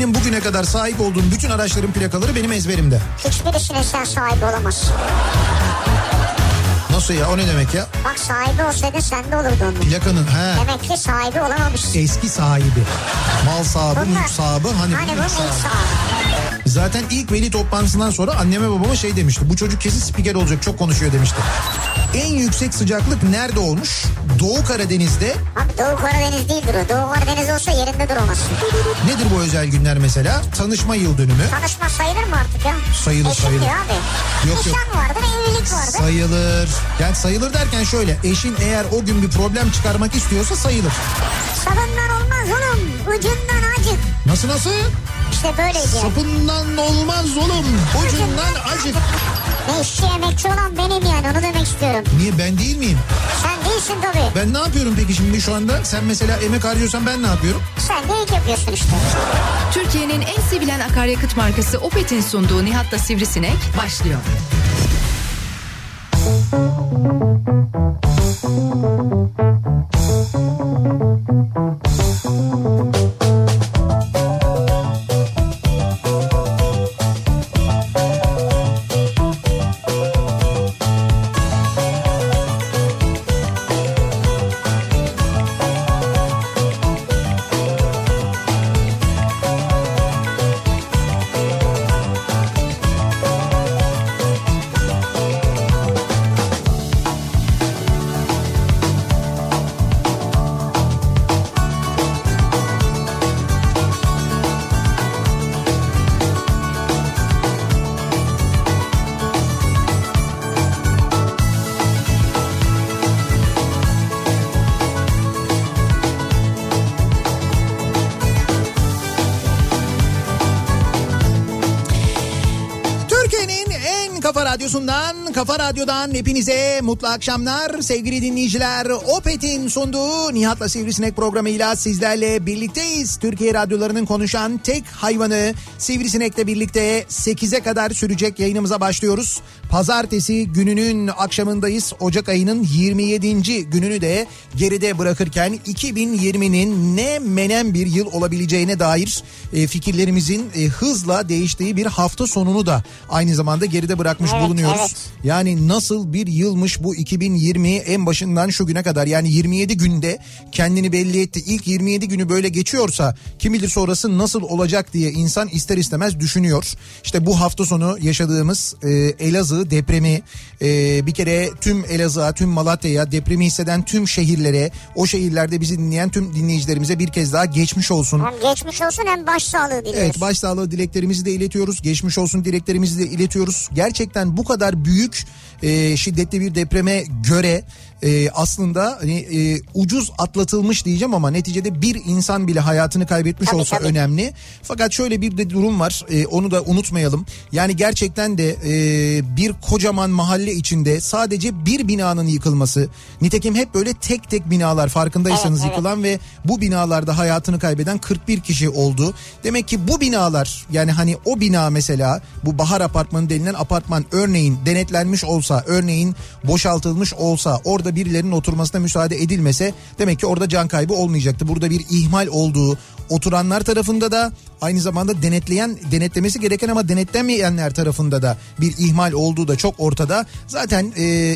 Benim bugüne kadar sahip olduğum bütün araçların plakaları benim ezberimde. Hiçbirisine sen sahibi olamazsın. Nasıl ya, o ne demek ya? Bak sahibi olsaydı sende olurdu onun. Plakanın he. Demek ki sahibi olamamışsın. Eski sahibi. Mal sahibi, mülk sahibi. Hani bu mülk sahibi. Zaten ilk veli toplantısından sonra anneme babama şey demişti. Bu çocuk kesin spiker olacak, çok konuşuyor demişti. En yüksek sıcaklık nerede olmuş? Doğu Karadeniz'de. Abi Doğu Karadeniz değildir o. Doğu Karadeniz olsa yerinde duramaz. Nedir bu özel günler mesela? Tanışma yıl dönümü. Tanışma sayılır mı artık ya? Sayılır. Eşim sayılır. Eşim diyor abi. Yok, nişan yok. Vardır, evlilik vardır. Sayılır. Yani sayılır derken şöyle, eşin eğer o gün bir problem çıkarmak istiyorsa sayılır. Sapından olmaz oğlum, ucundan acık. Nasıl? İşte böyle diyor. Sapından olmaz oğlum, ucundan acık. Eşçi emekçi olan benim yani, onu demek istiyorum. Niye, ben değil miyim? Sen değilsin tabii. Ben ne yapıyorum peki şimdi şu anda? Sen mesela emek harcıyorsan ben ne yapıyorum? Sen de ilk yapıyorsun işte. Türkiye'nin en sevilen akaryakıt markası Opet'in sunduğu Nihat'la Sivrisinek başlıyor. Kafa Radyo'dan hepinize mutlu akşamlar sevgili dinleyiciler. Opet'in sunduğu Nihat'la Sivrisinek programıyla sizlerle birlikteyiz. Türkiye radyolarının konuşan tek hayvanı Sivrisinek'le birlikte 8'e kadar sürecek yayınımıza başlıyoruz. Pazartesi gününün akşamındayız. Ocak ayının 27. gününü de geride bırakırken 2020'nin ne menem bir yıl olabileceğine dair fikirlerimizin hızla değiştiği bir hafta sonunu da aynı zamanda geride bırakmış bulunuyoruz. Evet. Yani nasıl bir yılmış bu 2020, en başından şu güne kadar, yani 27 günde kendini belli etti. İlk 27 günü böyle geçiyorsa kim bilir sonrası nasıl olacak diye insan ister istemez düşünüyor. İşte bu hafta sonu yaşadığımız Elazığ depremi, bir kere tüm Elazığ'a, tüm Malatya'ya, depremi hisseden tüm şehirlere, o şehirlerde bizi dinleyen tüm dinleyicilerimize bir kez daha geçmiş olsun. Hem geçmiş olsun hem başsağlığı diliyoruz. Evet, başsağlığı dileklerimizi de iletiyoruz. Geçmiş olsun dileklerimizi de iletiyoruz. Gerçekten bu kadar büyük şiddetli bir depreme göre aslında hani, ucuz atlatılmış diyeceğim ama neticede bir insan bile hayatını kaybetmiş olsa önemli. Fakat şöyle bir de durum var, onu da unutmayalım. Yani gerçekten de bir kocaman mahalle içinde sadece bir binanın yıkılması, nitekim hep böyle tek tek binalar farkındaysanız evet, yıkılan evet. Ve bu binalarda hayatını kaybeden 41 kişi oldu. Demek ki bu binalar, yani hani o bina mesela bu Bahar apartmanı denilen apartman örneğin denetlenmiş olsa, örneğin boşaltılmış olsa, orada birilerinin oturmasına müsaade edilmese demek ki orada can kaybı olmayacaktı. Burada bir ihmal olduğu, oturanlar tarafında da aynı zamanda denetlemesi gereken ama denetlenmeyenler tarafında da bir ihmal olduğu da çok ortada. Zaten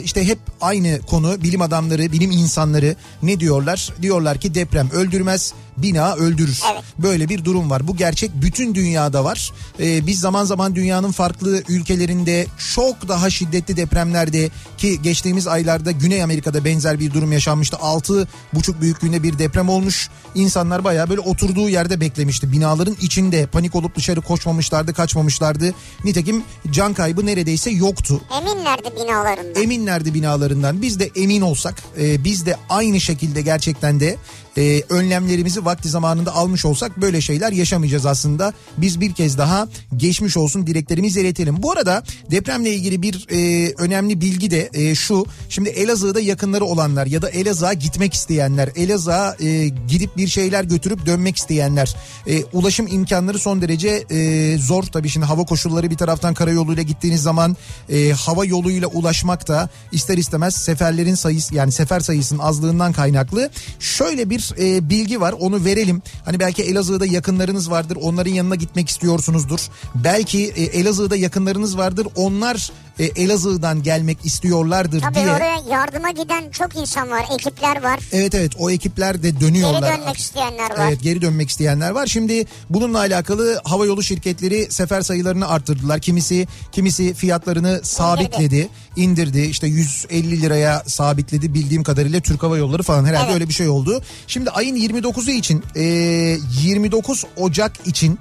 işte hep aynı konu, bilim adamları, bilim insanları ne diyorlar? Diyorlar ki deprem öldürmez, bina öldürür. Evet. Böyle bir durum var. Bu gerçek bütün dünyada var. Biz zaman zaman dünyanın farklı ülkelerinde çok daha şiddetli depremlerde, ki geçtiğimiz aylarda Güney Amerika'da benzer bir durum yaşanmıştı. 6,5 büyüklüğünde bir deprem olmuş. İnsanlar bayağı böyle oturduğu yerde beklemişti. Binaların içinde panik olup dışarı koşmamışlardı, kaçmamışlardı. Nitekim can kaybı neredeyse yoktu. Eminlerdi binalarından. Biz de emin olsak, biz de aynı şekilde gerçekten de önlemlerimizi vakti zamanında almış olsak böyle şeyler yaşamayacağız aslında. Biz bir kez daha geçmiş olsun dileklerimizi iletelim. Bu arada depremle ilgili bir önemli bilgi de şu. Şimdi Elazığ'da yakınları olanlar ya da Elazığ'a gitmek isteyenler, Elazığ'a gidip bir şeyler götürüp dönmek isteyenler, ulaşım imkanları son derece zor. Tabii şimdi hava koşulları, bir taraftan karayoluyla gittiğiniz zaman hava yoluyla ulaşmak da ister istemez seferlerin sayısı, yani sefer sayısının azlığından kaynaklı. Şöyle bir bir bilgi var, onu verelim. Hani belki Elazığ'da yakınlarınız vardır, onların yanına gitmek istiyorsunuzdur. Belki Elazığ'da yakınlarınız vardır, onlar Elazığ'dan gelmek istiyorlardır tabii diye. Tabii oraya yardıma giden çok insan var, ekipler var. Evet evet, o ekipler de dönüyorlar. Geri dönmek isteyenler var. Evet, geri dönmek isteyenler var. Şimdi bununla alakalı havayolu şirketleri sefer sayılarını arttırdılar. Kimisi fiyatlarını sabitledi, indirdi. İşte 150 liraya sabitledi bildiğim kadarıyla Türk Hava Yolları falan, herhalde evet, öyle bir şey oldu. Şimdi ayın 29'u için 29 Ocak için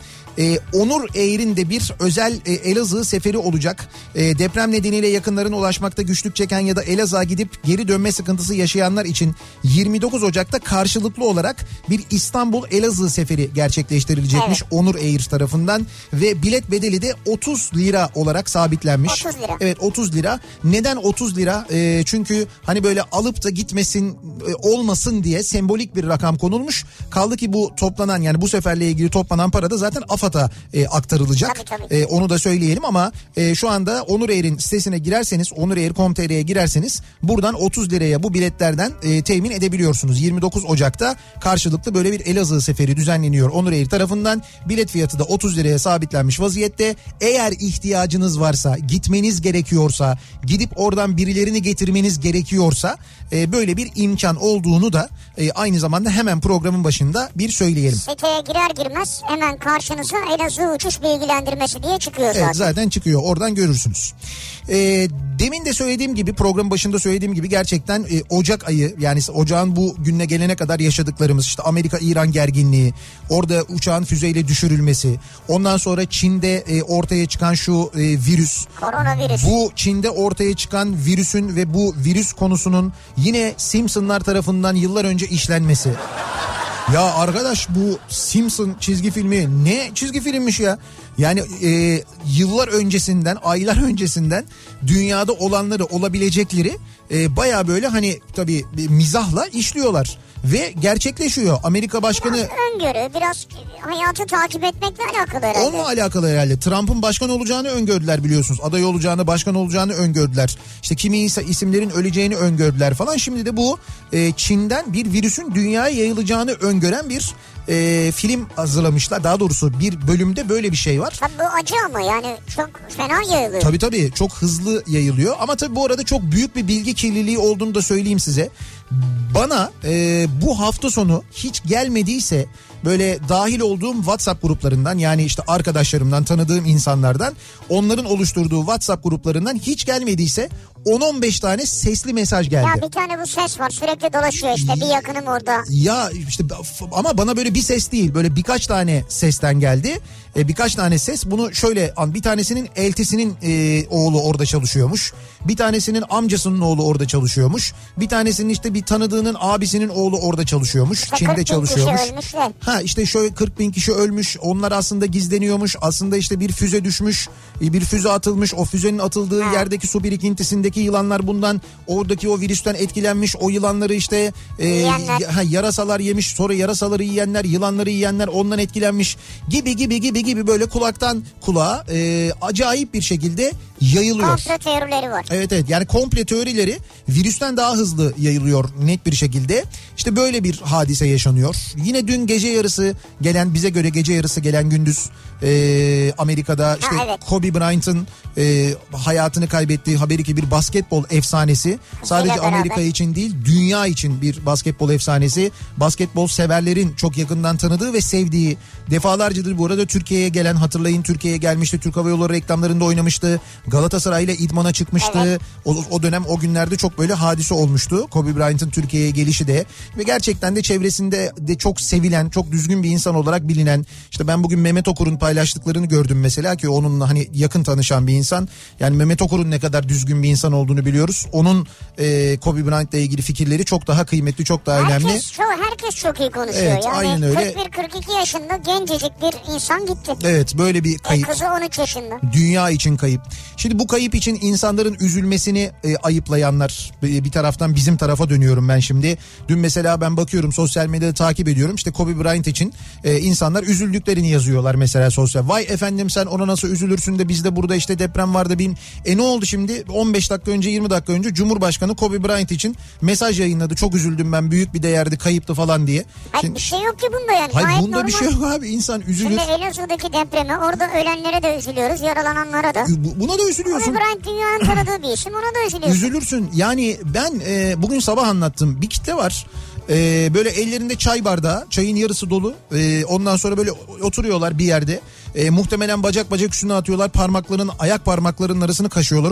Onur Air'in de bir özel Elazığ seferi olacak. Deprem nedeniyle yakınlarına ulaşmakta güçlük çeken ya da Elazığ'a gidip geri dönme sıkıntısı yaşayanlar için 29 Ocak'ta karşılıklı olarak bir İstanbul Elazığ seferi gerçekleştirilecekmiş, evet, Onur Air tarafından ve bilet bedeli de 30 lira olarak sabitlenmiş. 30 lira. Evet, 30 lira. Neden 30 lira? Çünkü hani böyle alıp da gitmesin olmasın diye sembolik bir rakam konulmuş. Kaldı ki bu toplanan, yani bu seferle ilgili toplanan para da zaten AFAD'a aktarılacak. Tabii. Onu da söyleyelim ama şu anda Onur Air'in sitesine girerseniz, onurair.com.tr'ye girerseniz buradan 30 liraya bu biletlerden temin edebiliyorsunuz. 29 Ocak'ta karşılıklı böyle bir Elazığ seferi düzenleniyor Onur Air tarafından. Bilet fiyatı da 30 liraya sabitlenmiş vaziyette. Eğer ihtiyacınız varsa, gitmeniz gerekiyorsa, gidip oradan birilerini getirmeniz gerekiyorsa böyle bir imkan olduğunu da aynı zamanda hemen programın başında bir söyleyelim. Siteye girer girmez hemen karşınıza Elazığ uçuş bilgilendirmesi diye çıkıyor zaten. Evet, zaten çıkıyor, oradan görürsünüz. Demin de söylediğim gibi, programın başında söylediğim gibi, gerçekten Ocak ayı, yani ocağın bu gününe gelene kadar yaşadıklarımız, işte Amerika-İran gerginliği, orada uçağın füzeyle düşürülmesi, ondan sonra Çin'de ortaya çıkan şu virüs. Koronavirüs. Bu Çin'de ortaya çıkan virüsün ve bu virüs konusunun yine Simpsons'lar tarafından yıllar önce işlenmesi. Ya arkadaş, bu Simpson çizgi filmi ne çizgi filmmiş ya? Yani yıllar öncesinden, aylar öncesinden dünyada olanları, olabilecekleri baya böyle hani tabii mizahla işliyorlar. Ve gerçekleşiyor. Amerika Başkanı... Biraz öngörü, biraz hayatı takip etmekle alakalı herhalde. Onunla alakalı herhalde. Trump'ın başkan olacağını öngördüler biliyorsunuz. Aday olacağını, başkan olacağını öngördüler. İşte kimi isimlerin öleceğini öngördüler falan. Şimdi de bu Çin'den bir virüsün dünyaya yayılacağını öngören bir film hazırlamışlar. Daha doğrusu bir bölümde böyle bir şey var. Tabii bu acı ama yani çok fena yayılıyor. Tabii çok hızlı yayılıyor. Ama tabii bu arada çok büyük bir bilgi kirliliği olduğunu da söyleyeyim size. Bana bu hafta sonu hiç gelmediyse böyle dahil olduğum WhatsApp gruplarından, yani işte arkadaşlarımdan, tanıdığım insanlardan, onların oluşturduğu WhatsApp gruplarından hiç gelmediyse 10-15 tane sesli mesaj geldi. Ya bir tane bu ses var, sürekli dolaşıyor işte, bir yakınım orada. Ya işte ama bana böyle bir ses değil, böyle birkaç tane sesten geldi. Birkaç tane ses, bunu şöyle, bir tanesinin eltisinin oğlu orada çalışıyormuş. Bir tanesinin amcasının oğlu orada çalışıyormuş. Bir tanesinin işte bir tanıdığının abisinin oğlu orada çalışıyormuş. İşte Çin'de çalışıyormuş. 40 bin kişi ölmüş. Ha işte şöyle 40 bin kişi ölmüş. Onlar aslında gizleniyormuş. Aslında işte bir füze düşmüş. Bir füze atılmış. O füzenin atıldığı yerdeki su birikintisindeki yılanlar bundan, oradaki o virüsten etkilenmiş. O yılanları işte yarasalar yemiş. Sonra yarasaları yiyenler, yılanları yiyenler ondan etkilenmiş gibi böyle kulaktan kulağa acayip bir şekilde yayılıyor. Komple teorileri var. Evet, yani komple teorileri virüsten daha hızlı yayılıyor net bir şekilde. İşte böyle bir hadise yaşanıyor. Yine dün gece yarısı gelen, bize göre gece yarısı gelen gündüz Amerika'da işte Kobe Bryant'ın hayatını kaybettiği haberi, ki bir basketbol efsanesi. Sadece Amerika için değil, dünya için bir basketbol efsanesi. Basketbol severlerin çok yakından tanıdığı ve sevdiği, defalarcadır bu arada Türkiye'ye gelen, hatırlayın Türkiye'ye gelmişti. Türk Hava Yolları reklamlarında oynamıştı. Galatasaray ile idmana çıkmıştı. Evet. O dönem, o günlerde çok böyle hadise olmuştu. Kobe Bryant'ın Türkiye'ye gelişi de ve gerçekten de çevresinde de çok sevilen, çok düzgün bir insan olarak bilinen. İşte ben bugün Mehmet Okur'un paylaştıklarını gördüm mesela, ki onunla hani yakın tanışan bir insan. Yani Mehmet Okur'un ne kadar düzgün bir insan olduğunu biliyoruz. Onun Kobe Bryant'la ilgili fikirleri çok daha kıymetli, çok daha önemli. Herkes çok iyi konuşuyor. Evet, yani aynen öyle. 41-42 yaşında gencecik bir insan gitti. Evet, böyle bir kayıp. Kızı 13 yaşında. Dünya için kayıp. Şimdi bu kayıp için insanların üzülmesini ayıplayanlar, bir taraftan bizim tarafa dönüyorum ben şimdi. Dün mesela ben bakıyorum, sosyal medyada takip ediyorum. İşte Kobe Bryant Bryant için insanlar üzüldüklerini yazıyorlar mesela sosyal. Vay efendim, sen ona nasıl üzülürsün de bizde burada işte deprem vardı bin. Ne oldu şimdi? 15 dakika önce 20 dakika önce Cumhurbaşkanı Kobe Bryant için mesaj yayınladı. Çok üzüldüm ben, büyük bir değerdi, kayıptı falan diye. Hayır, bir şey yok ki bunda yani. Hayır, bunda normal. Bir şey yok abi, insan üzülür. Şimdi Elazığ'daki depreme, orada ölenlere de üzülüyoruz, yaralananlara da. Buna da üzülüyorsun. Kobe Bryant dünyanın tanıdığı bir işin, ona da üzülüyorsun. Üzülürsün yani. Ben bugün sabah anlattım, bir kitle var. Böyle ellerinde çay bardağı, çayın yarısı dolu, ondan sonra böyle oturuyorlar bir yerde, muhtemelen bacak üstüne atıyorlar, parmakların, ayak parmaklarının arasını kaşıyorlar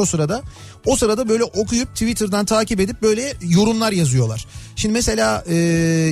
o sırada böyle okuyup Twitter'dan takip edip böyle yorumlar yazıyorlar. Şimdi mesela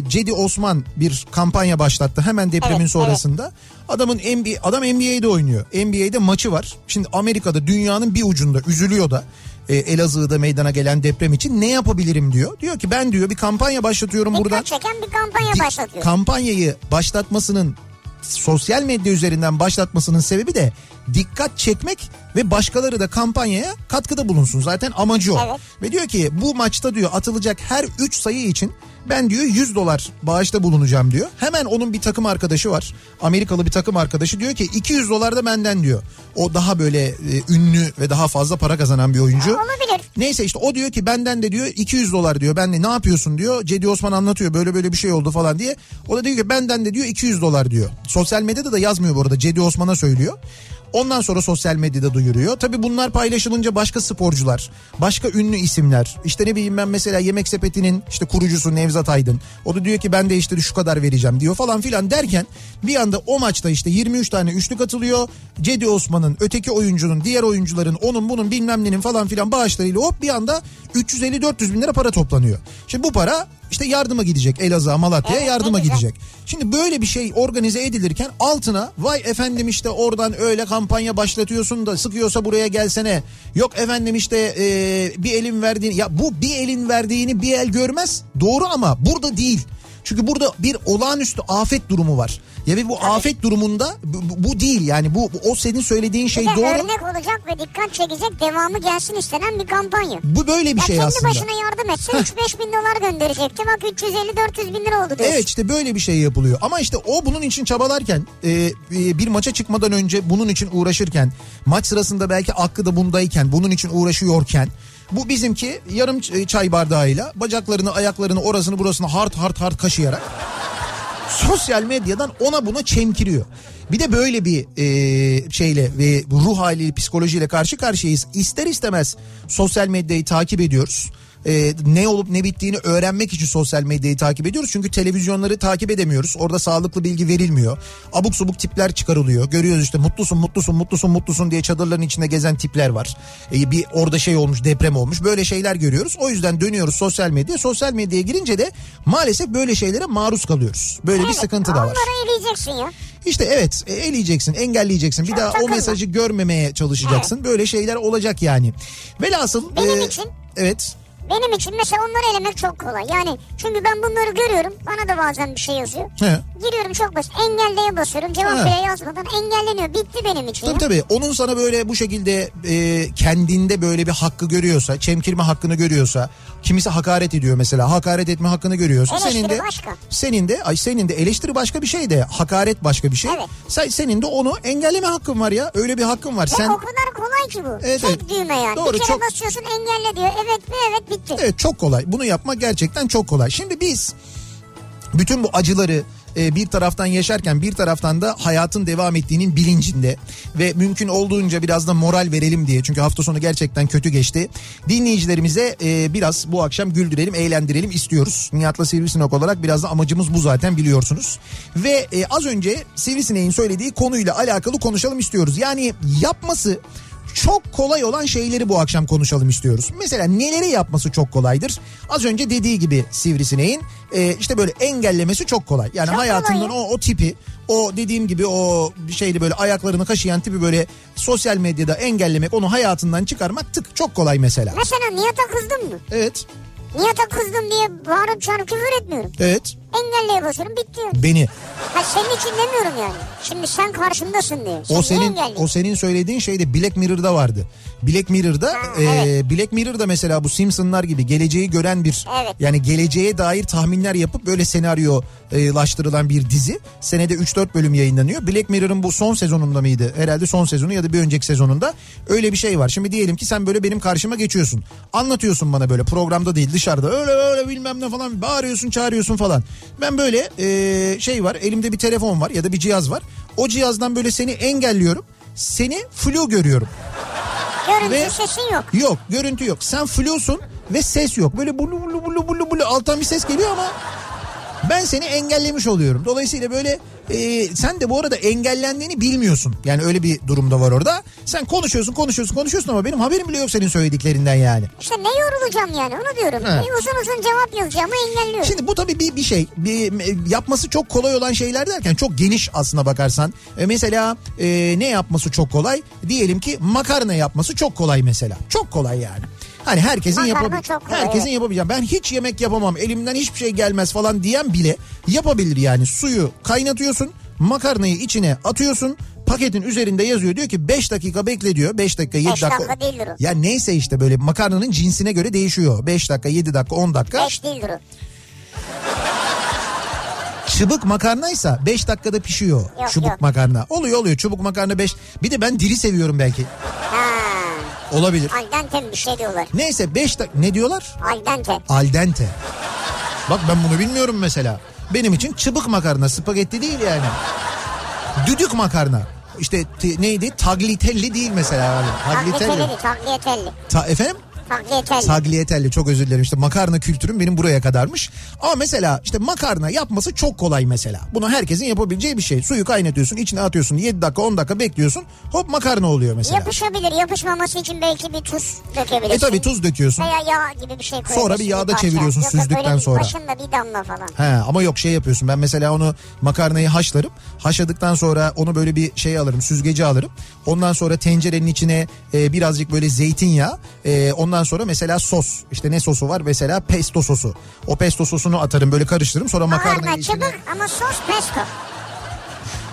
Cedi Osman bir kampanya başlattı hemen depremin sonrasında. Evet. Adam NBA'de oynuyor, NBA'de maçı var. Şimdi Amerika'da, dünyanın bir ucunda üzülüyor da Elazığ'da meydana gelen deprem için ne yapabilirim diyor. Diyor ki ben diyor bir kampanya başlatıyorum buradan. Dikkat çeken bir kampanya başlatıyor. Kampanyayı başlatmasının, sosyal medya üzerinden başlatmasının sebebi de dikkat çekmek ve başkaları da kampanyaya katkıda bulunsun. Zaten amacı o. Evet. Ve diyor ki bu maçta diyor atılacak her 3 sayı için ben diyor $100 bağışta bulunacağım diyor. Hemen onun bir takım arkadaşı var, Amerikalı bir takım arkadaşı, diyor ki $200 da benden diyor. O daha böyle ünlü ve daha fazla para kazanan bir oyuncu. Olabilir. Neyse işte o diyor ki benden de diyor $200 diyor. Ben de ne yapıyorsun diyor. Cedi Osman anlatıyor, böyle bir şey oldu falan diye. O da diyor ki benden de diyor $200 diyor. Sosyal medyada da yazmıyor bu arada, Cedi Osman'a söylüyor. Ondan sonra sosyal medyada duyuruyor. Tabii bunlar paylaşılınca başka sporcular, başka ünlü isimler, işte ne bileyim ben mesela Yemek Sepeti'nin işte kurucusu Nevzat Aydın, o da diyor ki ben de işte şu kadar vereceğim diyor falan filan derken bir anda o maçta işte 23 tane üçlük atılıyor. Cedi Osman'ın, öteki oyuncunun, diğer oyuncuların, onun bunun bilmem nenin falan filan bağışlarıyla hop bir anda 350-400 bin lira para toplanıyor. Şimdi bu para işte yardıma gidecek, Elazığ, Malatya'ya yardıma gidecek. Şimdi böyle bir şey organize edilirken altına vay efendim işte oradan öyle kampanya başlatıyorsun da sıkıyorsa buraya gelsene. Yok efendim işte bir elin verdiğini, ya bu bir elin verdiğini bir el görmez, doğru, ama burada değil. Çünkü burada bir olağanüstü afet durumu var. Ya ve bu afet durumunda bu değil yani, bu o senin söylediğin şey doğru. Örnek olacak ve dikkat çekecek, devamı gelsin istenen bir kampanya. Bu böyle bir ya şey aslında. Kendi başına yardım etse $3-5 bin gönderecekti, bak 350-400 bin lira oldu diyorsun. Evet işte böyle bir şey yapılıyor ama işte o bunun için çabalarken bir maça çıkmadan önce bunun için uğraşırken, maç sırasında belki aklı da bundayken bunun için uğraşıyorken, bu bizimki yarım çay bardağıyla bacaklarını, ayaklarını, orasını burasını hard kaşıyarak sosyal medyadan ona buna çemkiriyor. Bir de böyle bir şeyle ve ruh haliyle, psikolojiyle karşı karşıyayız. İster istemez sosyal medyayı takip ediyoruz. Ne olup ne bittiğini öğrenmek için sosyal medyayı takip ediyoruz. Çünkü televizyonları takip edemiyoruz. Orada sağlıklı bilgi verilmiyor. Abuk subuk tipler çıkarılıyor. Görüyoruz işte mutlusun diye çadırların içinde gezen tipler var. Bir orada şey olmuş, deprem olmuş. Böyle şeyler görüyoruz. O yüzden dönüyoruz sosyal medyaya. Sosyal medyaya girince de maalesef böyle şeylere maruz kalıyoruz. Böyle bir sıkıntı da var. Onları eleyeceksin ya. İşte evet, eleyeceksin, engelleyeceksin. Bir daha o mesajı görmemeye çalışacaksın. Evet. Böyle şeyler olacak yani. Velhasıl... Benim için... Evet... Benim için mesela onları elemek çok kolay. Yani çünkü ben bunları görüyorum. Bana da bazen bir şey yazıyor. He. Giriyorum, çok basit. Engelleye basıyorum. Cevap bile yazmadan engelleniyor. Bitti benim için. Tabii. Onun sana böyle bu şekilde kendinde böyle bir hakkı görüyorsa, çemkirme hakkını görüyorsa, kimisi hakaret ediyor mesela. Hakaret etme hakkını görüyorsa. Eleştiri başka. Senin de eleştiri başka bir şey de, hakaret başka bir şey. Evet. Senin de onu engelleme hakkın var ya. Öyle bir hakkın var. O kadar kolay ki bu. Evet, tek düğme yani. Doğru, bir kere basıyorsun, engelle diyor. Evet mi? Evet, bitti. Evet, çok kolay. Bunu yapmak gerçekten çok kolay. Şimdi biz bütün bu acıları bir taraftan yaşarken bir taraftan da hayatın devam ettiğinin bilincinde ve mümkün olduğunca biraz da moral verelim diye, çünkü hafta sonu gerçekten kötü geçti, dinleyicilerimize biraz bu akşam güldürelim, eğlendirelim istiyoruz. Nihat'la Sivrisinek olarak biraz da amacımız bu zaten, biliyorsunuz. Ve az önce Sivrisinek'in söylediği konuyla alakalı konuşalım istiyoruz. Yani yapması çok kolay olan şeyleri bu akşam konuşalım istiyoruz. Mesela neleri yapması çok kolaydır? Az önce dediği gibi Sivrisineğin işte böyle engellemesi çok kolay. Yani çok hayatından kolay. O tipi, o dediğim gibi o şeyli böyle ayaklarını kaşıyan tipi böyle sosyal medyada engellemek, onu hayatından çıkarmak çok kolay mesela. Mesela Nihat'a kızdın mı? Evet. Nihat'a kızdım diye bağırıp çarpı küfür etmiyorum. Evet. engelleyebiliyorsun, bitti. Beni. Ha, senin için demiyorum yani. Şimdi sen karşımdasın diye. Sen o senin söylediğin şey de Black Mirror'da vardı. Black Mirror'da evet. Black Mirror'da mesela bu Simpsons'lar gibi geleceği gören bir evet. Yani geleceğe dair tahminler yapıp böyle senaryolaştırılan bir dizi. Senede 3-4 bölüm yayınlanıyor. Black Mirror'ın bu son sezonunda mıydı? Herhalde son sezonu ya da bir önceki sezonunda öyle bir şey var. Şimdi diyelim ki sen böyle benim karşıma geçiyorsun. Anlatıyorsun bana böyle programda değil dışarıda öyle bilmem ne falan bağırıyorsun çağırıyorsun falan. Ben böyle şey var elimde bir telefon var ya da bir cihaz var. O cihazdan böyle seni engelliyorum. Seni flu görüyorum. Görüntü ve sesin yok. Yok görüntü yok. Sen flusun ve ses yok. Böyle bulu bulu bulu bulu bulu alttan bir ses geliyor ama ben seni engellemiş oluyorum. Dolayısıyla böyle sen de bu arada engellendiğini bilmiyorsun. Yani öyle bir durumda var orada. Sen konuşuyorsun ama benim haberim bile yok senin söylediklerinden yani. İşte ne yorulacağım yani onu diyorum. Uzun uzun cevap yazacağımı engelliyorum. Şimdi bu tabii bir şey. Yapması çok kolay olan şeyler derken çok geniş aslına bakarsan. Mesela ne yapması çok kolay? Diyelim ki makarna yapması çok kolay mesela. Çok kolay yani. Hani herkesin yapabileceği. Ben hiç yemek yapamam, elimden hiçbir şey gelmez falan diyen bile yapabilir yani. Suyu kaynatıyorsun, makarnayı içine atıyorsun. Paketin üzerinde yazıyor diyor ki 5 dakika bekle diyor. 5 dakika 7 dakika. Değildir o. Ya neyse işte böyle makarnanın cinsine göre değişiyor. 5 dakika, 7 dakika, 10 dakika. 5 değildir o. Çubuk makarnaysa 5 dakikada pişiyor. Yok, çubuk yok. Makarna. Oluyor çubuk makarna 5. Bir de ben diri seviyorum belki. Olabilir. Al dente bir şey diyorlar. Neyse 5 dakika ne diyorlar? Al dente. Bak ben bunu bilmiyorum mesela. Benim için çıbık makarna spagetti değil yani. Düdük makarna. İşte neydi? Tagliatelli değil mesela. Tagliatelli. Efendim? Tagliatelli. Çok özür dilerim. İşte makarna kültürüm benim buraya kadarmış. Ama mesela işte makarna yapması çok kolay mesela. Bunu herkesin yapabileceği bir şey. Suyu kaynatıyorsun, içine atıyorsun. 7 dakika, 10 dakika bekliyorsun. Hop makarna oluyor mesela. Yapışabilir. Yapışmaması için belki bir tuz dökebilirsin. Tabii tuz döküyorsun. Veya yağ gibi bir şey koyuyorsun. Sonra bir yağda çeviriyorsun süzdükten sonra. Başında bir damla falan. Ama yok şey yapıyorsun. Ben mesela onu makarnayı haşlarım. Haşladıktan sonra onu böyle bir şey alırım. Süzgeci alırım. Ondan sonra tencerenin içine birazcık böyle zeytinyağı. Ondan sonra mesela sos. İşte ne sosu var? Mesela pesto sosu. O pesto sosunu atarım böyle karıştırırım. Sonra makarna içine. Makarna çabuk ama sos pesto.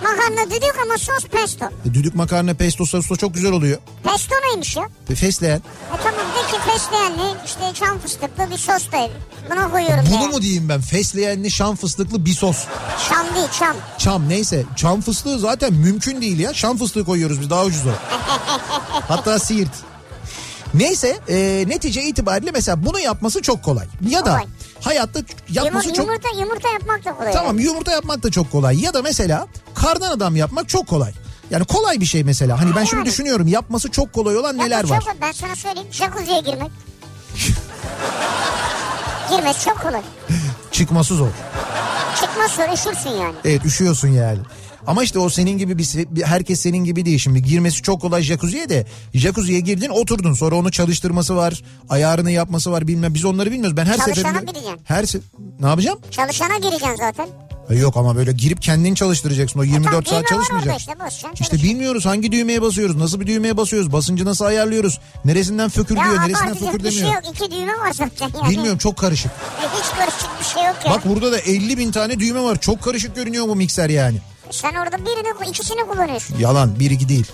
Makarna düdük ama sos pesto. Düdük makarna pesto sosu çok güzel oluyor. Pesto neymiş ya? Fesleğen. Tamam de ki fesleğenli işte şam fıstıklı bir sos da buna koyuyorum. Bunu yani. Mu diyeyim ben? Fesleğenli şam fıstıklı bir sos. Şam değil çam. Çam neyse. Çam fıstığı zaten mümkün değil ya. Şam fıstığı koyuyoruz biz daha ucuz o. Hatta Siirt. Neyse netice itibariyle mesela bunu yapması çok kolay. Ya da hayatta yapması yumurta yapmak da kolay. Tamam yumurta yapmak da çok kolay. Ya da mesela kardan adam yapmak çok kolay. Yani kolay bir şey mesela. Hani ben şimdi düşünüyorum yapması çok kolay olan neler var. Ben sana söyleyeyim jacuzziye girmek. Girmek çok kolay. Çıkması zor. Çıkması zor üşürsün yani. Evet üşüyorsun yani. Ama işte o senin gibi herkes senin gibi değil şimdi girmesi çok kolay jacuzziye de jacuzziye girdin oturdun sonra onu çalıştırması var ayarını yapması var bilmem biz onları bilmiyoruz ben her seferinde ne yapacağım? Çalışana gireceksin zaten. Yok ama böyle girip kendini çalıştıracaksın o 24 saat çalışmayacak. İşte bilmiyoruz hangi düğmeye basıyoruz nasıl bir düğmeye basıyoruz basıncı nasıl ayarlıyoruz neresinden fökür diyor neresinden fökür demiyor. Şey yok, iki düğme var zaten yani. Bilmiyorum çok karışık. Hiç karışık bir şey yok ya. Bak burada da 50.000 tane düğme var çok karışık görünüyor bu mikser yani. Sen orada ikisini kullanıyorsun. Yalan 1-2 değil.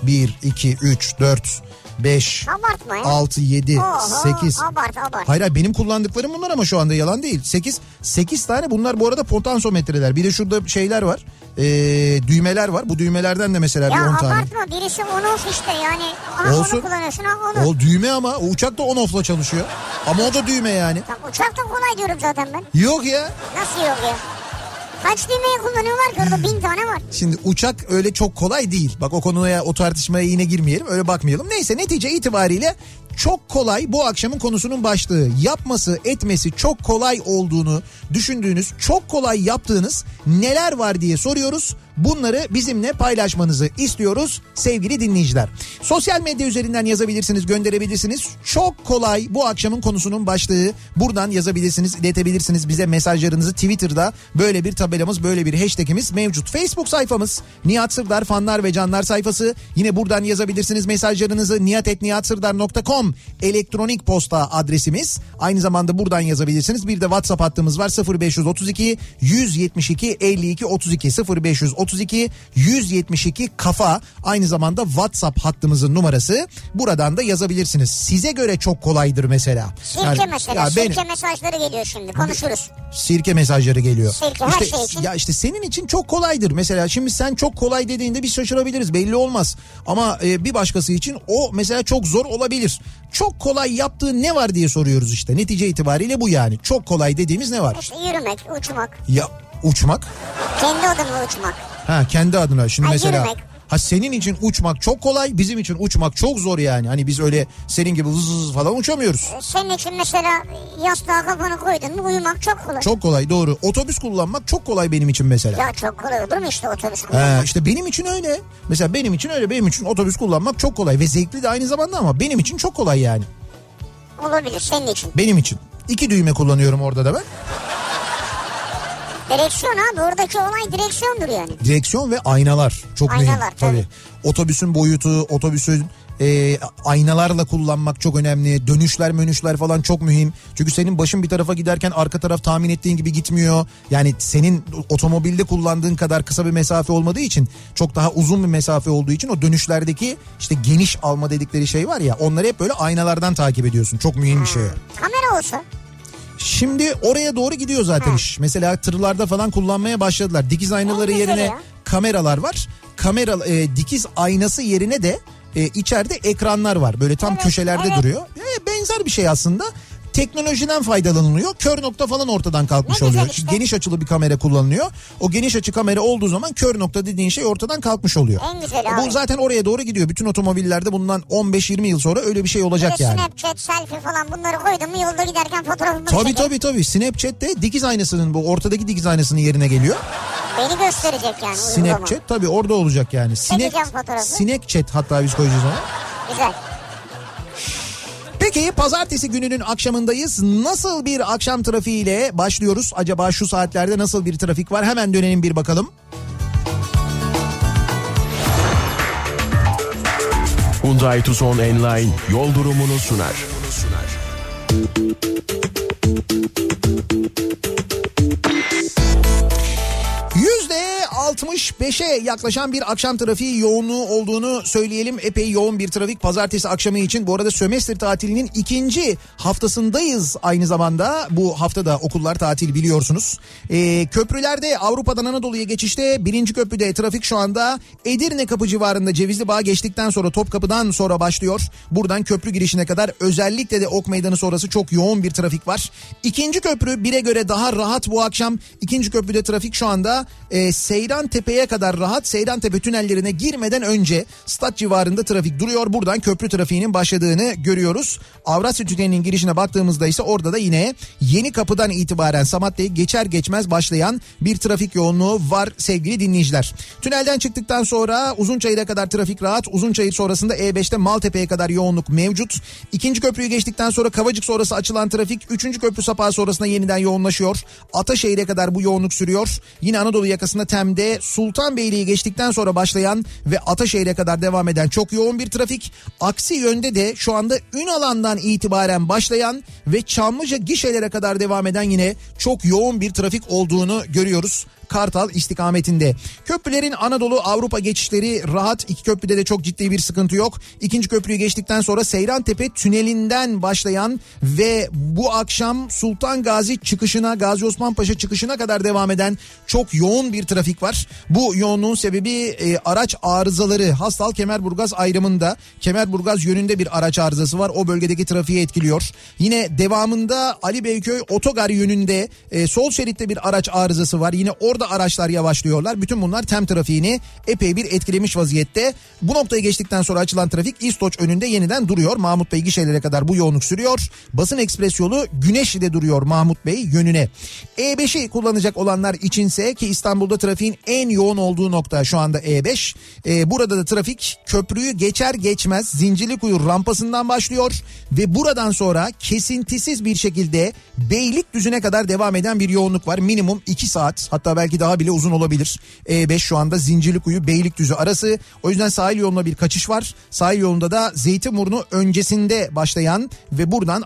1-2-3-4-5 6-7-8 abart. Hayır benim kullandıklarım bunlar ama şu anda yalan değil. 8 tane bunlar bu arada potansiyometreler. Bir de şurada şeyler var. Düğmeler var. Bu düğmelerden de mesela bir 10 tane. Ya abartma birisi on off işte yani. Olsun. Onu kullanıyorsun onu. O düğme ama o uçak da on off'la çalışıyor. Ama o da düğme yani. Tamam, uçak da kolay diyorum zaten ben. Yok ya. Nasıl yok ya? Kaç düğmeyi kullanıyorlar ki orada 1000 tane var. Şimdi uçak öyle çok kolay değil. Bak o tartışmaya yine girmeyelim öyle bakmayalım. Neyse netice itibariyle çok kolay bu akşamın konusunun başlığı. Yapması etmesi çok kolay olduğunu düşündüğünüz çok kolay yaptığınız neler var diye soruyoruz. Bunları bizimle paylaşmanızı istiyoruz sevgili dinleyiciler. Sosyal medya üzerinden yazabilirsiniz, gönderebilirsiniz. Çok kolay bu akşamın konusunun başlığı. Buradan yazabilirsiniz, iletebilirsiniz bize mesajlarınızı. Twitter'da böyle bir tabelamız, böyle bir hashtagimiz mevcut. Facebook sayfamız Nihat Sırdar fanlar ve canlar sayfası. Yine buradan yazabilirsiniz mesajlarınızı nihat@nihatsırdar.com Radyo.com elektronik posta adresimiz. Aynı zamanda buradan yazabilirsiniz. Bir de WhatsApp hattımız var. 0532 172 52 32 0532 172 kafa. Aynı zamanda WhatsApp hattımızın numarası. Buradan da yazabilirsiniz. Size göre çok kolaydır mesela. Sirke yani, mesela. Sirke mesajları geliyor şimdi. Konuşuruz. Sirke mesajları geliyor. Sirke işte, her şey için. Ya işte senin için çok kolaydır. Mesela şimdi sen çok kolay dediğinde biz şaşırabiliriz. Belli olmaz. Ama bir başkası için o mesela çok zor olabilir. Çok kolay yaptığı ne var diye soruyoruz işte. Netice itibariyle bu yani. Çok kolay dediğimiz ne var? İşte yürümek, uçmak. Ya uçmak? Kendi adına uçmak. Ha kendi adına. Şimdi ha, mesela... Yürümek. Ha senin için uçmak çok kolay, bizim için uçmak çok zor yani. Hani biz öyle senin gibi vız falan uçamıyoruz. Senin için mesela yastığa kafanı koydun mu uyumak çok kolay. Çok kolay, doğru. Otobüs kullanmak çok kolay benim için mesela. Ya çok kolay olur mu işte otobüs kullanmak? İşte benim için öyle. Mesela benim için öyle. Benim için otobüs kullanmak çok kolay ve zevkli de aynı zamanda ama benim için çok kolay yani. Olabilir senin için. Benim için. 2 düğme kullanıyorum orada da ben. Direksiyon abi, oradaki olay direksiyondur yani. Direksiyon ve aynalar çok aynalar, mühim. Aynalar tabii. Otobüsün boyutu, otobüsün aynalarla kullanmak çok önemli. Dönüşler mönüşler falan çok mühim. Çünkü senin başın bir tarafa giderken arka taraf tahmin ettiğin gibi gitmiyor. Yani senin otomobilde kullandığın kadar kısa bir mesafe olmadığı için, çok daha uzun bir mesafe olduğu için o dönüşlerdeki işte geniş alma dedikleri şey var ya, onları hep böyle aynalardan takip ediyorsun. Çok mühim bir şey. Kamera olsa... Şimdi oraya doğru gidiyor zaten iş. Mesela tırlarda falan kullanmaya başladılar. Dikiz aynaları yerine kameralar var. Kamera dikiz aynası yerine de içeride ekranlar var. Böyle tam köşelerde duruyor. Benzer bir şey aslında. Teknolojiden faydalanılıyor. Kör nokta falan ortadan kalkmış oluyor. Işte. Geniş açılı bir kamera kullanılıyor. O geniş açı kamera olduğu zaman kör nokta dediğin şey ortadan kalkmış oluyor. En güzel bu abi. Zaten oraya doğru gidiyor. Bütün otomobillerde bundan 15-20 yıl sonra öyle bir şey olacak böyle yani. Snapchat, selfie falan bunları koydum mu yolda giderken fotoğrafımı çekiyor. Tabii. Snapchat de dikiz aynasının, bu ortadaki dikiz aynasının yerine geliyor. Beni gösterecek yani. Snapchat tabii orada olacak yani. Snapchat hatta biz koyacağız ona. Güzel. Peki pazartesi gününün akşamındayız. Nasıl bir akşam trafiğiyle başlıyoruz? Acaba şu saatlerde nasıl bir trafik var? Hemen dönelim bir bakalım. Hyundai Tucson Enline yol durumunu sunar. %65'e yaklaşan bir akşam trafiği yoğunluğu olduğunu söyleyelim. Epey yoğun bir trafik pazartesi akşamı için. Bu arada sömestr tatilinin 2. haftasındayız aynı zamanda. Bu hafta da okullar tatil biliyorsunuz. Köprülerde Avrupa'dan Anadolu'ya geçişte 1. köprüde trafik şu anda Edirne kapı civarında Cevizli Bağ geçtikten sonra, Topkapı'dan sonra başlıyor. Buradan köprü girişine kadar özellikle de Ok Meydanı sonrası çok yoğun bir trafik var. 2. köprü 1'e göre daha rahat bu akşam. 2. köprüde trafik şu anda Seyran Tepe'ye kadar rahat. Seyran Tepe tünellerine girmeden önce stat civarında trafik duruyor. Buradan köprü trafiğinin başladığını görüyoruz. Avrasya Tüneli'nin girişine baktığımızda ise orada da yine Yeni Kapı'dan itibaren Samatya'yı geçer geçmez başlayan bir trafik yoğunluğu var sevgili dinleyiciler. Tünelden çıktıktan sonra Uzunçayır'a kadar trafik rahat. Uzunçayır sonrasında E5'te Maltepe'ye kadar yoğunluk mevcut. 2. köprüyü geçtikten sonra Kavacık sonrası açılan trafik 3. köprü sapağı sonrasında yeniden yoğunlaşıyor. Ataşehir'e kadar bu yoğunluk sürüyor. Yine Anadolu yakasında Tem'de Sultanbeyli'yi geçtikten sonra başlayan ve Ataşehir'e kadar devam eden çok yoğun bir trafik. Aksi yönde de şu anda Ünalan'dan itibaren başlayan ve Çamlıca gişelere kadar devam eden yine çok yoğun bir trafik olduğunu görüyoruz. Kartal istikametinde. Köprülerin Anadolu Avrupa geçişleri rahat. 2 köprüde de çok ciddi bir sıkıntı yok. 2. köprüyü geçtikten sonra Seyrantepe tünelinden başlayan ve bu akşam Sultan Gazi çıkışına, Gazi Osman Paşa çıkışına kadar devam eden çok yoğun bir trafik var. Bu yoğunluğun sebebi araç arızaları. Hastal Kemerburgaz ayrımında, Kemerburgaz yönünde bir araç arızası var. O bölgedeki trafiği etkiliyor. Yine devamında Ali Beyköy Otogar yönünde sol şeritte bir araç arızası var. Yine orada araçlar yavaşlıyorlar. Bütün bunlar TEM trafiğini epey bir etkilemiş vaziyette. Bu noktayı geçtikten sonra açılan trafik İstoç önünde yeniden duruyor. Mahmut Bey gişelere kadar bu yoğunluk sürüyor. Basın ekspres yolu Güneşli'de duruyor Mahmut Bey yönüne. E5'i kullanacak olanlar içinse, ki İstanbul'da trafiğin en yoğun olduğu nokta şu anda E5. Burada da trafik köprüyü geçer geçmez Zincirlikuyu rampasından başlıyor ve buradan sonra kesintisiz bir şekilde Beylikdüzü'ne kadar devam eden bir yoğunluk var. Minimum 2 saat, hatta belki daha bile uzun olabilir. E5 şu anda Zincirlikuyu Beylikdüzü arası. O yüzden sahil yoluna bir kaçış var. Sahil yolunda da Zeytinburnu öncesinde başlayan ve buradan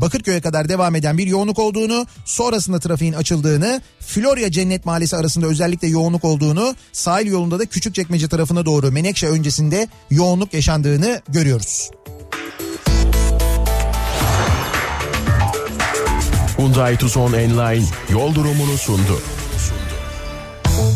Bakırköy'e kadar devam eden bir yoğunluk olduğunu, sonrasında trafiğin açıldığını, Florya Cennet Mahallesi arasında özellikle yoğunluk olduğunu, sahil yolunda da Küçükçekmece tarafına doğru Menekşe öncesinde yoğunluk yaşandığını görüyoruz. Hyundai Tucson Enline yol durumunu sundu.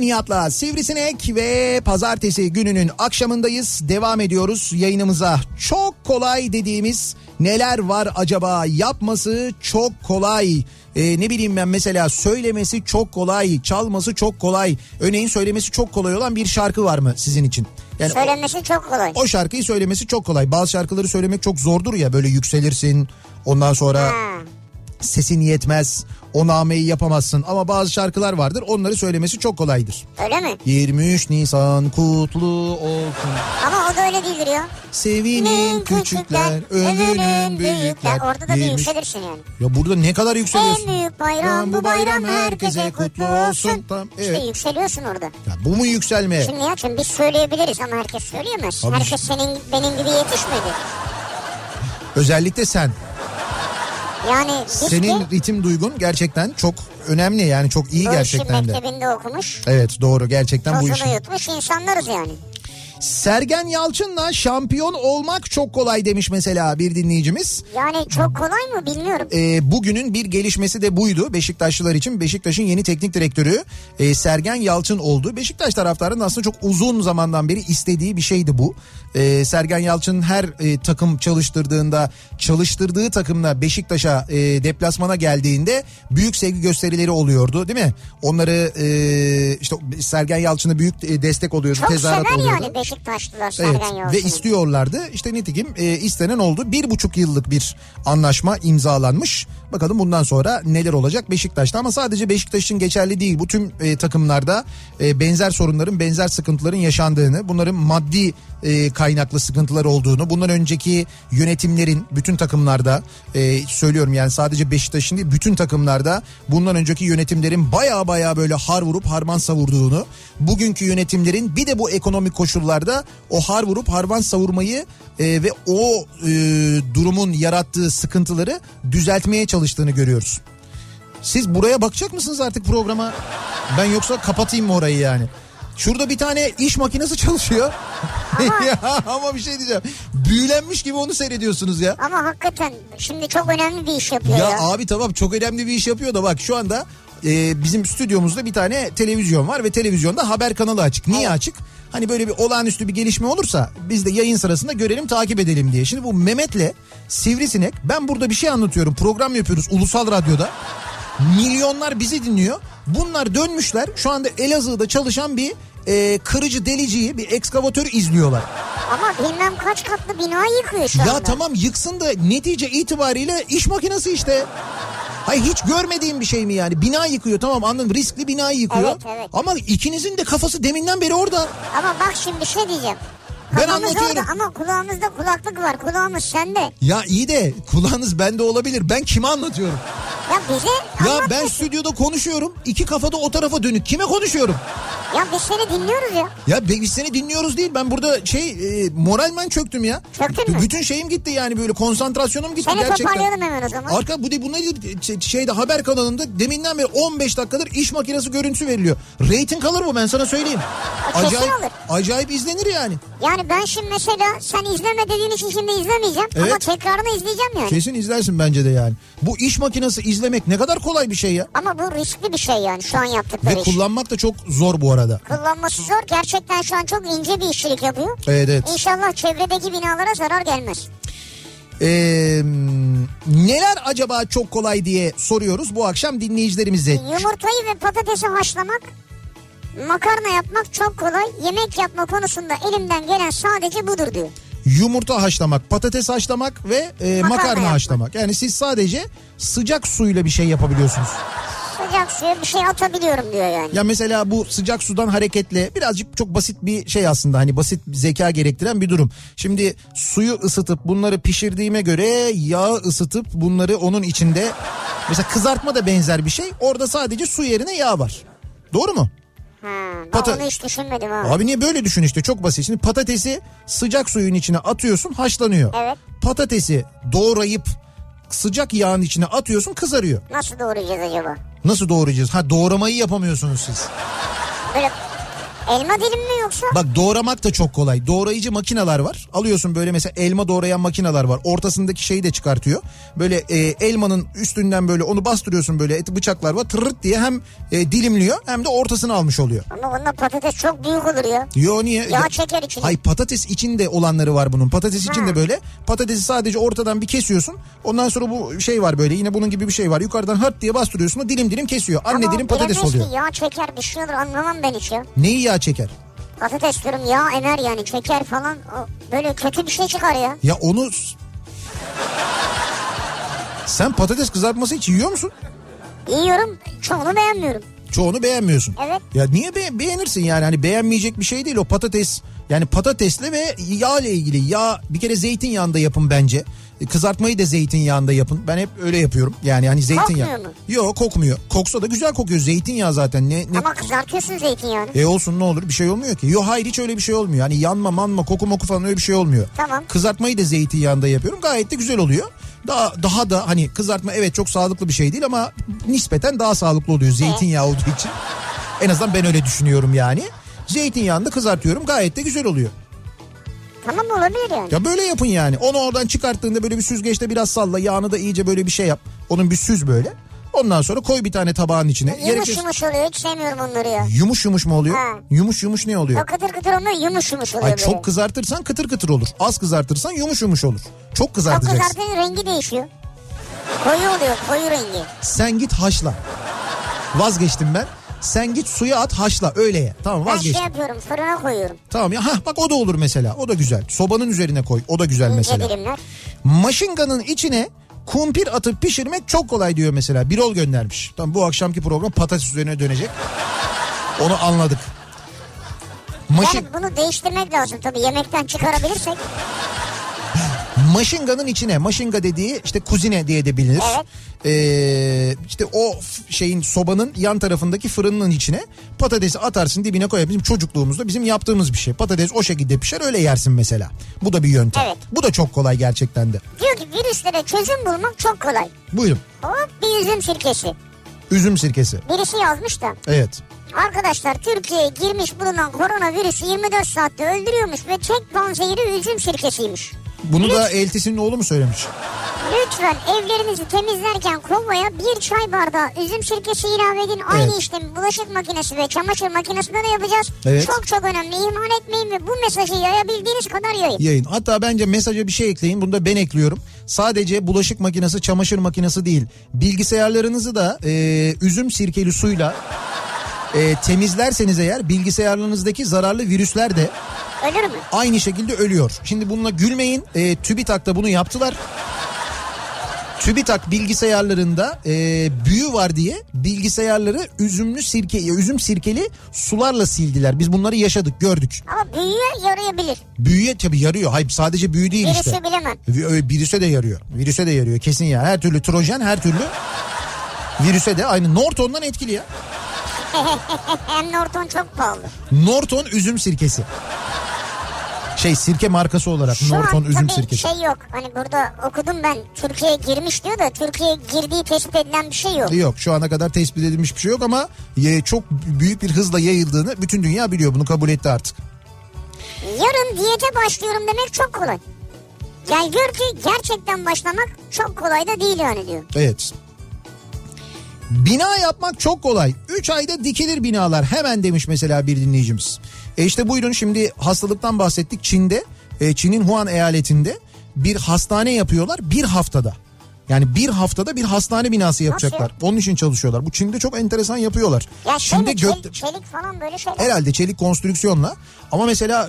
Nihat'la Sivrisinek ve pazartesi gününün akşamındayız. Devam ediyoruz yayınımıza. Çok kolay dediğimiz neler var acaba? Yapması çok kolay. Ne bileyim ben, mesela söylemesi çok kolay, çalması çok kolay. Örneğin söylemesi çok kolay olan bir şarkı var mı sizin için? Yani söylemesi çok kolay. O şarkıyı söylemesi çok kolay. Bazı şarkıları söylemek çok zordur ya, böyle yükselirsin. Ondan sonra sesin yetmez. O nameyi yapamazsın, ama bazı şarkılar vardır, onları söylemesi çok kolaydır. Öyle mi? 23 Nisan kutlu olsun. Ama o da öyle değildir ya. Sevinin küçükler, övünün büyükler. Orada da bir yükselirsin yani. Ya burada ne kadar yükseliyorsun? En büyük bayram bu bayram, herkese kutlu olsun. Tamam, evet. İşte yükseliyorsun orada. Ya bu mu yükselme? Şimdi ya biz söyleyebiliriz ama herkes söyleyemez. Abi, herkes senin benim gibi yetişmedi. Özellikle sen. Yani senin ritim duygun gerçekten çok önemli, yani çok iyi gerçekten de. Bu işi mektebinde okumuş. Evet, doğru, gerçekten bu işi. Tozunu yutmuş insanlarız yani. Sergen Yalçın'la şampiyon olmak çok kolay demiş mesela bir dinleyicimiz. Yani çok kolay mı bilmiyorum. Bugünün bir gelişmesi de buydu Beşiktaşlılar için. Beşiktaş'ın yeni teknik direktörü Sergen Yalçın oldu. Beşiktaş taraftarının aslında çok uzun zamandan beri istediği bir şeydi bu. Sergen Yalçın her takım çalıştırdığında, çalıştırdığı takımla Beşiktaş'a deplasmana geldiğinde büyük sevgi gösterileri oluyordu, değil mi? Onları işte Sergen Yalçın'a büyük destek oluyordu. Çok sever yani Beşiktaşlılar Sergen Yalçın'ı. Ve istiyorlardı. İşte nitekim istenen oldu. 1,5 yıllık bir anlaşma imzalanmış. Bakalım bundan sonra neler olacak Beşiktaş'ta, ama sadece Beşiktaş için geçerli değil. Bu tüm takımlarda benzer sorunların, benzer sıkıntıların yaşandığını, bunların maddi kaynaklı sıkıntılar olduğunu, bundan önceki yönetimlerin bütün takımlarda söylüyorum yani sadece Beşiktaş'ın değil, bütün takımlarda bundan önceki yönetimlerin baya böyle har vurup harman savurduğunu, bugünkü yönetimlerin bir de bu ekonomik koşullarda o har vurup harman savurmayı ve o durumun yarattığı sıkıntıları düzeltmeye çalıştığını görüyoruz. Siz buraya bakacak mısınız artık programa? Ben yoksa kapatayım mı orayı yani? Şurada bir tane iş makinesi çalışıyor. Ya, ama bir şey diyeceğim. Büyülenmiş gibi onu seyrediyorsunuz ya. Ama hakikaten şimdi çok önemli bir iş yapıyor ya. Abi tamam, çok önemli bir iş yapıyor da bak şu anda bizim stüdyomuzda bir tane televizyon var ve televizyonda haber kanalı açık. Niye açık? Hani böyle bir olağanüstü bir gelişme olursa biz de yayın sırasında görelim, takip edelim diye. Şimdi bu Mehmet'le Sivrisinek, ben burada bir şey anlatıyorum, program yapıyoruz Ulusal Radyo'da. Milyonlar bizi dinliyor. Bunlar dönmüşler şu anda Elazığ'da çalışan bir kırıcı deliciyi, bir ekskavatörü izliyorlar. Ama bilmem kaç katlı bina yıkıyor şu anda. Ya tamam, yıksın da netice itibariyle iş makinesi işte. Hayır, hiç görmediğim bir şey mi yani? Bina yıkıyor, tamam anladım, riskli binayı yıkıyor. Evet. Ama ikinizin de kafası deminden beri orada. Ama bak şimdi bir şey diyeceğim. Kafamız ben anlatıyorum. Orada, ama kulağımızda kulaklık var. Kulağımız sende. Ya iyi de kulağınız bende olabilir. Ben kime anlatıyorum? Ya bize. Ya ben stüdyoda konuşuyorum. İki kafada o tarafa dönük. Kime konuşuyorum? Ya biz seni dinliyoruz ya. Ya biz seni dinliyoruz değil. Ben burada moralmen çöktüm ya. Çöktün mü? Bütün şeyim gitti yani, böyle konsantrasyonum gitti seni gerçekten. Seni toparlayalım hemen o zaman. Arka bu de bununla ilgili haber kanalında deminden beri 15 dakikadır iş makinesi görüntüsü veriliyor. Rating kalır mı, ben sana söyleyeyim. Acayip izlenir yani. Yani ben şimdi mesela sen izleme dediğin için şimdi izlemeyeceğim. Evet. Ama tekrarını izleyeceğim yani. Kesin izlersin bence de yani. Bu iş makinesi izlemek ne kadar kolay bir şey ya. Ama bu riskli bir şey yani şu an yaptıkları iş. Ve kullanmak da çok zor bu arada. Kullanması zor. Gerçekten şu an çok ince bir işçilik yapıyor. Evet. İnşallah çevredeki binalara zarar gelmez. Neler acaba çok kolay diye soruyoruz bu akşam dinleyicilerimize. Yumurtayı ve patatesi haşlamak, makarna yapmak çok kolay. Yemek yapma konusunda elimden gelen sadece budur diyor. Yumurta haşlamak, patates haşlamak ve makarna haşlamak. Yani siz sadece sıcak suyla bir şey yapabiliyorsunuz. Sıcak suya bir şey atabiliyorum diyor yani. Ya mesela bu sıcak sudan hareketle birazcık çok basit bir şey aslında, hani basit zeka gerektiren bir durum. Şimdi suyu ısıtıp bunları pişirdiğime göre yağı ısıtıp bunları onun içinde, mesela kızartma da benzer bir şey. Orada sadece su yerine yağ var. Doğru mu? Onu hiç düşünmedim abi. Abi niye böyle düşün işte, çok basit. Şimdi patatesi sıcak suyun içine atıyorsun, haşlanıyor. Evet. Patatesi doğrayıp sıcak yağın içine atıyorsun, kızarıyor. Nasıl doğrayacağız acaba? Nasıl doğrayacağız? Ha, doğramayı yapamıyorsunuz siz. Böyle elma dilim mi yoksa? Bak, doğramak da çok kolay. Doğrayıcı makineler var. Alıyorsun böyle, mesela elma doğrayan makineler var. Ortasındaki şeyi de çıkartıyor. Böyle elmanın üstünden böyle onu bastırıyorsun, böyle eti bıçaklar var. Tırırt diye hem dilimliyor hem de ortasını almış oluyor. Ama onunla patates çok büyük olur ya. Yo, niye? Yağ çeker içine. Hayır, patates içinde olanları var bunun. Patates içinde böyle. Patatesi sadece ortadan bir kesiyorsun. Ondan sonra bu şey var böyle. Yine bunun gibi bir şey var. Yukarıdan hırt diye bastırıyorsun. O dilim dilim kesiyor. Anne ama dilim patates oluyor. Ama yağ çeker bir şey olur. Anlamam ben hiç ya. Neyi yağ çeker? Patates diyorum, yağ emer yani, çeker falan, böyle kötü bir şey çıkar ya. Ya onu sen patates kızartması hiç yiyor musun? Yiyorum, çoğunu beğenmiyorum. Çoğunu beğenmiyorsun. Evet. Ya niye beğenirsin yani, hani beğenmeyecek bir şey değil o patates. Yani patatesle ve yağ ile ilgili, yağ bir kere zeytinyağında yapın bence. Kızartmayı da zeytinyağında yapın. Ben hep öyle yapıyorum. Yani hani zeytinyağı. Kokmuyor mu? Yok, kokmuyor. Koksa da güzel kokuyor. Zeytinyağı zaten. Ne? Ama kızartıyorsun zeytinyağını. Olsun, ne olur, bir şey olmuyor ki. Yok, hayır, hiç öyle bir şey olmuyor. Hani yanma manma koku moku falan öyle bir şey olmuyor. Tamam. Kızartmayı da zeytinyağında yapıyorum. Gayet de güzel oluyor. Daha da hani kızartma evet çok sağlıklı bir şey değil ama nispeten daha sağlıklı oluyor zeytinyağı olduğu için. En azından ben öyle düşünüyorum yani. Zeytinyağında kızartıyorum, gayet de güzel oluyor. Tamam, olabilir yani. Ya böyle yapın yani. Onu oradan çıkarttığında böyle bir süzgeçte biraz salla. Yağını da iyice böyle bir şey yap. Onun bir süz böyle. Ondan sonra koy bir tane tabağın içine. Yumuş oluyor. Hiç sevmiyorum onları ya. Yumuş yumuş mu oluyor? Ha. Yumuş yumuş ne oluyor? O kıtır kıtır olmuyor, yumuş yumuş oluyor. Ay, çok kızartırsan kıtır kıtır olur. Az kızartırsan yumuş yumuş olur. Çok kızartacaksın. Çok kızartırsan rengi değişiyor. Koyu oluyor, koyu rengi. Sen git haşla. Vazgeçtim ben. Sen git suya at, haşla, öyle ye. Tamam, vazgeç. Ben şey yapıyorum, fırına koyuyorum. Tamam ya, bak o da olur mesela, o da güzel. Sobanın üzerine koy, o da güzel mesela. Maşınganın içine kumpir atıp pişirmek çok kolay diyor mesela. Birol göndermiş. Tamam, bu akşamki program patates üzerine dönecek. Onu anladık. Yani bunu değiştirmek lazım tabii, yemekten çıkarabilirsek. Maşınganın içine, maşınga dediği işte kuzine diye de bilinir. Evet. İşte o şeyin, sobanın yan tarafındaki fırının içine patatesi atarsın, dibine koyarsın. Bizim çocukluğumuzda bizim yaptığımız bir şey. Patates o şekilde pişer, öyle yersin mesela. Bu da bir yöntem. Evet. Bu da çok kolay gerçekten de. Diyor ki virüslere çözüm bulmak çok kolay. Buyurun. Hop, bir üzüm sirkesi. Üzüm sirkesi. Birisi yazmış da. Evet. Arkadaşlar, Türkiye'ye girmiş bulunan koronavirüsü 24 saatte öldürüyormuş ve Çek panzehiri üzüm sirkesiymiş. Bunu da eltisinin oğlu mu söylemiş? Lütfen evlerinizi temizlerken kovaya bir çay bardağı üzüm sirkesi ilave edin. Evet. Aynı işlemi bulaşık makinesi ve çamaşır makinesinde de yapacağız. Evet. Çok çok önemli. İhmal etmeyin ve bu mesajı yayabildiğiniz kadar yayın. Hatta bence mesaja bir şey ekleyin. Bunu da ben ekliyorum. Sadece bulaşık makinesi, çamaşır makinesi değil. Bilgisayarlarınızı da üzüm sirkeli suyla temizlerseniz eğer, bilgisayarlarınızdaki zararlı virüsler de ölür mü? Aynı şekilde ölüyor. Şimdi bununla gülmeyin. TÜBİTAK'ta bunu yaptılar. TÜBİTAK bilgisayarlarında büyü var diye bilgisayarları üzüm sirkeli sularla sildiler. Biz bunları yaşadık, gördük. Ama büyüye yarayabilir. Büyüye tabii yarıyor. Hayır, sadece büyü değil virüsü işte. Virüsü bilemem. Virüse de yarıyor. Virüse de yarıyor kesin ya. Her türlü trojen, her türlü virüse de aynı. Norton'dan etkili ya. Norton çok pahalı. Norton üzüm sirkesi. Sirke markası olarak şu Norton üzüm sirkesi. Şu an tabii yok. Hani burada okudum ben, Türkiye'ye girmiş diyor da Türkiye'ye girdiği tespit edilen bir şey yok. Yok, şu ana kadar tespit edilmiş bir şey yok ama çok büyük bir hızla yayıldığını bütün dünya biliyor. Bunu kabul etti artık. Yarın diyete başlıyorum demek çok kolay. Yani gör ki gerçekten başlamak çok kolay da değil yani diyor. Evet. Bina yapmak çok kolay. 3 ayda dikilir binalar hemen demiş mesela bir dinleyicimiz. İşte buyurun, şimdi hastalıktan bahsettik. Çin'de, Çin'in Wuhan eyaletinde bir hastane yapıyorlar bir haftada. Yani bir haftada bir hastane binası yapacaklar. Nasıl? Onun için çalışıyorlar. Bu Çin'de çok enteresan yapıyorlar. Ya şimdi çelik falan böyle şeyler. Herhalde çelik konstrüksiyonla. Ama mesela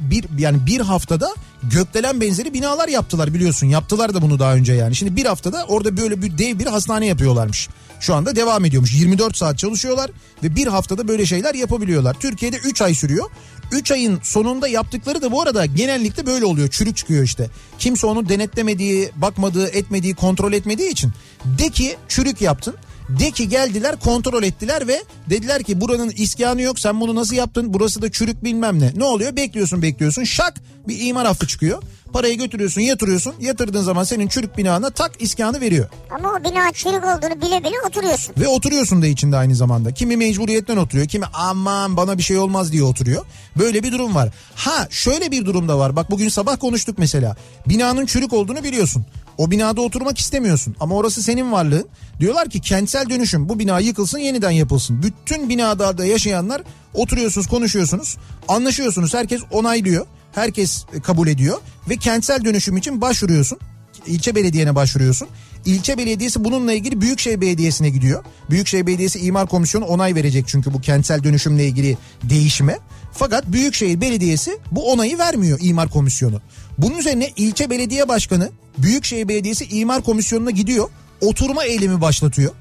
bir haftada gökdelen benzeri binalar yaptılar biliyorsun. Yaptılar da bunu daha önce yani. Şimdi bir haftada orada böyle bir dev bir hastane yapıyorlarmış. Şu anda devam ediyormuş. 24 saat çalışıyorlar ve bir haftada böyle şeyler yapabiliyorlar. Türkiye'de 3 ay sürüyor. 3 ayın sonunda yaptıkları da bu arada genellikle böyle oluyor. Çürük çıkıyor işte. Kimse onu denetlemediği, bakmadığı, etmediği, kontrol etmediği için. De ki çürük yaptın. De ki geldiler, kontrol ettiler ve dediler ki buranın iskanı yok. Sen bunu nasıl yaptın? Burası da çürük bilmem ne. Ne oluyor? Bekliyorsun. Şak bir imar affı çıkıyor. Parayı götürüyorsun, yatırıyorsun. Yatırdığın zaman senin çürük binana tak iskanı veriyor. Ama o bina çürük olduğunu bile bile oturuyorsun. Ve oturuyorsun da içinde aynı zamanda. Kimi mecburiyetten oturuyor, kimi aman bana bir şey olmaz diye oturuyor. Böyle bir durum var. Ha şöyle bir durum da var. Bak bugün sabah konuştuk mesela. Binanın çürük olduğunu biliyorsun. O binada oturmak istemiyorsun ama orası senin varlığın. Diyorlar ki kentsel dönüşüm, bu bina yıkılsın yeniden yapılsın. Bütün binalarda yaşayanlar oturuyorsunuz, konuşuyorsunuz, anlaşıyorsunuz. Herkes onaylıyor, herkes kabul ediyor ve kentsel dönüşüm için başvuruyorsun. İlçe belediyene başvuruyorsun. İlçe belediyesi bununla ilgili Büyükşehir Belediyesi'ne gidiyor. Büyükşehir Belediyesi İmar Komisyonu onay verecek çünkü bu kentsel dönüşümle ilgili değişime. Fakat Büyükşehir Belediyesi bu onayı vermiyor İmar Komisyonu. Bunun üzerine ilçe belediye başkanı Büyükşehir Belediyesi İmar Komisyonu'na gidiyor. Oturma eylemi başlatıyor.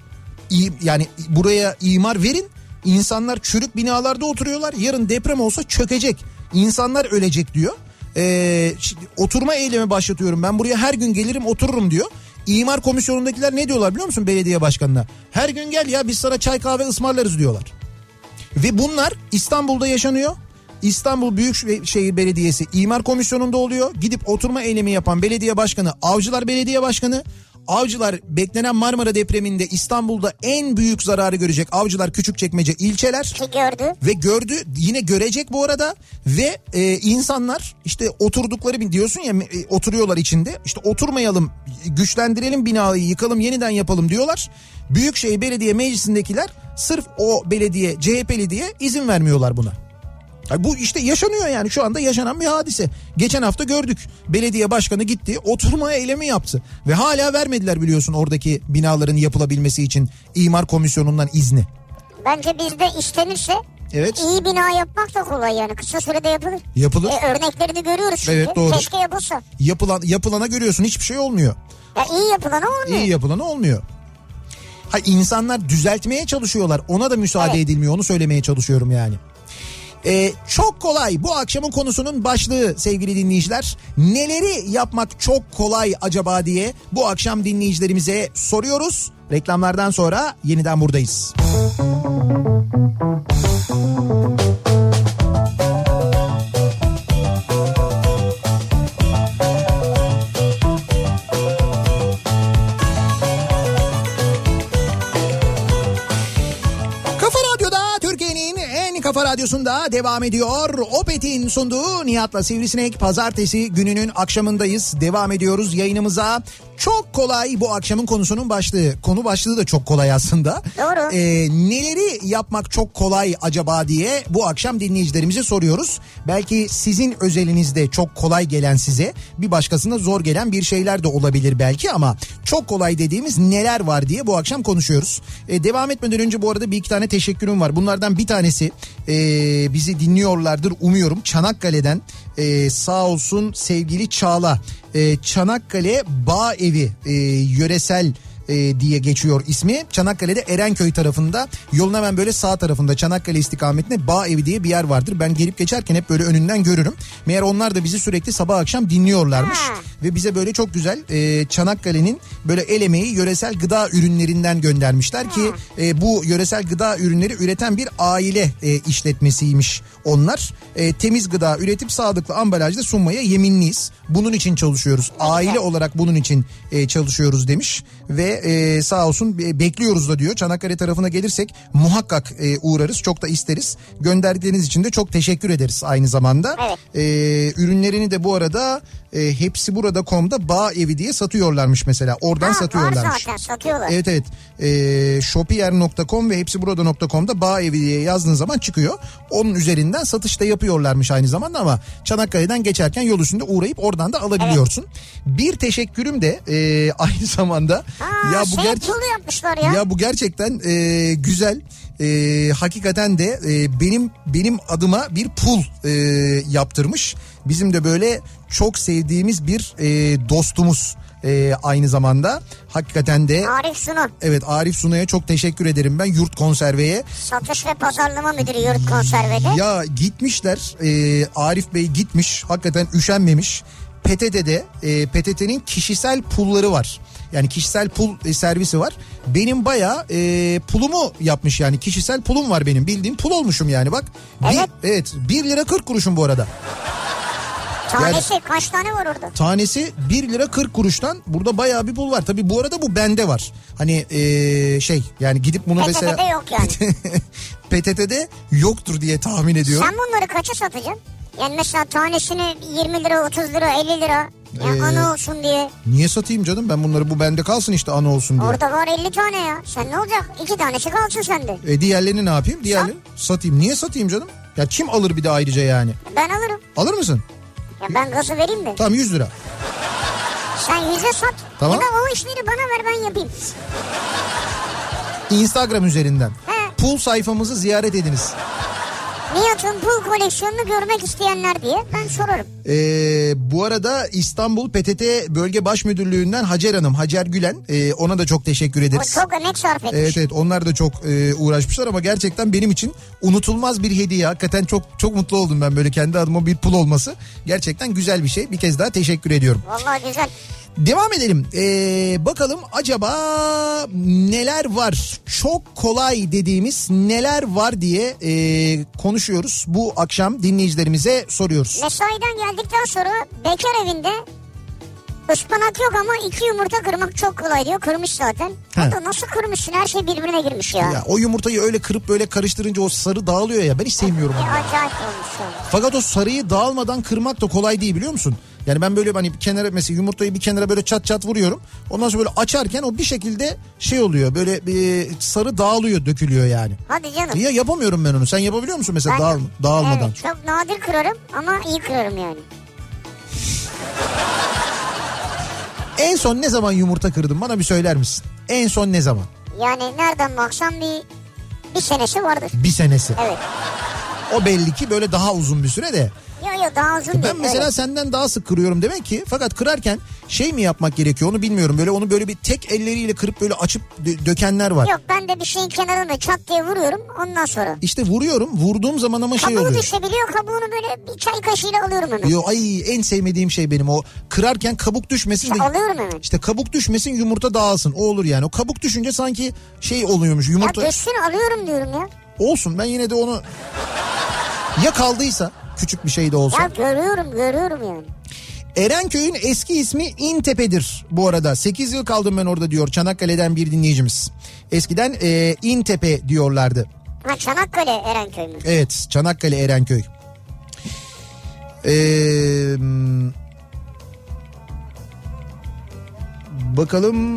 Yani buraya imar verin. İnsanlar çürük binalarda oturuyorlar. Yarın deprem olsa çökecek. İnsanlar ölecek diyor. Oturma eylemi başlatıyorum. Ben buraya her gün gelirim otururum diyor. İmar komisyonundakiler ne diyorlar biliyor musun belediye başkanına? Her gün gel ya biz sana çay kahve ısmarlarız diyorlar. Ve bunlar İstanbul'da yaşanıyor. İstanbul Büyükşehir Belediyesi İmar Komisyonu'nda oluyor. Gidip oturma eylemi yapan belediye başkanı Avcılar Belediye Başkanı. Avcılar beklenen Marmara depreminde İstanbul'da en büyük zararı görecek Avcılar Küçükçekmece ilçeler. Gördü yine görecek bu arada ve insanlar işte oturdukları diyorsun ya oturuyorlar içinde işte oturmayalım güçlendirelim binayı yıkalım yeniden yapalım diyorlar. Büyükşehir Belediye Meclisi'ndekiler sırf o belediye CHP'li diye izin vermiyorlar buna. Bu işte yaşanıyor yani şu anda yaşanan bir hadise. Geçen hafta gördük belediye başkanı gitti oturma eylemi yaptı ve hala vermediler biliyorsun oradaki binaların yapılabilmesi için imar komisyonundan izni. Bence bizde istenirse evet. İyi bina yapmak da kolay yani kısa sürede yapılır. Yapılır. Örneklerini görüyoruz şimdi. Evet, doğru. Keşke yapılsa. Yapılana görüyorsun hiçbir şey olmuyor. Ya İyi yapılana olmuyor. Ha, insanlar düzeltmeye çalışıyorlar ona da müsaade edilmiyor onu söylemeye çalışıyorum yani. Çok kolay bu akşamın konusunun başlığı sevgili dinleyiciler. Neleri yapmak çok kolay acaba diye bu akşam dinleyicilerimize soruyoruz. Reklamlardan sonra yeniden buradayız. Kafa Radyosu'nda devam ediyor. Opet'in sunduğu Nihat'la Sivrisinek pazartesi gününün akşamındayız. Devam ediyoruz yayınımıza. Çok kolay bu akşamın konusunun başlığı. Konu başlığı da çok kolay aslında. Doğru. Neleri yapmak çok kolay acaba diye bu akşam dinleyicilerimize soruyoruz. Belki sizin özelinizde çok kolay gelen size bir başkasına zor gelen bir şeyler de olabilir belki ama çok kolay dediğimiz neler var diye bu akşam konuşuyoruz. Devam etmeden önce bu arada bir iki tane teşekkürüm var. Bunlardan bir tanesi bizi dinliyorlardır umuyorum. Çanakkale'den sağ olsun sevgili Çağla. Çanakkale Bağ Evi yöresel diye geçiyor ismi. Çanakkale'de Erenköy tarafında yolun hemen böyle sağ tarafında Çanakkale istikametinde Bağ Evi diye bir yer vardır. Ben gelip geçerken hep böyle önünden görürüm. Meğer onlar da bizi sürekli sabah akşam dinliyorlarmış. Ve bize böyle çok güzel Çanakkale'nin böyle el emeği yöresel gıda ürünlerinden göndermişler ki bu yöresel gıda ürünleri üreten bir aile işletmesiymiş onlar. Temiz gıda üretip sağlıklı ambalajda sunmaya yeminliyiz. Bunun için çalışıyoruz. Aile olarak bunun için çalışıyoruz demiş. Ve sağ olsun bekliyoruz da diyor. Çanakkale tarafına gelirsek muhakkak uğrarız. Çok da isteriz. Gönderdiğiniz için de çok teşekkür ederiz aynı zamanda. Evet. Ürünlerini de bu arada hepsiburada.com'da bağ evi diye satıyorlarmış mesela. Oradan satıyorlarmış. Var zaten, satıyorlar. Evet evet. Shopier.com ve hepsiburada.com'da bağ evi diye yazdığın zaman çıkıyor. Onun üzerinden satış da yapıyorlarmış aynı zamanda, ama Çanakkale'den geçerken yol üstünde uğrayıp oradan da alabiliyorsun. Evet. Bir teşekkürüm de aynı zamanda ya bu ya bu gerçekten güzel. Hakikaten de benim adıma bir pul yaptırmış. Bizim de böyle çok sevdiğimiz bir dostumuz aynı zamanda. Hakikaten de Arif Sunu. Evet, Arif Sunu'ya çok teşekkür ederim ben. Yurt Konserve'ye. Satış ve pazarlama müdürü Yurt Konserve'de. Ya gitmişler. Arif Bey gitmiş. Hakikaten üşenmemiş. PTT'de PTT'nin kişisel pulları var. Yani kişisel pul servisi var. Benim bayağı pulumu yapmış yani. Kişisel pulum var benim. Bildiğim pul olmuşum yani bak. Evet. Evet. 1 lira 40 kuruşum bu arada. Tanesi yani, kaç tane var orada? Tanesi 1 lira 40 kuruştan burada bayağı bir pul var. Tabii bu arada bu bende var. Hani yani gidip bunu PTT'de mesela... PTT'de yok yani. PTT'de yoktur diye tahmin ediyorum. Sen bunları kaça satacaksın? Yani mesela tanesini 20 lira, 30 lira, 50 lira... Ya ana olsun diye. Niye satayım canım ben bunları, bu bende kalsın işte ana olsun diye. Orada var 50 tane ya. Sen ne olacak? 2 tanesi kalsın sende. Diğerlerini ne yapayım? Diğerlerini satayım. Niye satayım canım? Ya kim alır bir de ayrıca yani? Ben alırım. Alır mısın? Ya ben gazı vereyim de. Tamam 100 lira. Sen 100'e sat. Tamam. Ya da o işleri bana ver, ben yapayım. Instagram üzerinden. He. Pool sayfamızı ziyaret ediniz. Nihat'ın pul koleksiyonunu görmek isteyenler diye ben sorarım. Bu arada İstanbul PTT Bölge Baş Müdürlüğü'nden Hacer Hanım, Hacer Gülen, ona da çok teşekkür ederiz. O çok emek sarf etmiş. Evet evet, onlar da çok uğraşmışlar ama gerçekten benim için unutulmaz bir hediye. Hakikaten çok çok mutlu oldum ben, böyle kendi adıma bir pul olması. Gerçekten güzel bir şey. Bir kez daha teşekkür ediyorum. Vallahi güzel. Devam edelim. Bakalım acaba neler var? Çok kolay dediğimiz neler var diye konuşuyoruz. Bu akşam dinleyicilerimize soruyoruz. Mesaiden geldikten sonra bekar evinde ıspanak yok ama 2 yumurta kırmak çok kolay diyor. Kırmış zaten. O da nasıl kırmışsın? Her şey birbirine girmiş ya. Ya o yumurtayı öyle kırıp böyle karıştırınca o sarı dağılıyor ya. Ben hiç sevmiyorum onu. Acayip olmuş. Fakat o sarıyı dağılmadan kırmak da kolay değil, biliyor musun? Yani ben böyle hani kenara mesela yumurtayı bir kenara böyle çat çat vuruyorum. Ondan sonra böyle açarken o bir şekilde şey oluyor. Böyle bir sarı dağılıyor, dökülüyor yani. Hadi canım. Ya yapamıyorum ben onu. Sen yapabiliyor musun mesela ben, dağılmadan? Evet, çok nadir kırarım ama iyi kırarım yani. En son ne zaman yumurta kırdın? Bana bir söyler misin? En son ne zaman? Yani nereden baksam bir senesi vardır. Bir senesi. Evet. O belli ki böyle daha uzun bir süre de. Yok daha uzun ben değil. Ben mesela öyle. Senden daha sık kırıyorum demek ki. Fakat kırarken şey mi yapmak gerekiyor onu bilmiyorum. Böyle onu böyle bir tek elleriyle kırıp böyle açıp dökenler var. Yok, ben de bir şeyin kenarını çat diye vuruyorum ondan sonra. İşte vurduğum zaman ama kabuğu şey oluyor. Kabuğu düşebiliyor, kabuğunu böyle bir çay kaşığıyla alıyorum hemen. Yok, ay en sevmediğim şey benim o. Kırarken kabuk düşmesin. İşte alıyorum hemen. İşte kabuk düşmesin, yumurta dağılsın, o olur yani. O kabuk düşünce sanki şey oluyormuş yumurta. Ya düşsün, alıyorum diyorum ya. Olsun, ben yine de onu ya kaldıysa. Küçük bir şey de olsa. Ya görüyorum yani. Erenköy'ün eski ismi İntepe'dir bu arada. 8 yıl kaldım ben orada diyor Çanakkale'den bir dinleyicimiz. Eskiden İntepe diyorlardı. Ha, Çanakkale Erenköy mü? Evet, Çanakkale Erenköy. Bakalım.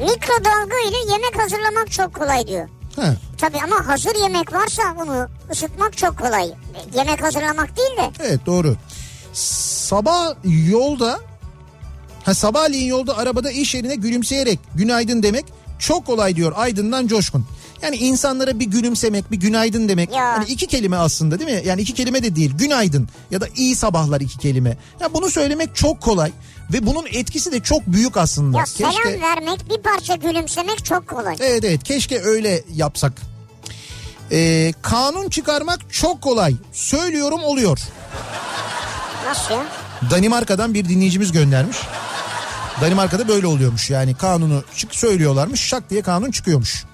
Mikrodalga ile yemek hazırlamak çok kolay diyor. Ha. Tabii ama hazır yemek varsa bunu ısıtmak çok kolay. Yemek hazırlamak değil de. Evet, doğru. Sabahleyin yolda arabada iş yerine gülümseyerek günaydın demek çok kolay diyor Aydın'dan Coşkun. Yani insanlara bir gülümsemek, bir günaydın demek. Yani 2 kelime aslında, değil mi? Yani 2 kelime de değil. Günaydın ya da iyi sabahlar 2 kelime. Ya bunu söylemek çok kolay. Ve bunun etkisi de çok büyük aslında. Ya selam vermek, bir parça gülümsemek çok kolay. Evet, keşke öyle yapsak. Kanun çıkarmak çok kolay. Söylüyorum oluyor. Nasıl ya? Danimarka'dan bir dinleyicimiz göndermiş. Danimarka'da böyle oluyormuş yani, kanunu söylüyorlarmış, şak diye kanun çıkıyormuş.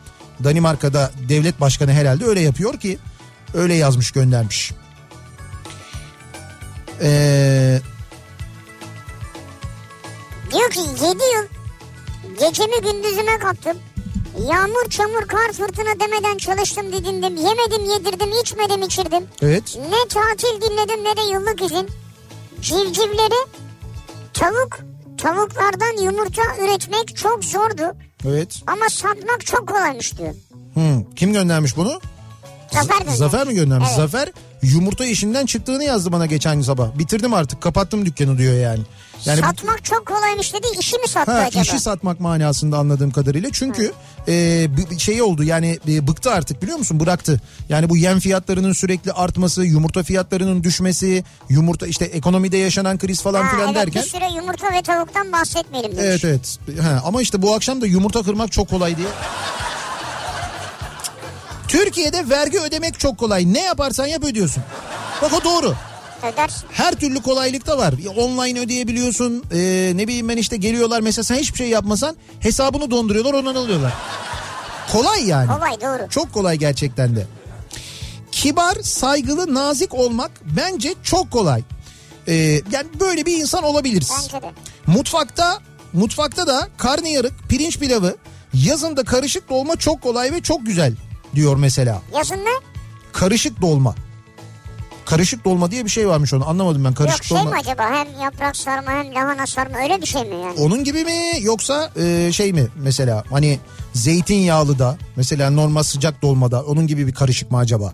Danimarka'da devlet başkanı herhalde öyle yapıyor ki öyle yazmış, göndermiş. Diyor ki 7 yıl gecemi gündüzüme kattım. Yağmur, çamur, kar, fırtına demeden çalıştım, didindim. Yemedim, yedirdim, içmedim, içirdim. Evet. Ne tatil dinledim ne de yıllık izin. Civcivleri Tavuklardan yumurta üretmek çok zordu. Evet. Ama satmak çok kolaymış diyor. Kim göndermiş bunu? Zafer mi göndermiş? Evet. Zafer yumurta işinden çıktığını yazdı bana geçen sabah. Bitirdim artık, kapattım dükkanı diyor yani. Yani satmak çok kolaymış dedi, işi mi sattı acaba? İşi satmak manasında anladığım kadarıyla. Çünkü şey oldu yani, bıktı artık, biliyor musun, bıraktı. Yani bu yem fiyatlarının sürekli artması, yumurta fiyatlarının düşmesi, yumurta işte ekonomide yaşanan kriz falan filan evet, derken. Bir süre yumurta ve tavuktan bahsetmeyelim demiş. Evet evet. Ama işte bu akşam da yumurta kırmak çok kolay diye. Türkiye'de vergi ödemek çok kolay. Ne yaparsan yap ödüyorsun. Bak o doğru. Ödersin. Her türlü kolaylıkta var. Online ödeyebiliyorsun. Ne bileyim ben işte, geliyorlar mesela sen hiçbir şey yapmasan hesabını donduruyorlar, ondan alıyorlar. Kolay yani. Kolay, doğru. Çok kolay gerçekten de. Kibar, saygılı, nazik olmak bence çok kolay. Yani böyle bir insan olabiliriz. Bence de. Mutfakta da karnıyarık, pirinç pilavı, yazında karışık dolma çok kolay ve çok güzel diyor mesela. Yazın ne? Karışık dolma. Karışık dolma diye bir şey varmış, onu anlamadım ben. Karışık dolma. Yok şey mi acaba, hem yaprak sarma hem lahana sarma, öyle bir şey mi yani? Onun gibi mi, yoksa şey mi mesela, hani zeytinyağlı da mesela normal sıcak dolmada onun gibi bir karışık mı acaba?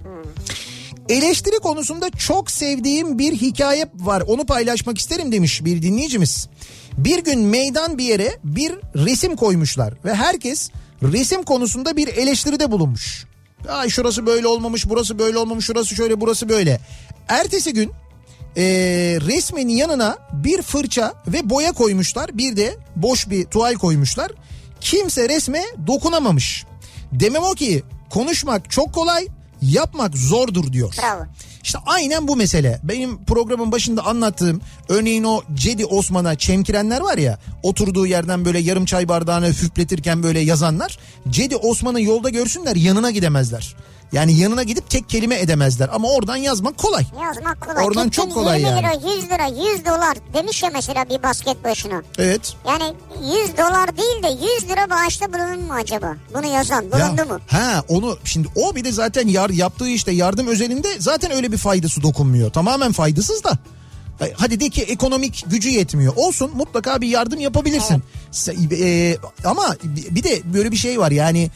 Eleştiri konusunda çok sevdiğim bir hikaye var, onu paylaşmak isterim demiş bir dinleyicimiz. Bir gün meydan bir yere bir resim koymuşlar ve herkes resim konusunda bir eleştiride bulunmuş. Ay şurası böyle olmamış, burası böyle olmamış, şurası şöyle, burası böyle. Ertesi gün resmin yanına bir fırça ve boya koymuşlar. Bir de boş bir tuval koymuşlar. Kimse resme dokunamamış. Demem o ki konuşmak çok kolay, yapmak zordur diyor. Bravo. İşte aynen bu mesele. Benim programın başında anlattığım, örneğin o Cedi Osman'a çemkirenler var ya, oturduğu yerden böyle yarım çay bardağını hüfletirken böyle yazanlar, Cedi Osman'ı yolda görsünler yanına gidemezler. Yani yanına gidip tek kelime edemezler, ama oradan yazmak kolay. Yazmak kolay. Oradan gittin, çok kolay 20 lira, yani. 100 lira, 100 dolar demiş ya mesela bir basket başına. Evet. Yani 100 dolar değil de 100 lira bağışta bulunur mu acaba? Bunu yazan bulundu ya, mu? Onu şimdi o bir de zaten yaptığı işte yardım özelinde zaten öyle bir faydası dokunmuyor. Tamamen faydasız da. Hadi de ki ekonomik gücü yetmiyor. Olsun, mutlaka bir yardım yapabilirsin. Evet. Ama bir de böyle bir şey var yani,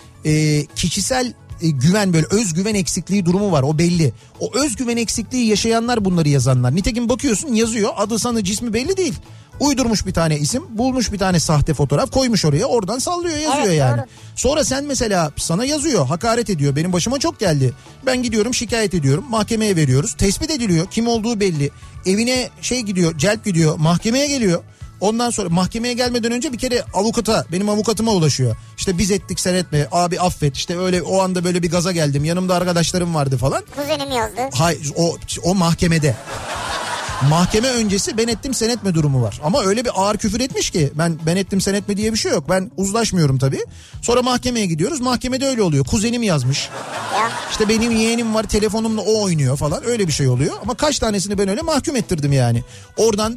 kişisel güven, böyle özgüven eksikliği durumu var, o belli. O özgüven eksikliği yaşayanlar bunları yazanlar. Nitekim bakıyorsun yazıyor, adı sanı cismi belli değil. Uydurmuş bir tane isim, bulmuş bir tane sahte fotoğraf koymuş oraya, oradan sallıyor yazıyor evet, yani. Doğru. Sonra sen mesela, sana yazıyor, hakaret ediyor, benim başıma çok geldi. Ben gidiyorum şikayet ediyorum, mahkemeye veriyoruz, tespit ediliyor, kim olduğu belli. Evine şey gidiyor, celp gidiyor, mahkemeye geliyor. Ondan sonra mahkemeye gelmeden önce bir kere avukata, benim avukatıma ulaşıyor. İşte biz ettik, sen etme abi, affet işte, öyle o anda böyle bir gaza geldim, yanımda arkadaşlarım vardı falan. Kuzenim yazdı. Hayır, o mahkemede. Mahkeme öncesi ben ettim sen etme durumu var. Ama öyle bir ağır küfür etmiş ki, ben ettim sen etme diye bir şey yok. Ben uzlaşmıyorum tabii. Sonra mahkemeye gidiyoruz. Mahkemede öyle oluyor. Kuzenim yazmış. Ya. İşte benim yeğenim var, telefonumla o oynuyor falan. Öyle bir şey oluyor. Ama kaç tanesini ben öyle mahkum ettirdim yani. Oradan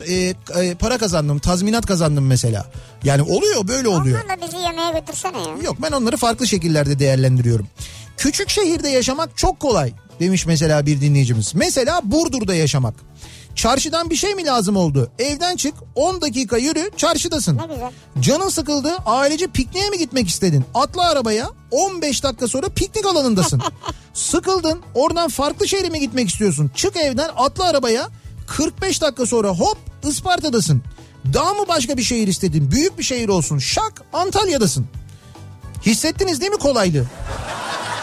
para kazandım, tazminat kazandım mesela. Yani oluyor, böyle oluyor. Onlarla bizi yemeğe götürsene ya. Yok, ben onları farklı şekillerde değerlendiriyorum. Küçük şehirde yaşamak çok kolay demiş mesela bir dinleyicimiz. Mesela Burdur'da yaşamak. Çarşıdan bir şey mi lazım oldu? Evden çık, 10 dakika yürü, çarşıdasın. Ne güzel. Canın sıkıldı, ailece pikniğe mi gitmek istedin? Atla arabaya, 15 dakika sonra piknik alanındasın. Sıkıldın, oradan farklı şehre mi gitmek istiyorsun? Çık evden, atla arabaya, 45 dakika sonra hop Isparta'dasın. Daha mı başka bir şehir istedin? Büyük bir şehir olsun, şak Antalya'dasın. Hissettiniz değil mi kolaylığı?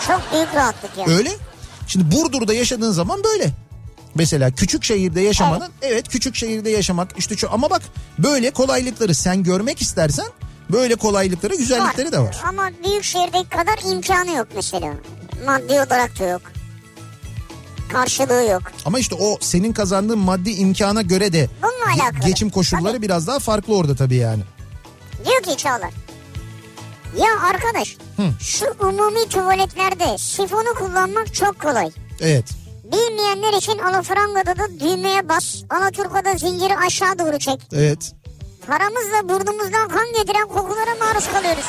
Çok büyük rahatlık yani. Öyle. Şimdi Burdur'da yaşadığın zaman böyle. Mesela küçük şehirde yaşamanın, evet küçük şehirde yaşamak işte ama bak böyle kolaylıkları sen görmek istersen, böyle kolaylıkları, güzellikleri var, de var. Ama büyük şehirdeki kadar imkanı yok mesela. Maddi olarak da yok. Karşılığı yok. Ama işte o senin kazandığın maddi imkana göre de geçim koşulları tabii biraz daha farklı orada tabii yani. Diyor ki Çağlar, ya arkadaş şu umumi tuvaletlerde sifonu kullanmak çok kolay. Evet. Bilmeyenler için alafrangoda da düğmeye bas, Alaturka'da zinciri aşağı doğru çek. Evet. Paramızla burnumuzdan kan getiren kokulara maruz kalıyoruz.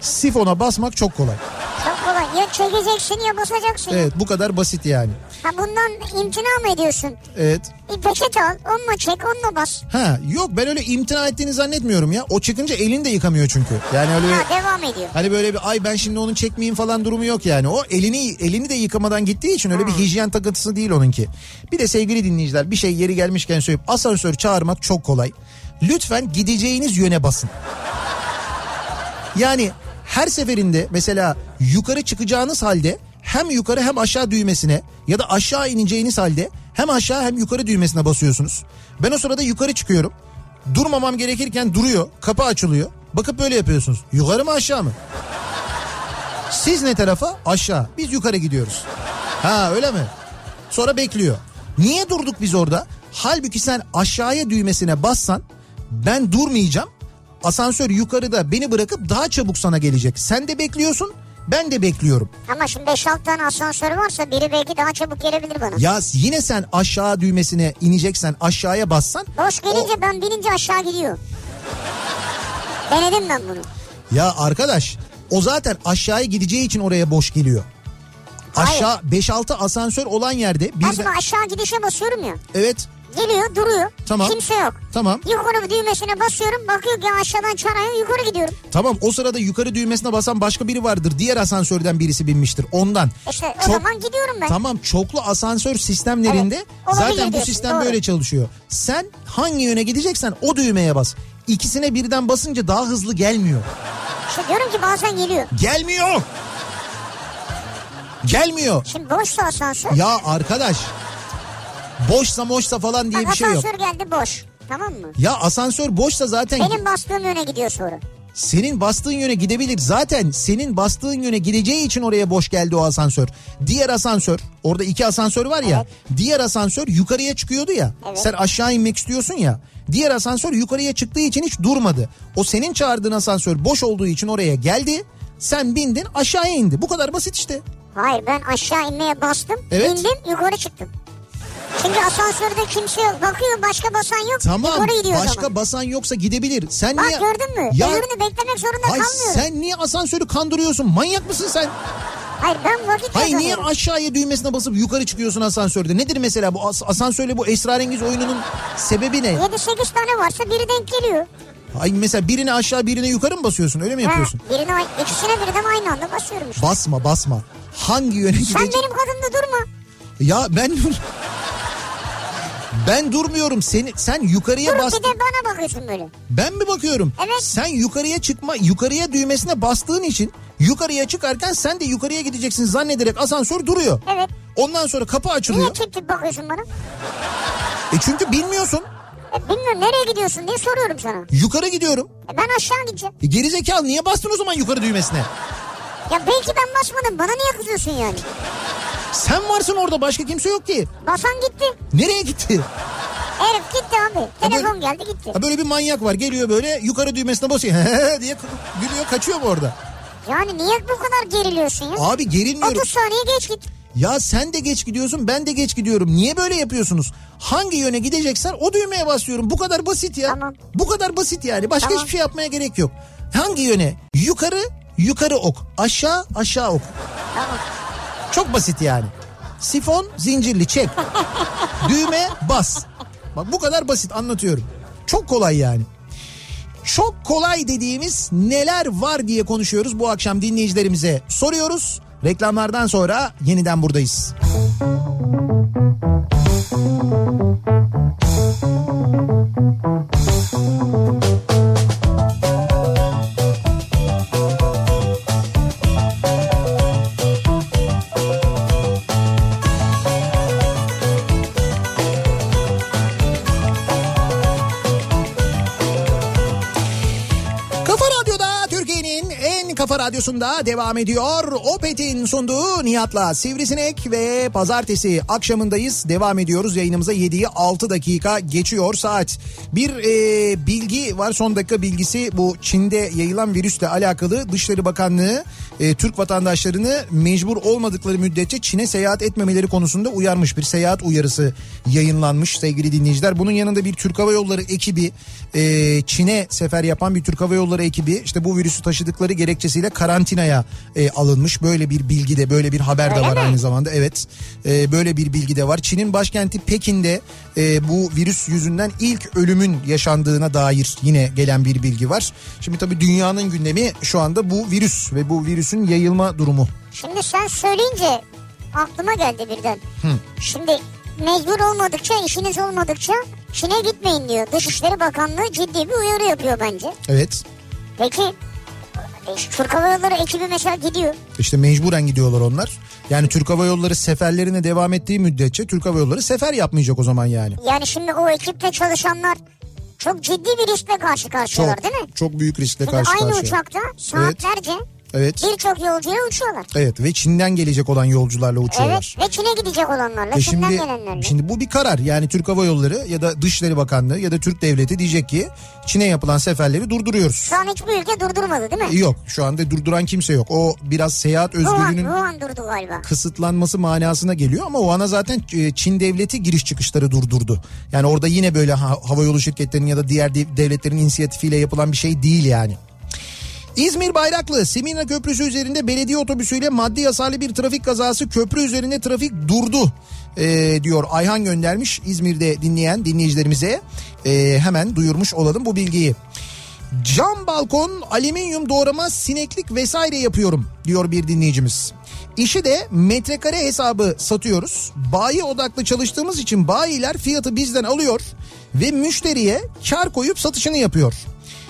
Sifona basmak çok kolay. Çok kolay. Ya çekeceksin ya basacaksın. Evet, bu kadar basit yani. Ha, bundan imtina mı ediyorsun? Evet. Bir peçete al, onunla çek, onunla bas. Ha, yok ben öyle imtina ettiğini zannetmiyorum ya. O çekince elini de yıkamıyor çünkü. Yani öyle. Ha, devam ediyor. Hani böyle bir ay ben şimdi onu çekmeyeyim falan durumu yok yani. O elini de yıkamadan gittiği için öyle bir hijyen takıntısı değil onunki. Bir de sevgili dinleyiciler, bir şey yeri gelmişken söyleyip asansör çağırmak çok kolay. Lütfen gideceğiniz yöne basın. Yani her seferinde mesela yukarı çıkacağınız halde hem yukarı hem aşağı düğmesine ya da aşağı ineceğiniz halde hem aşağı hem yukarı düğmesine basıyorsunuz. Ben o sırada yukarı çıkıyorum. Durmamam gerekirken duruyor. Kapı açılıyor. Bakıp böyle yapıyorsunuz. Yukarı mı aşağı mı? Siz ne tarafa? Aşağı. Biz yukarı gidiyoruz. Ha, öyle mi? Sonra bekliyor. Niye durduk biz orada? Halbuki sen aşağıya düğmesine bassan ben durmayacağım. Asansör yukarıda beni bırakıp daha çabuk sana gelecek. Sen de bekliyorsun, ben de bekliyorum. Ama şimdi 5-6 tane asansör varsa biri belki daha çabuk gelebilir bana. Ya yine sen aşağı düğmesine ineceksen, aşağıya bassan. Boş gelince ben binince aşağı gidiyor. Denedim ben bunu. Ya arkadaş, o zaten aşağıya gideceği için oraya boş geliyor. Aşağı 5-6 asansör olan yerde. Aslında aşağı gidişe basıyorum ya. Evet. Geliyor, duruyor. Tamam. Kimse yok. Tamam. Yukarı düğmesine basıyorum. Bakıyor ki aşağıdan çağırıyor. Yukarı gidiyorum. Tamam. O sırada yukarı düğmesine basan başka biri vardır. Diğer asansörden birisi binmiştir. Ondan. İşte o zaman gidiyorum ben. Tamam. Çoklu asansör sistemlerinde zaten bu sistem böyle çalışıyor. Sen hangi yöne gideceksen o düğmeye bas. İkisine birden basınca daha hızlı gelmiyor. İşte diyorum ki bazen geliyor. Gelmiyor. Şimdi boşsa asansör. Ya arkadaş. Boşsa moşsa falan diye bir şey yok. Asansör geldi boş. Tamam mı? Ya asansör boşsa zaten... Benim bastığım yöne gidiyor sonra. Senin bastığın yöne gidebilir. Zaten senin bastığın yöne gideceği için oraya boş geldi o asansör. Diğer asansör, orada iki asansör var ya. Evet. Diğer asansör yukarıya çıkıyordu ya. Evet. Sen aşağı inmek istiyorsun ya. Diğer asansör yukarıya çıktığı için hiç durmadı. O senin çağırdığın asansör boş olduğu için oraya geldi. Sen bindin, aşağıya indi. Bu kadar basit işte. Hayır, ben aşağı inmeye bastım. Evet. Bindim, yukarı çıktım. Çünkü asansörde kimse yok. Bakıyor başka basan yok. Tamam, başka basan yoksa gidebilir. Sen bak, niye... gördün mü? Ya... Öbürünü beklemek zorunda kalmıyorum. Sen niye asansörü kandırıyorsun? Manyak mısın sen? Hayır, ben vakit kazanıyorum. Hayır, niye aşağıya düğmesine basıp yukarı çıkıyorsun asansörde? Nedir mesela bu asansörle bu esrarengiz oyununun sebebi ne? 7-8 tane varsa biri denk geliyor. Ay mesela birine aşağı birine yukarı mı basıyorsun? Öyle mi yapıyorsun? Birine, ikisine birden aynı anda basıyorum işte. Basma. Hangi yöne gidecek? Sen benim kadımda durma. Ya ben durmuyorum. Sen yukarıya bastın. Bir de bana bakıyorsun böyle. Ben mi bakıyorum? Evet. Sen yukarıya düğmesine bastığın için yukarıya çıkarken sen de yukarıya gideceksin zannederek asansör duruyor. Evet. Ondan sonra kapı açılıyor. Niye çekip bakıyorsun bana? Çünkü bilmiyorsun. Bilmiyorum nereye gidiyorsun diye soruyorum sana. Yukarı gidiyorum. Ben aşağı gideceğim. Gerizekalı, niye bastın o zaman yukarı düğmesine? Ya belki ben basmadım. Bana niye kızıyorsun yani? Sen varsın orada, başka kimse yok ki. Basan gitti. Nereye gitti? Herif gitti abi. Telefon geldi gitti. Ha, böyle bir manyak var, geliyor böyle yukarı düğmesine basıyor diye gülüyor, kaçıyor mu orada? Yani niye bu kadar geriliyorsun ya? Abi gerilmiyorum. 30 saniye geç git. Ya sen de geç gidiyorsun, ben de geç gidiyorum. Niye böyle yapıyorsunuz? Hangi yöne gideceksen o düğmeye basıyorum. Bu kadar basit ya. Tamam. Bu kadar basit yani. Başka hiçbir şey yapmaya gerek yok. Hangi yöne? Yukarı ok. Aşağı ok. Tamam. Çok basit yani. Sifon zincirli çek. Düğme bas. Bak bu kadar basit anlatıyorum. Çok kolay yani. Çok kolay dediğimiz neler var diye konuşuyoruz. Bu akşam dinleyicilerimize soruyoruz. Reklamlardan sonra yeniden buradayız. Radyosunda devam ediyor. Opet'in sunduğu Nihat'la Sivrisinek ve pazartesi akşamındayız. Devam ediyoruz yayınımıza. 7'yi 6 dakika geçiyor saat. Bir bilgi var, son dakika bilgisi. Bu Çin'de yayılan virüsle alakalı Dışişleri Bakanlığı Türk vatandaşlarını mecbur olmadıkları müddetçe Çin'e seyahat etmemeleri konusunda uyarmış. Bir seyahat uyarısı yayınlanmış sevgili dinleyiciler. Bunun yanında bir Türk Hava Yolları ekibi, Çin'e sefer yapan bir Türk Hava Yolları ekibi işte bu virüsü taşıdıkları gerekçesiyle karantinaya alınmış. Böyle bir bilgi de, böyle bir haber de var aynı zamanda. Evet, böyle bir bilgi de var. Çin'in başkenti Pekin'de bu virüs yüzünden ilk ölümün yaşandığına dair yine gelen bir bilgi var. Şimdi tabii dünyanın gündemi şu anda bu virüs ve bu virüsün yayılma durumu. Şimdi sen söyleyince aklıma geldi birden. Şimdi mecbur olmadıkça, işiniz olmadıkça Çin'e gitmeyin diyor. Dışişleri Bakanlığı ciddi bir uyarı yapıyor bence. Evet. Peki Türk Hava Yolları ekibi mesela gidiyor. İşte mecburen gidiyorlar onlar. Yani Türk Hava Yolları seferlerine devam ettiği müddetçe Türk Hava Yolları sefer yapmayacak o zaman yani. Yani şimdi o ekipte çalışanlar çok ciddi bir riskle karşı karşıyalar, değil mi? Çok büyük riskle çünkü karşı karşıya. Aynı uçakta saatlerce... Evet. Evet. Birçok yolcuya uçuyorlar. Evet, ve Çin'den gelecek olan yolcularla uçuyorlar. Evet, ve Çin'e gidecek olanlarla, Çin'den gelenlerle. Şimdi bu bir karar. Yani Türk Hava Yolları ya da Dışişleri Bakanlığı ya da Türk Devleti diyecek ki Çin'e yapılan seferleri durduruyoruz. Şu an hiçbir ülke durdurmadı, değil mi? Yok, şu anda durduran kimse yok. O biraz seyahat özgürlüğünün Wuhan durdu galiba. Kısıtlanması manasına geliyor ama o ana zaten Çin Devleti giriş çıkışları durdurdu. Yani orada yine böyle havayolu şirketlerinin ya da diğer devletlerin inisiyatifiyle yapılan bir şey değil yani. İzmir Bayraklı Simirna Köprüsü üzerinde belediye otobüsüyle maddi hasarlı bir trafik kazası, köprü üzerinde trafik durdu diyor. Ayhan göndermiş İzmir'de dinleyen dinleyicilerimize, hemen duyurmuş olalım bu bilgiyi. Cam balkon, alüminyum doğrama, sineklik vesaire yapıyorum diyor bir dinleyicimiz. İşi de metrekare hesabı satıyoruz. Bayi odaklı çalıştığımız için bayiler fiyatı bizden alıyor ve müşteriye kar koyup satışını yapıyor.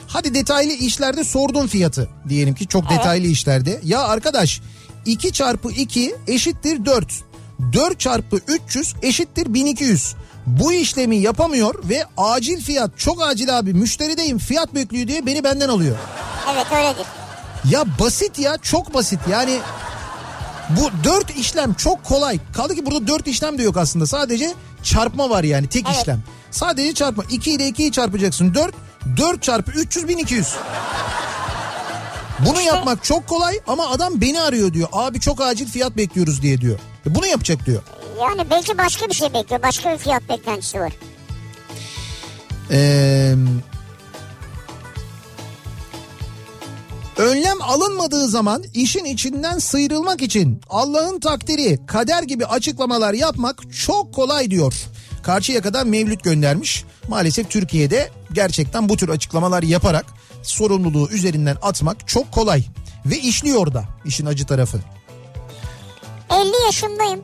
Hadi detaylı işlerde sordum fiyatı diyelim ki, çok detaylı işlerde. Ya arkadaş 2x2 = 4, 4x300 = 1200. Bu işlemi yapamıyor ve acil fiyat, çok acil abi müşterideyim fiyat bekliyor diye beni benden alıyor. Evet, öyledir. Ya basit ya, çok basit yani. Bu 4 işlem çok kolay. Kaldı ki burada 4 işlem de yok aslında, sadece çarpma var yani, tek işlem. Sadece çarpma, 2 ile 2'yi çarpacaksın 4. 4x300 = 1200. Bunu yapmak çok kolay ama adam beni arıyor diyor. Abi çok acil fiyat bekliyoruz diye diyor. Bunu yapacak diyor. Yani belki başka bir şey bekliyor. Başka bir fiyat beklentisi var. Önlem alınmadığı zaman işin içinden sıyrılmak için Allah'ın takdiri, kader gibi açıklamalar yapmak çok kolay diyor. Karşıyaka'dan Mevlüt göndermiş. Maalesef Türkiye'de gerçekten bu tür açıklamalar yaparak sorumluluğu üzerinden atmak çok kolay. Ve işliyor da işin acı tarafı. 50 yaşındayım.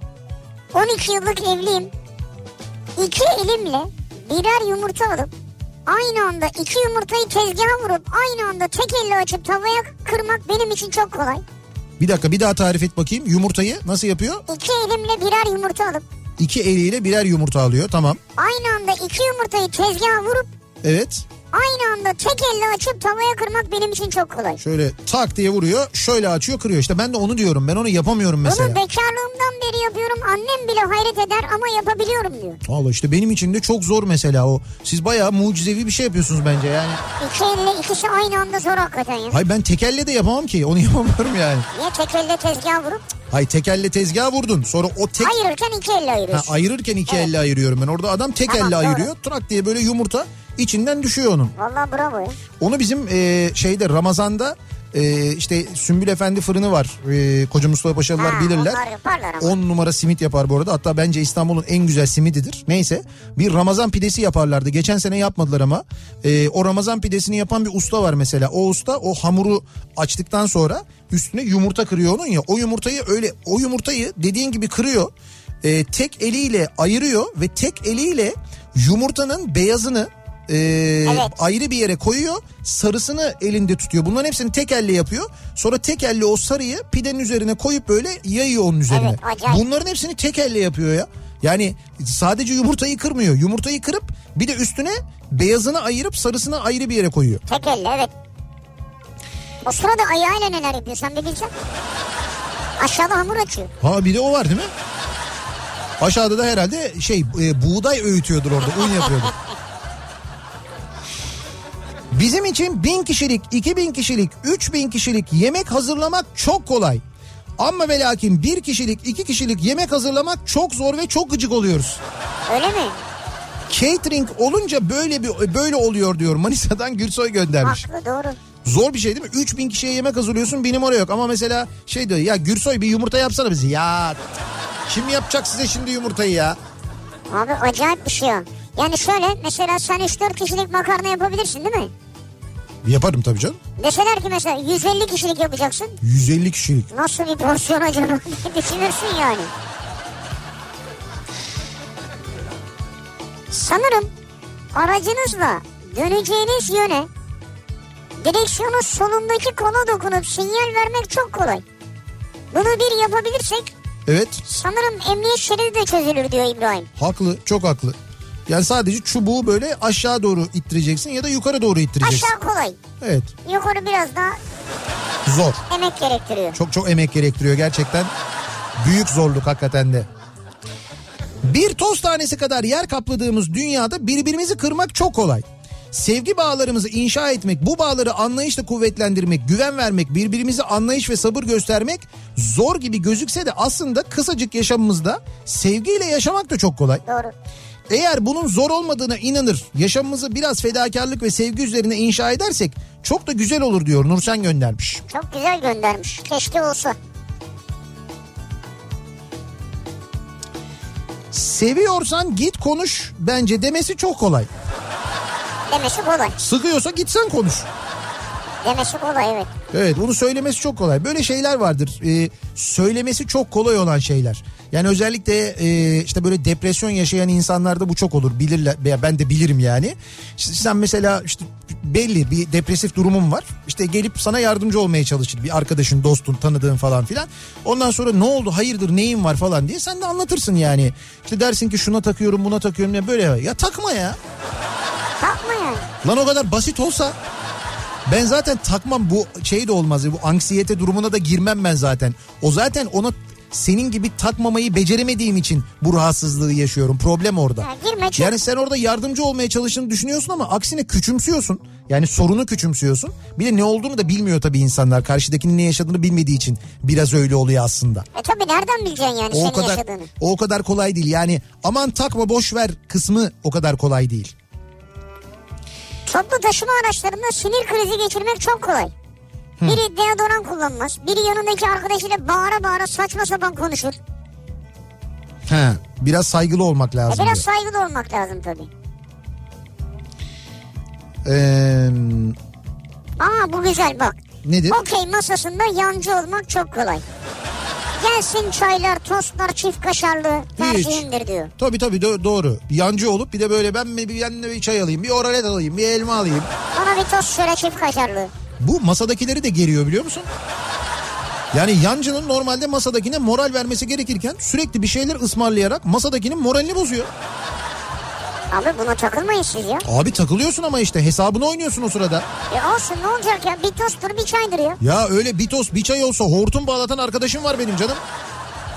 12 yıllık evliyim. 2 elimle birer yumurta alıp aynı anda 2 yumurtayı tezgaha vurup aynı anda tek elle açıp tavaya kırmak benim için çok kolay. Bir dakika, bir daha tarif et bakayım. Yumurtayı nasıl yapıyor? 2 elimle birer yumurta alıp. 2 eliyle birer yumurta alıyor, tamam. Aynı anda 2 yumurtayı tezgaha vurup. Evet. Aynı anda tek elle açıp tavaya kırmak benim için çok kolay. Şöyle tak diye vuruyor, şöyle açıyor, kırıyor. İşte ben de onu diyorum, ben onu yapamıyorum mesela. Onu bekarlığımdan beri yapıyorum, annem bile hayret eder ama yapabiliyorum diyor. Valla işte benim için de çok zor mesela o. Siz bayağı mucizevi bir şey yapıyorsunuz bence yani. 2 elle ikisi aynı anda zor hakikaten ya. Hayır, ben tek elle de yapamam ki, onu yapamıyorum yani. Niye tek elle tezgaha vurup? Hayır, tek elle tezgaha vurdun. Sonra o tek... Ayırırken 2 elle ayırıyorsun. Ha, ayırırken 2 elle ayırıyorum ben. Orada adam tek elle ayırıyor. Trak diye böyle yumurta içinden düşüyor onun. Vallahi bravo ya. Onu bizim şeyde Ramazan'da işte Sümbül Efendi fırını var. Koca Mustafa Paşalılar bilirler. 10 numara simit yapar bu arada. Hatta bence İstanbul'un en güzel simididir. Neyse, bir Ramazan pidesi yaparlardı. Geçen sene yapmadılar ama. O Ramazan pidesini yapan bir usta var mesela. O usta o hamuru açtıktan sonra üstüne yumurta kırıyor onun ya. O yumurtayı dediğin gibi kırıyor. Tek eliyle ayırıyor ve tek eliyle yumurtanın beyazını ayrı bir yere koyuyor, sarısını elinde tutuyor. Bunların hepsini tek elle yapıyor. Sonra tek elle o sarıyı pidenin üzerine koyup böyle yayıyor onun üzerine. Evet, bunların hepsini tek elle yapıyor ya. Yani sadece yumurtayı kırmıyor. Yumurtayı kırıp bir de üstüne beyazını ayırıp sarısını ayrı bir yere koyuyor. Tek elle, evet. O sırada ayağıyla neler yapıyor sen bir bilsen. Aşağıda hamur açıyor. Ha, bir de o var değil mi? Aşağıda da herhalde buğday öğütüyordur orada. Un yapıyordur. Bizim için 1000 kişilik, 2000 kişilik, 3000 kişilik yemek hazırlamak çok kolay. Ama ve lakin 1 kişilik, 2 kişilik yemek hazırlamak çok zor ve çok gıcık oluyoruz. Öyle mi? Catering olunca böyle oluyor diyor. Manisa'dan Gürsoy göndermiş. Haklı, doğru. Zor bir şey değil mi? 3000 kişiye yemek hazırlıyorsun, benim oraya yok. Ama mesela şey diyor ya, Gürsoy bir yumurta yapsana bizi. Ya kim yapacak size şimdi yumurtayı ya? Abi acayip bir şey o. Yani şöyle mesela sen 3-4 kişilik makarna yapabilirsin değil mi? Yaparım tabii canım. Deseler ki mesela 150 kişilik yapacaksın. 150 kişilik. Nasıl bir porsiyon acaba? Düşünürsün yani. Sanırım aracınızla döneceğiniz yöne direksiyonun solundaki kola dokunup sinyal vermek çok kolay. Bunu bir yapabilirsek, evet, sanırım emniyet şeridi de çözülür diyor İbrahim. Haklı, çok haklı. Yani sadece çubuğu böyle aşağı doğru ittireceksin ya da yukarı doğru ittireceksin. Aşağı kolay. Evet. Yukarı biraz daha zor. Emek gerektiriyor. Çok çok emek gerektiriyor gerçekten. Büyük zorluk hakikaten de. Bir toz tanesi kadar yer kapladığımız dünyada birbirimizi kırmak çok kolay. Sevgi bağlarımızı inşa etmek, bu bağları anlayışla kuvvetlendirmek, güven vermek, birbirimize anlayış ve sabır göstermek zor gibi gözükse de aslında kısacık yaşamımızda sevgiyle yaşamak da çok kolay. Doğru. Eğer bunun zor olmadığına inanır, yaşamımızı biraz fedakarlık ve sevgi üzerine inşa edersek çok da güzel olur diyor, Nursen göndermiş. Çok güzel göndermiş, keşke olsa. Seviyorsan git konuş bence demesi çok kolay. Demesi kolay. Sıkıyorsa gitsen konuş. Demesi kolay, evet. Evet, bunu söylemesi çok kolay. Böyle şeyler vardır. Söylemesi çok kolay olan şeyler. Yani özellikle işte böyle depresyon yaşayan insanlarda bu çok olur. Bilirler, ben de bilirim yani. İşte sen mesela işte belli bir depresif durumun var. İşte gelip sana yardımcı olmaya çalışır. Bir arkadaşın, dostun, tanıdığın falan filan. Ondan sonra ne oldu, hayırdır, neyin var falan diye sen de anlatırsın yani. İşte dersin ki şuna takıyorum, buna takıyorum ya, böyle ya, takma ya. Takma ya. Lan o kadar basit olsa... Ben zaten takmam, bu şey de olmaz, bu anksiyete durumuna da girmem ben zaten. O zaten ona senin gibi takmamayı beceremediğim için bu rahatsızlığı yaşıyorum. Problem orada. Yani sen orada yardımcı olmaya çalıştığını düşünüyorsun ama aksine küçümsüyorsun. Yani sorunu küçümsüyorsun. Bir de ne olduğunu da bilmiyor tabii insanlar. Karşıdakinin ne yaşadığını bilmediği için biraz öyle oluyor aslında. Tabii nereden bileceksin yani senin yaşadığını? O kadar kolay değil yani, aman takma boş ver kısmı o kadar kolay değil. Toplu taşıma araçlarında sinir krizi geçirmek çok kolay. Biri deodorant kullanmaz. Biri yanındaki arkadaşıyla bağıra bağıra saçma sapan konuşur. He, biraz saygılı olmak lazım. Biraz diyor. Saygılı olmak lazım tabii. Bu güzel bak. Nedir? Okey masasında yancı olmak çok kolay. Gelsin çaylar, tostlar, çift kaşarlı tercihimdir diyor. Tabii doğru. Yancı olup bir de böyle ben bir yanına bir çay alayım, bir oralet alayım, bir elma alayım. Bana bir tost şöyle çift kaşarlı. Bu masadakileri de geriyor biliyor musun? Yani yancının normalde masadakine moral vermesi gerekirken sürekli bir şeyler ısmarlayarak masadakinin moralini bozuyor. Abi buna takılmayın siz ya. Abi takılıyorsun ama işte hesabını oynuyorsun o sırada. Olsun ne olacak ya, bir tosttur bir çaydır ya. Ya öyle bir tost bir çay olsa hortum bağlatan arkadaşım var benim canım.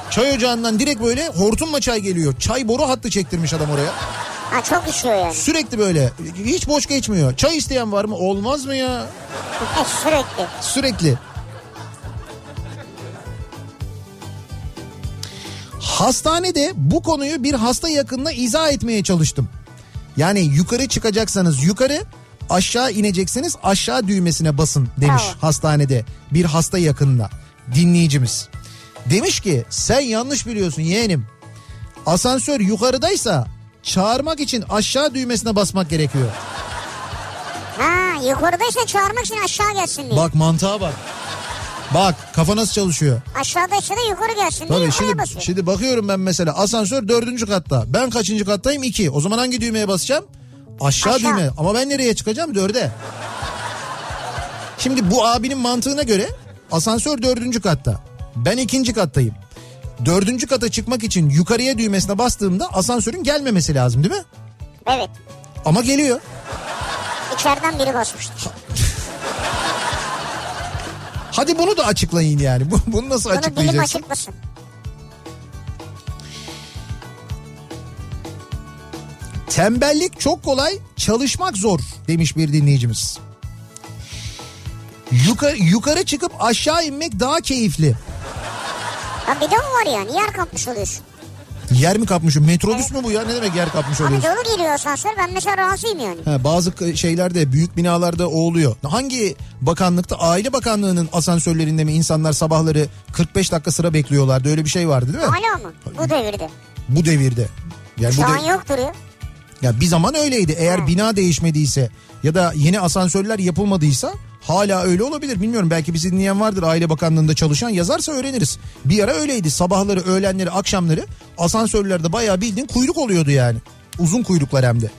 Çay ocağından direkt böyle hortumla çay geliyor. Çay boru hattı çektirmiş adam oraya. Ha, çok işiyor yani. Sürekli böyle, hiç boş geçmiyor. Çay isteyen var mı, olmaz mı ya? Sürekli. Hastanede bu konuyu bir hasta yakınına izah etmeye çalıştım. Yani yukarı çıkacaksanız yukarı, aşağı inecekseniz aşağı düğmesine basın demiş hastanede bir hasta yakınına dinleyicimiz. Demiş ki sen yanlış biliyorsun yeğenim. Asansör yukarıdaysa çağırmak için aşağı düğmesine basmak gerekiyor. Ha, yukarıdaysa çağırmak için aşağı gelsin diye. Bak mantığa bak. Bak kafa nasıl çalışıyor. Aşağıda yukarı gelsin. Tabii, şimdi bakıyorum ben mesela asansör 4. katta. Ben kaçıncı kattayım? 2. O zaman hangi düğmeye basacağım? Aşağı düğme. Ama ben nereye çıkacağım? 4'e. Şimdi bu abinin mantığına göre asansör 4. katta. Ben 2. kattayım. 4. kata çıkmak için yukarıya düğmesine bastığımda asansörün gelmemesi lazım değil mi? Evet. Ama geliyor. İçeriden biri basmıştı. Hadi bunu da açıklayın yani. Bunu nasıl açıklayacaksın? Bilim açıklasın. Tembellik çok kolay, çalışmak zor demiş bir dinleyicimiz. Yukarı çıkıp aşağı inmek daha keyifli. Ha bir de o var yani, yer kapmış oluyorsun. Yer mi kapmış? Metrobüs mü bu ya? Ne demek yer kapmış oluyorsun? Abi doğru geliyor asansör, ben mesela razıyım yani. He, bazı şeylerde, büyük binalarda o oluyor. Hangi bakanlıkta? Aile Bakanlığı'nın asansörlerinde mi insanlar sabahları 45 dakika sıra bekliyorlardı? Öyle bir şey vardı değil mi? Hala mı? Bu devirde. Bu devirde. Yani şu an yok duruyor. Ya bir zaman öyleydi. Eğer bina değişmediyse ya da yeni asansörler yapılmadıysa hala öyle olabilir. Bilmiyorum, belki bizi dinleyen vardır Aile Bakanlığı'nda çalışan, yazarsa öğreniriz. Bir ara öyleydi. Sabahları, öğlenleri, akşamları asansörlerde bayağı bildiğin kuyruk oluyordu yani. Uzun kuyruklar hem de.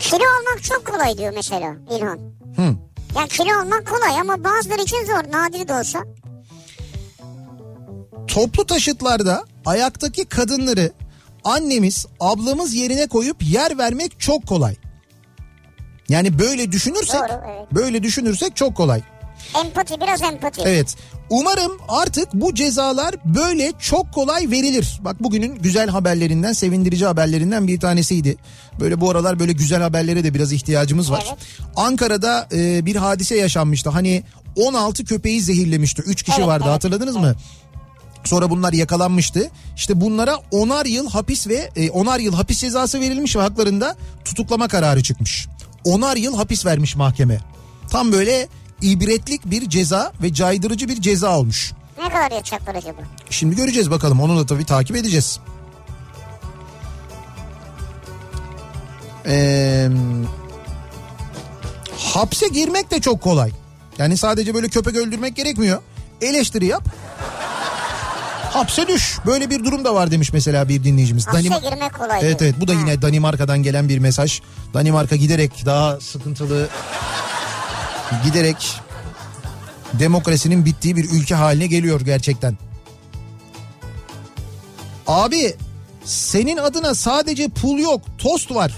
Kilo almak çok kolay diyor mesela İlhan. Yani kilo almak kolay ama bazıları için zor, nadir de olsa. Toplu taşıtlarda ayaktaki kadınları annemiz, ablamız yerine koyup yer vermek çok kolay. Yani böyle düşünürsek, doğru, evet, böyle düşünürsek çok kolay. Empati, biraz empati. Evet. Umarım artık bu cezalar böyle çok kolay verilir. Bak bugünün güzel haberlerinden, sevindirici haberlerinden bir tanesiydi. Böyle bu aralar böyle güzel haberlere de biraz ihtiyacımız var. Evet. Ankara'da bir hadise yaşanmıştı. Hani 16 köpeği zehirlemişti. 3 kişi vardı, hatırladınız mı? Sonra bunlar yakalanmıştı. İşte bunlara 10'ar yıl hapis ve 10'ar yıl hapis cezası verilmiş ve haklarında tutuklama kararı çıkmış. 10'ar yıl hapis vermiş mahkeme. Tam böyle ibretlik bir ceza ve caydırıcı bir ceza olmuş. Ne kadar yapacaklar acaba? Şimdi göreceğiz bakalım. Onu da tabii takip edeceğiz. Hapse girmek de çok kolay. Yani sadece böyle köpek öldürmek gerekmiyor. Eleştiri yap, hapse düş. Böyle bir durum da var demiş mesela bir dinleyicimiz. Hapse girmek kolay. Evet evet, bu da yine Danimarka'dan gelen bir mesaj. Danimarka giderek daha sıkıntılı, giderek demokrasinin bittiği bir ülke haline geliyor gerçekten. Abi senin adına sadece pul yok, tost var.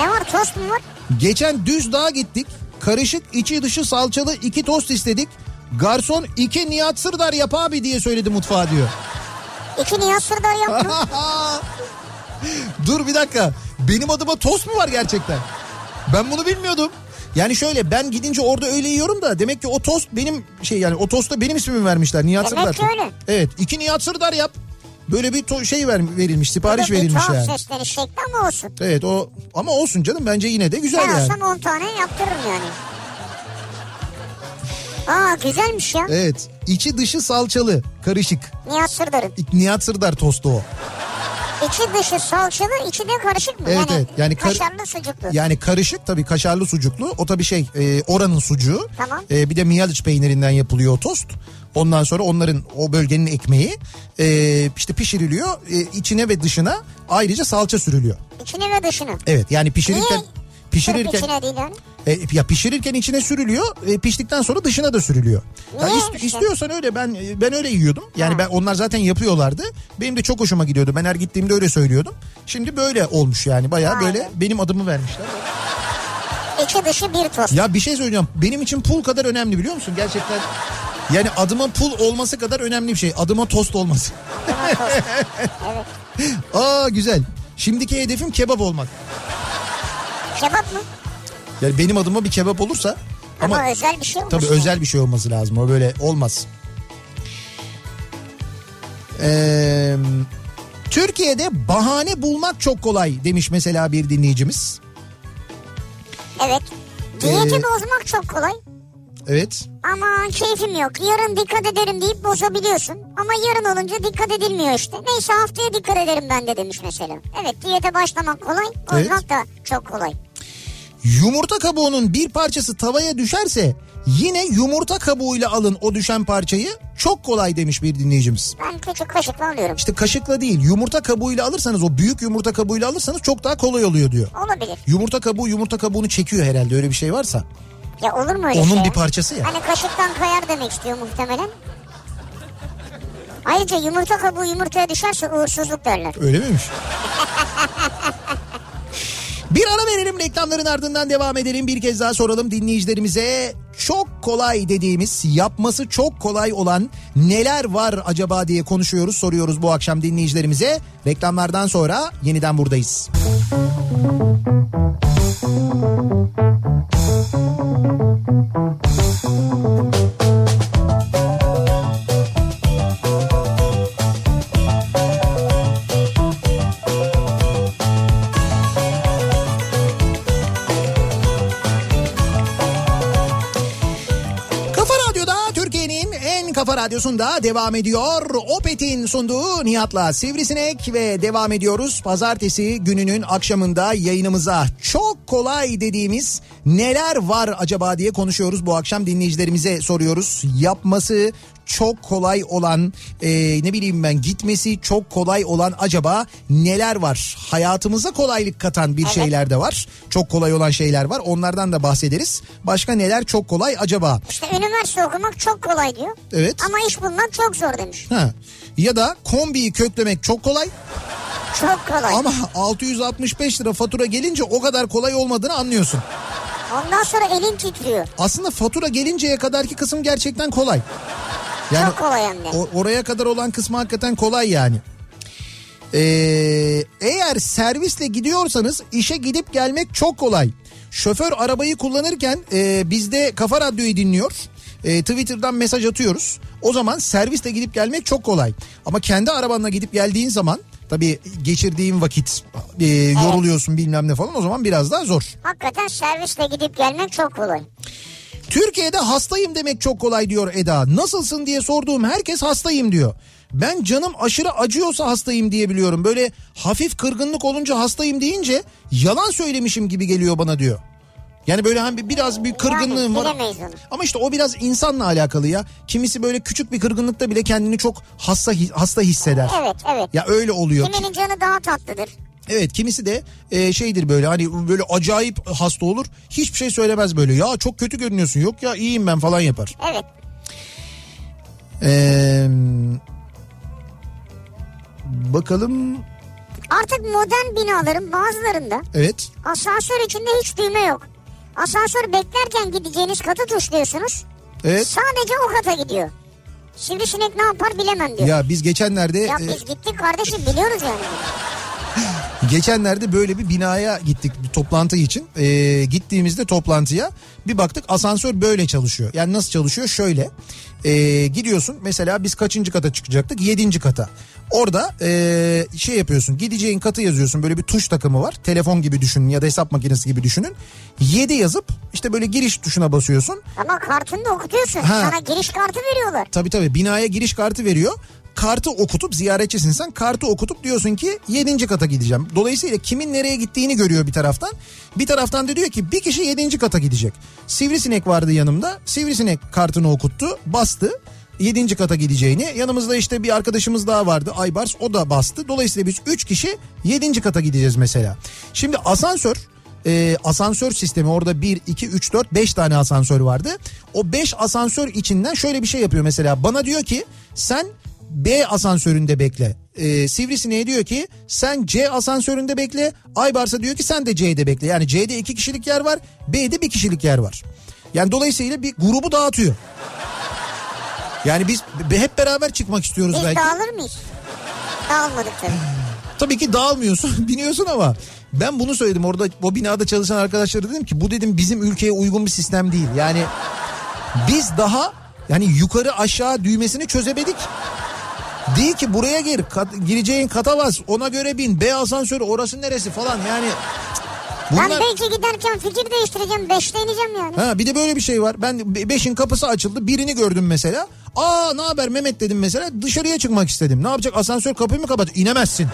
Ne var, tost mu var? Geçen Düzdağ'a gittik. Karışık içi dışı salçalı 2 tost istedik. Garson 2 Nihat Sırdar yap abi diye söyledi mutfağa diyor. 2 Nihat Sırdar yap mı? Dur bir dakika. Benim adıma tost mu var gerçekten? Ben bunu bilmiyordum. Yani şöyle, ben gidince orada öyle yiyorum da demek ki o tost benim şey, yani o tosta benim ismimi vermişler, Nihat Sırdar. Demek öyle. Evet, 2 Nihat Sırdar yap. Böyle bir verilmiş, sipariş verilmiş yani. Tuhaf sesleri şekli ama olsun. Evet o, ama olsun canım, bence yine de güzel ben yani. Ben olsam 10 tane yaptırırım yani. Aa güzelmiş ya. Evet, içi dışı salçalı karışık. Nihat Sırdar'ın. Nihat Sırdar tostu o. İçi dışı salçalı, içi de karışık mı? Evet yani, evet. Yani kaşarlı sucuklu. Yani karışık tabii, kaşarlı sucuklu. O tabii oranın sucuğu. Tamam. Bir de Miyaliç peynirinden yapılıyor o tost. Ondan sonra onların, o bölgenin ekmeği işte pişiriliyor. İçine ve dışına ayrıca salça sürülüyor. İçine ve dışına. Evet yani pişirirken... Niye? Pişirirken pişirirken içine sürülüyor, piştikten sonra dışına da sürülüyor. Yani istiyorsan öyle, ben öyle yiyordum. Yani onlar zaten yapıyorlardı. Benim de çok hoşuma gidiyordu. Ben her gittiğimde öyle söylüyordum. Şimdi böyle olmuş yani, bayağı böyle benim adımı vermişler. İçi dışı bir tost. Ya bir şey söyleyeceğim. Benim için pul kadar önemli, biliyor musun? Gerçekten yani adıma pul olması kadar önemli bir şey. Adıma tost olması. Tost. Evet. Aa güzel. Şimdiki hedefim kebap olmak. Kebap mı? Yani benim adıma bir kebap olursa ama özel bir şey olmasın. Tabii yani, özel bir şey olması lazım. O böyle olmaz. Türkiye'de bahane bulmak çok kolay demiş mesela bir dinleyicimiz. Evet. Diyeti bozmak çok kolay. Evet. Aman keyfim yok, yarın dikkat ederim deyip bozabiliyorsun. Ama yarın olunca dikkat edilmiyor işte. Neyse haftaya dikkat ederim ben de demiş mesela. Evet, diyete başlamak kolay, bozmak da çok kolay. Yumurta kabuğunun bir parçası tavaya düşerse yine yumurta kabuğuyla alın o düşen parçayı, çok kolay demiş bir dinleyicimiz. Ben küçük kaşıkla alıyorum. İşte kaşıkla değil, yumurta kabuğuyla alırsanız, o büyük yumurta kabuğuyla alırsanız çok daha kolay oluyor diyor. Olabilir. Yumurta kabuğu yumurta kabuğunu çekiyor herhalde, öyle bir şey varsa. Ya olur mu öyle? Onun bir parçası ya. Hani kaşıktan kayar demek istiyor muhtemelen. Ayrıca yumurta kabuğu yumurtaya düşerse uğursuzluk derler. Öyle miymiş? Bir ara verelim, reklamların ardından devam edelim. Bir kez daha soralım dinleyicilerimize, çok kolay dediğimiz, yapması çok kolay olan neler var acaba diye konuşuyoruz, soruyoruz bu akşam dinleyicilerimize. Reklamlardan sonra yeniden buradayız. Radyosu'nda devam ediyor. Opet'in sunduğu Nihat'la Sivrisinek ve devam ediyoruz. Pazartesi gününün akşamında yayınımıza çok kolay dediğimiz neler var acaba diye konuşuyoruz. Bu akşam dinleyicilerimize soruyoruz. Yapması çok kolay olan, gitmesi çok kolay olan acaba neler var? Hayatımıza kolaylık katan bir şeyler de var. Çok kolay olan şeyler var. Onlardan da bahsederiz. Başka neler çok kolay acaba? İşte üniversite okumak çok kolay diyor. Evet. Ama iş bulmak çok zor demiş. Ha. Ya da kombiyi köklemek çok kolay. Çok kolay. Ama 665 lira fatura gelince o kadar kolay olmadığını anlıyorsun. Ondan sonra elin titriyor. Aslında fatura gelinceye kadarki kısım gerçekten kolay. Yani çok kolay hem de. Oraya kadar olan kısmı hakikaten kolay yani. Eğer servisle gidiyorsanız işe gidip gelmek çok kolay. Şoför arabayı kullanırken biz de Kafa Radyo'yu dinliyor. Twitter'dan mesaj atıyoruz. O zaman servisle gidip gelmek çok kolay. Ama kendi arabanla gidip geldiğin zaman tabii geçirdiğin vakit yoruluyorsun bilmem ne falan, o zaman biraz daha zor. Hakikaten servisle gidip gelmek çok kolay. Türkiye'de hastayım demek çok kolay diyor Eda. Nasılsın diye sorduğum herkes hastayım diyor. Ben canım aşırı acıyorsa hastayım diye biliyorum. Böyle hafif kırgınlık olunca hastayım deyince yalan söylemişim gibi geliyor bana diyor. Yani böyle hani biraz bir kırgınlığım var. Ama işte o biraz insanla alakalı ya. Kimisi böyle küçük bir kırgınlıkta bile kendini çok hasta hisseder. Evet. Ya öyle oluyor. Kiminin canı daha tatlıdır. Evet, kimisi de şeydir böyle, hani böyle acayip hasta olur. Hiçbir şey söylemez böyle. Ya çok kötü görünüyorsun. Yok ya iyiyim ben falan yapar. Evet. Bakalım. Artık modern binaların bazılarında evet, asansör içinde hiç düğme yok. Asansör beklerken gideceğiniz katı tuşluyorsunuz. Evet. Sadece o kata gidiyor. Sivrisinek ne yapar bilemem diyor. Ya biz geçenlerde... Ya biz gittik kardeşim, biliyoruz yani. Geçenlerde böyle bir binaya gittik bir toplantı için. Gittiğimizde toplantıya bir baktık asansör böyle çalışıyor. Yani nasıl çalışıyor? Şöyle gidiyorsun mesela, biz kaçıncı kata çıkacaktık? 7. kata. Orada şey yapıyorsun, gideceğin katı yazıyorsun, böyle bir tuş takımı var. Telefon gibi düşünün ya da hesap makinesi gibi düşünün. 7 yazıp işte böyle giriş tuşuna basıyorsun. Ama kartını da okutuyorsun. Sana giriş kartı veriyorlar. Tabii binaya giriş kartı veriyor. Kartı okutup, ziyaretçisin sen, kartı okutup diyorsun ki 7. kata gideceğim. Dolayısıyla kimin nereye gittiğini görüyor bir taraftan. Bir taraftan da diyor ki bir kişi 7. kata gidecek. Sivrisinek vardı yanımda. Sivrisinek kartını okuttu, bastı 7. kata gideceğini. Yanımızda işte bir arkadaşımız daha vardı, Aybars, o da bastı. Dolayısıyla biz 3 kişi 7. kata gideceğiz mesela. Şimdi asansör sistemi, orada 1, 2, 3, 4, 5 tane asansör vardı. O 5 asansör içinden şöyle bir şey yapıyor mesela. Bana diyor ki sen B asansöründe bekle. Sivrisineğe diyor ki sen C asansöründe bekle. Aybars'a diyor ki sen de C'de bekle. Yani C'de 2 kişilik yer var. B'de 1 kişilik yer var. Yani dolayısıyla bir grubu dağıtıyor. Yani biz hep beraber çıkmak istiyoruz biz belki. Biz dağılır mıyız? Dağılmadık tabii. Tabii ki dağılmıyorsun. Biniyorsun ama. Ben bunu söyledim orada, o binada çalışan arkadaşlara dedim ki bu dedim bizim ülkeye uygun bir sistem değil. Yani biz daha yani yukarı aşağı düğmesini çözemedik. Değil ki buraya gir, gireceğin kata bas, ona göre bin, B asansörü orası neresi falan yani. Bunlar... Ben belki giderken fikir değiştireceğim, beşleneceğim yani. Ha, bir de böyle bir şey var, ben 5'in kapısı açıldı, birini gördüm mesela. Aa ne haber Mehmet dedim mesela, dışarıya çıkmak istedim. Ne yapacak, asansör kapıyı mı kapat? İnemezsin.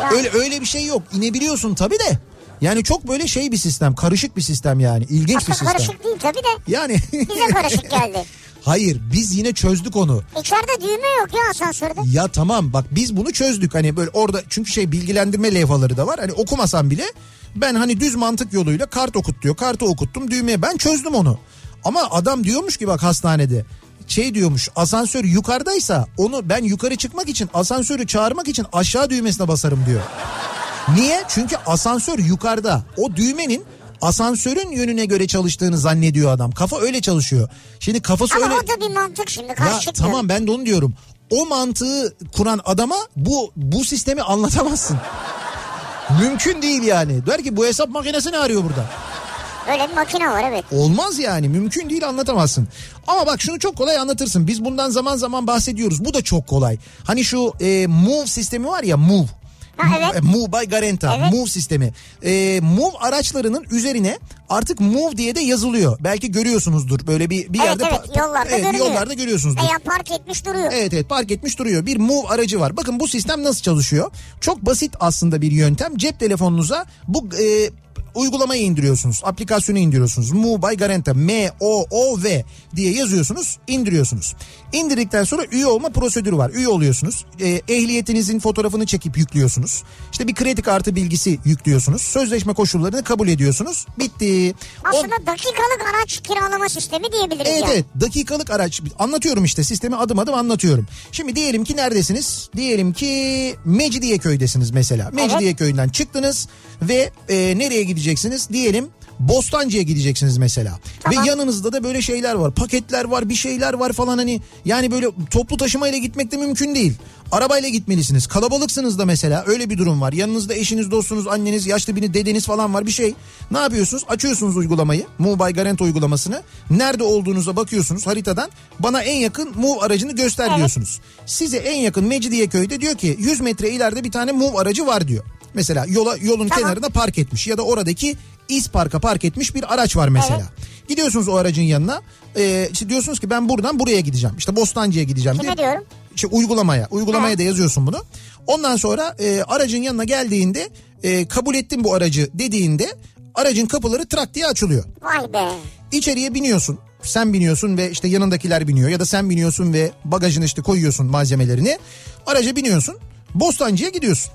Yani. Öyle bir şey yok, inebiliyorsun tabii de. Yani çok böyle şey bir sistem, karışık bir sistem yani, ilginç aslında bir sistem. Karışık değil tabii de. Yani. Bize karışık geldi. Hayır, biz yine çözdük onu. İçeride düğme yok ya asansörde. Ya tamam bak, biz bunu çözdük hani böyle orada, çünkü şey bilgilendirme levhaları da var. Hani okumasan bile ben hani düz mantık yoluyla kart okut diyor. Kartı okuttum, düğmeye ben çözdüm onu. Ama adam diyormuş ki bak hastanede şey diyormuş, asansör yukarıdaysa onu ben yukarı çıkmak için, asansörü çağırmak için aşağı düğmesine basarım diyor. Niye? Çünkü asansör yukarıda. O düğmenin asansörün yönüne göre çalıştığını zannediyor adam. Kafa öyle çalışıyor. Şimdi kafası ama öyle... Ama o da bir mantık şimdi. Ya tamam, ben de onu diyorum. O mantığı kuran adama bu sistemi anlatamazsın. Mümkün değil yani. Der ki bu hesap makinesi ne arıyor burada? Öyle bir makine var evet. Olmaz yani, mümkün değil, anlatamazsın. Ama bak şunu çok kolay anlatırsın. Biz bundan zaman zaman bahsediyoruz. Bu da çok kolay. Hani şu move sistemi var ya, move. Ha, evet. Move by Garanta. Evet. Move sistemi. Move araçlarının üzerine artık Move diye de yazılıyor. Belki görüyorsunuzdur böyle bir yerde. Evet evet, yollarda evet, görünüyor. Yollarda görüyorsunuzdur. Veya park etmiş duruyor. Evet evet, park etmiş duruyor. Bir Move aracı var. Bakın bu sistem nasıl çalışıyor? Çok basit aslında bir yöntem. Cep telefonunuza bu... uygulamayı indiriyorsunuz. Aplikasyonu indiriyorsunuz. Move by Garanta. M-O-O-V diye yazıyorsunuz. İndiriyorsunuz. İndirdikten sonra üye olma prosedürü var. Üye oluyorsunuz. Ehliyetinizin fotoğrafını çekip yüklüyorsunuz. İşte bir kredi kartı bilgisi yüklüyorsunuz. Sözleşme koşullarını kabul ediyorsunuz. Bitti. Aslında dakikalık araç kiralama sistemi diyebiliriz. Evet yani. Evet. Dakikalık araç. Anlatıyorum işte. Sistemi adım adım anlatıyorum. Şimdi diyelim ki neredesiniz? Diyelim ki Mecidiyeköy'desiniz mesela. Mecidiyeköy'den evet. Çıktınız ve nereye gideceksiniz? Diyelim Bostancı'ya gideceksiniz mesela. Tamam. Ve yanınızda da böyle şeyler var. Paketler var, bir şeyler var falan hani. Yani böyle toplu taşımayla gitmek de mümkün değil. Arabayla gitmelisiniz. Kalabalıksınız da mesela. Öyle bir durum var. Yanınızda eşiniz, dostunuz, anneniz, yaşlı biri, dedeniz falan var bir şey. Ne yapıyorsunuz? Açıyorsunuz uygulamayı. Move by Garanta uygulamasını. Nerede olduğunuza bakıyorsunuz haritadan. Bana en yakın Move aracını göster evet. diyorsunuz. Size en yakın Mecidiyeköy'de diyor ki 100 metre ileride bir tane Move aracı var diyor. Mesela yolun tamam. kenarına park etmiş ya da oradaki İspark'a park etmiş bir araç var mesela. Evet. Gidiyorsunuz o aracın yanına. İşte diyorsunuz ki ben buradan buraya gideceğim. İşte Bostancı'ya gideceğim. Kime diyorum? İşte uygulamaya. Uygulamaya ha. da yazıyorsun bunu. Ondan sonra aracın yanına geldiğinde kabul ettim bu aracı dediğinde aracın kapıları trak diye açılıyor. Vay be. İçeriye biniyorsun. Sen biniyorsun ve işte yanındakiler biniyor ya da sen biniyorsun ve bagajını işte koyuyorsun malzemelerini. Araca biniyorsun. Bostancı'ya gidiyorsun.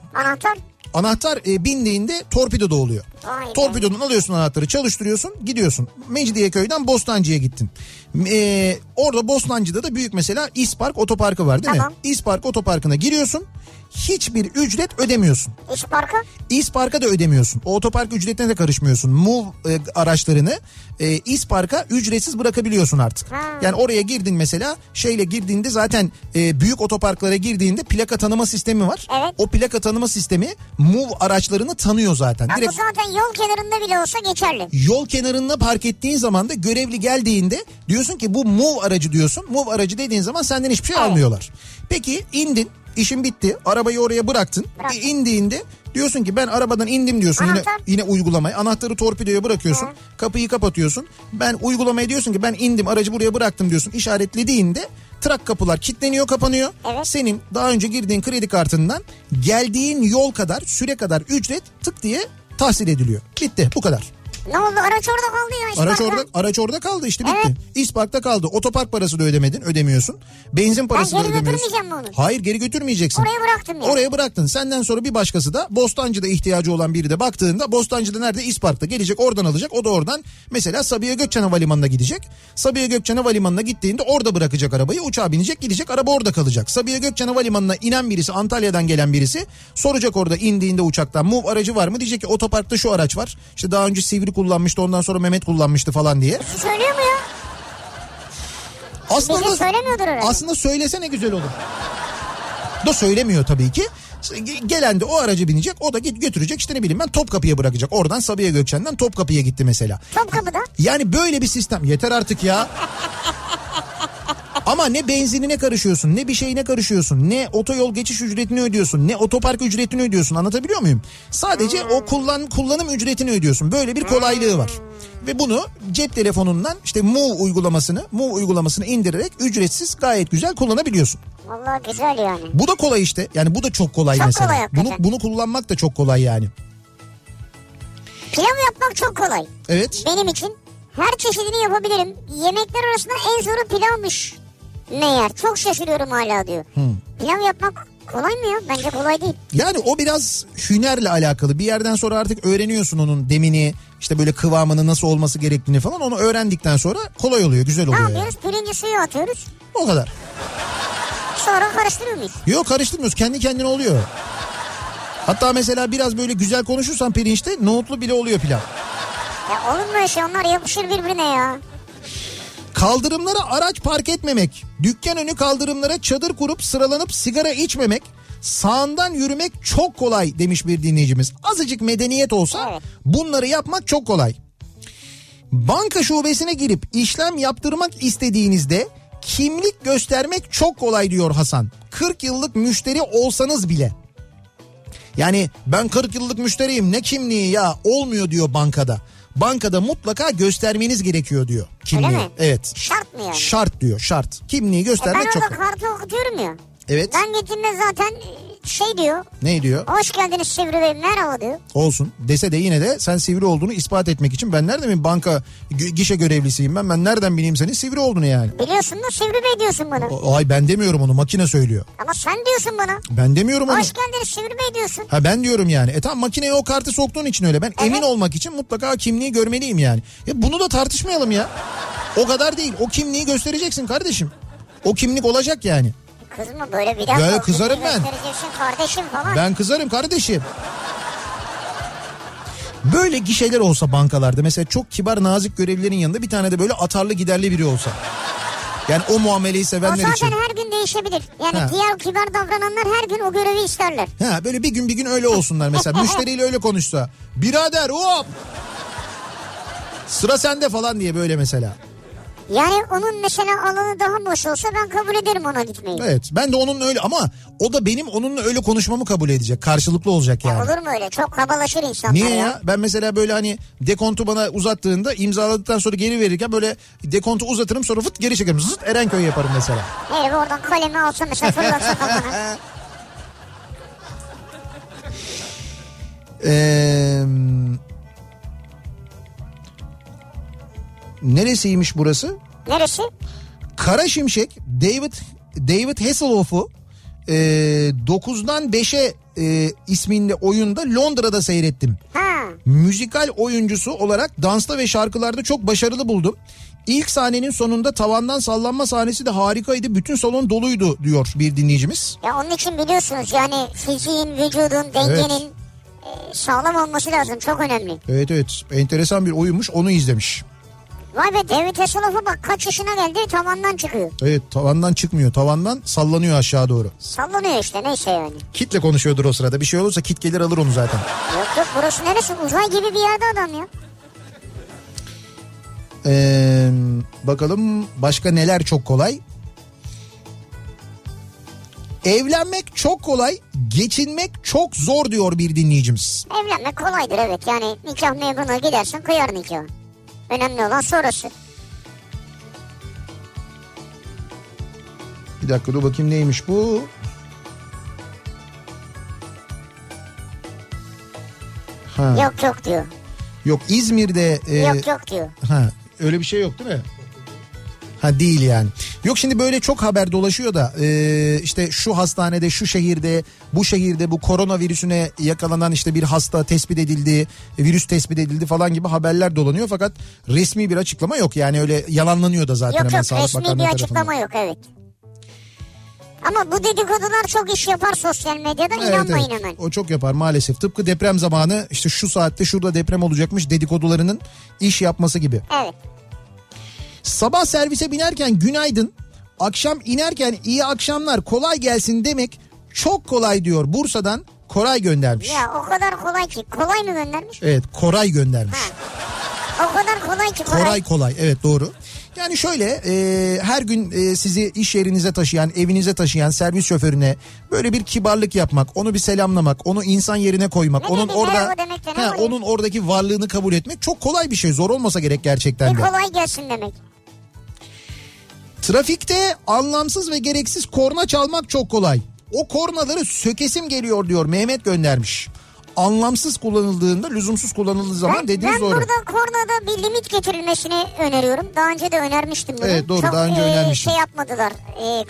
Anahtar bindiğinde torpidoda oluyor. Aynen. Torpidodan alıyorsun anahtarı, çalıştırıyorsun, gidiyorsun. Mecidiyeköy'den Bostancı'ya gittin. Orada Bostancı'da da büyük mesela İspark otoparkı var değil tamam. mi? İspark otoparkına giriyorsun. Hiçbir ücret ödemiyorsun. İspark'a da ödemiyorsun. O otopark ücretine de karışmıyorsun. Move araçlarını İspark'a ücretsiz bırakabiliyorsun artık. Ha. Yani oraya girdin mesela şeyle girdiğinde zaten büyük otoparklara girdiğinde plaka tanıma sistemi var. Evet. O plaka tanıma sistemi Move araçlarını tanıyor zaten. Ama direkt, zaten yol kenarında bile olsa geçerli. Yol kenarında park ettiğin zaman da görevli geldiğinde diyorsun ki bu Move aracı diyorsun. Move aracı dediğin zaman senden hiçbir şey evet. almıyorlar. Peki indin. İşin bitti. Arabayı oraya bıraktın. İndiğinde diyorsun ki ben arabadan indim diyorsun. Yine uygulamaya. Anahtarı torpidoya bırakıyorsun. Hı. Kapıyı kapatıyorsun. Ben uygulamaya diyorsun ki ben indim, aracı buraya bıraktım diyorsun. İşaretlediğinde trak kapılar kilitleniyor, kapanıyor. Evet. Senin daha önce girdiğin kredi kartından geldiğin yol kadar, süre kadar ücret tık diye tahsil ediliyor. Bitti. Bu kadar. Ne oldu? Araç orada kaldı ya İspark'ta. Araç orada kaldı işte bitti. Evet. İspark'ta kaldı. Otopark parası da ödemedin, ödemiyorsun. Benzin parası da ödemiyorsun. Ben geri götürmeyeceğim onu. Hayır, geri götürmeyeceksin. Oraya bıraktın ya. Oraya bıraktın. Senden sonra bir başkası da Bostancı'da ihtiyacı olan biri de baktığında Bostancı'da nerede? İspark'ta. Gelecek oradan alacak. O da oradan mesela Sabiha Gökçen Havalimanı'na gidecek. Sabiha Gökçen Havalimanı'na gittiğinde orada bırakacak arabayı. Uçağa binecek, gidecek. Araba orada kalacak. Sabiha Gökçen Havalimanı'na inen birisi, Antalya'dan gelen birisi soracak orada indiğinde uçaktan Move aracı var mı? Diyecek ki otoparkta şu araç var. İşte daha önce Sivri kullanmıştı, ondan sonra Mehmet kullanmıştı falan diye. Söylüyor mu ya? Aslında söylese ne güzel olur. Da söylemiyor tabii ki. Gelen de o araca binecek, o da götürecek işte ne bileyim ben Topkapı'ya bırakacak. Oradan Sabiha Gökçen'den Topkapı'ya gitti mesela. Topkapı'da? Yani böyle bir sistem. Yeter artık ya. Ama ne benzinine karışıyorsun, ne bir şeyine karışıyorsun, ne otoyol geçiş ücretini ödüyorsun, ne otopark ücretini ödüyorsun. Anlatabiliyor muyum? Sadece o kullanım ücretini ödüyorsun. Böyle bir kolaylığı var. Ve bunu cep telefonundan işte Move uygulamasını indirerek ücretsiz gayet güzel kullanabiliyorsun. Vallahi güzel yani. Bu da kolay işte. Yani bu da çok kolay çok mesela. Kolay bunu kullanmak da çok kolay yani. Pilav yapmak çok kolay. Evet. Benim için her çeşidini yapabilirim. Yemekler arasında en zoru pilavmış. Meğer çok şaşırıyorum hala diyor. Pilav yapmak kolay mı ya? Bence kolay değil. Yani o biraz hünerle alakalı. Bir yerden sonra artık öğreniyorsun onun demini, işte böyle kıvamının nasıl olması gerektiğini falan. Onu öğrendikten sonra kolay oluyor, güzel oluyor. Ne yapıyoruz? Yani. Pirinci suya atıyoruz. O kadar. Sonra karıştırıyor muyuz? Yok, karıştırmıyoruz. Kendi kendine oluyor. Hatta mesela biraz böyle güzel konuşursan pirinçte nohutlu bile oluyor pilav. Ya olur mu şey, onlar yapışır birbirine ya. Kaldırımlara araç park etmemek, dükkan önü kaldırımlara çadır kurup sıralanıp sigara içmemek, sağından yürümek çok kolay demiş bir dinleyicimiz. Azıcık medeniyet olsa evet. bunları yapmak çok kolay. Banka şubesine girip işlem yaptırmak istediğinizde kimlik göstermek çok kolay diyor Hasan. 40 yıllık müşteri olsanız bile. Yani ben 40 yıllık müşteriyim, ne kimliği ya, olmuyor diyor bankada. Bankada mutlaka göstermeniz gerekiyor diyor kimliği. Evet. Şart mı yani? Şart diyor, şart. Kimliği göstermek çok. Ben orada kartı okutuyorum ya. Evet. Ben gittiğimde zaten şey diyor. Ne diyor? Hoş geldiniz Sivri Bey, merhaba diyor. Olsun dese de yine de sen Sivri olduğunu ispat etmek için ben nereden bileyim, banka gişe görevlisiyim ben. Ben nereden bileyim senin Sivri olduğunu yani? Biliyorsun da Sivri Bey diyorsun bana. Ay ben demiyorum onu, makine söylüyor. Ama sen diyorsun bana. Ben demiyorum onu. Hoş geldiniz Sivri Bey diyorsun. Ha ben diyorum yani. Tamam, makineye o kartı soktuğun için öyle. Ben emin olmak için mutlaka kimliği görmeliyim yani. Bunu da tartışmayalım ya. O kadar değil. O kimliği göstereceksin kardeşim. O kimlik olacak yani. Kızma böyle bir dakika. Ya kızarım ben. Kardeşim falan. Ben kızarım kardeşim. Böyle gişeler olsa bankalarda mesela, çok kibar nazik görevlilerin yanında bir tane de böyle atarlı giderli biri olsa. Yani o muameleyi sevenler için. O zaten için. Her gün değişebilir. Yani diğer kibar davrananlar her gün o görevi isterler. Ha böyle bir gün öyle olsunlar mesela. Müşteriyle öyle konuşsa. Birader hop. Sıra sende falan diye böyle mesela. Yani onun mesela alanı daha boş olsa ben kabul ederim ona gitmeyi. Evet, ben de onunla öyle, ama o da benim onunla öyle konuşmamı kabul edecek. Karşılıklı olacak yani. Ya olur mu öyle? Çok kabalaşır insanlar. Niye ya? Ben mesela böyle hani dekontu bana uzattığında, imzaladıktan sonra geri verirken böyle dekontu uzatırım, sonra fıt geri çekerim. Zıt Erenköy yaparım mesela. Evet, oradan kalemi alsın mesela, fırlatsa kafana. Neresiymiş burası? Neresi? Kara Şimşek David Hasselhoff'u 9'dan 5'e isminde oyunda Londra'da seyrettim. Ha. Müzikal oyuncusu olarak dansta ve şarkılarda çok başarılı buldum. İlk sahnenin sonunda tavandan sallanma sahnesi de harikaydı. Bütün salon doluydu diyor bir dinleyicimiz. Ya onun için biliyorsunuz yani fiziğin, vücudun, dengenin sağlam olması lazım. Çok önemli. Evet. Enteresan bir oyunmuş. Onu izlemiş. Vay be, David Hasselhoff'a bak, kaç yaşına geldi, tavandan çıkıyor. Evet, tavandan çıkmıyor, tavandan sallanıyor aşağı doğru. Sallanıyor işte, neyse yani. Kitle konuşuyordur o sırada, bir şey olursa Kit gelir alır onu zaten. Yok burası neresi, uzay gibi bir yerde adam ya. Bakalım başka neler çok kolay. Evlenmek çok kolay, geçinmek çok zor diyor bir dinleyicimiz. Evlenmek kolaydır evet, yani nikah memuruna gidersen kıyar nikahı. Önemli olan sonrası. Bir dakika dur bakayım neymiş bu? Ha. Yok diyor. Yok İzmir'de... Yok diyor. Ha, öyle bir şey yok değil mi? Ha değil yani. Yok şimdi böyle çok haber dolaşıyor da işte şu hastanede, şu şehirde, bu şehirde bu koronavirüsüne yakalanan işte bir hasta tespit edildi, virüs tespit edildi falan gibi haberler dolanıyor. Fakat resmi bir açıklama yok yani, öyle yalanlanıyor da zaten. Yok Sağlık resmi Bakanlığı bir açıklama tarafından. Yok evet. Ama bu dedikodular çok iş yapar sosyal medyada, inanmayın hemen. O çok yapar maalesef. Tıpkı deprem zamanı işte şu saatte şurada deprem olacakmış dedikodularının iş yapması gibi. Evet. Sabah servise binerken günaydın, akşam inerken iyi akşamlar, kolay gelsin demek çok kolay diyor. Bursa'dan Koray göndermiş. Ya o kadar kolay ki. Kolay mı göndermiş? Evet, Koray göndermiş. Ha. O kadar kolay ki Koray. Kolay evet, doğru. Yani şöyle her gün sizi iş yerinize taşıyan, evinize taşıyan servis şoförüne böyle bir kibarlık yapmak, onu bir selamlamak, onu insan yerine koymak, onun oradaki varlığını kabul etmek çok kolay bir şey. Zor olmasa gerek gerçekten de. Kolay gelsin demek. Trafikte anlamsız ve gereksiz korna çalmak çok kolay. O kornaları sökesim geliyor diyor Mehmet göndermiş. Anlamsız kullanıldığında, lüzumsuz kullanıldığı zaman dediğiniz doğru. Ben burada kornada bir limit getirilmesini öneriyorum. Daha önce de önermiştim bunu. Evet doğru, çok daha önce önermiştim. Şey yapmadılar,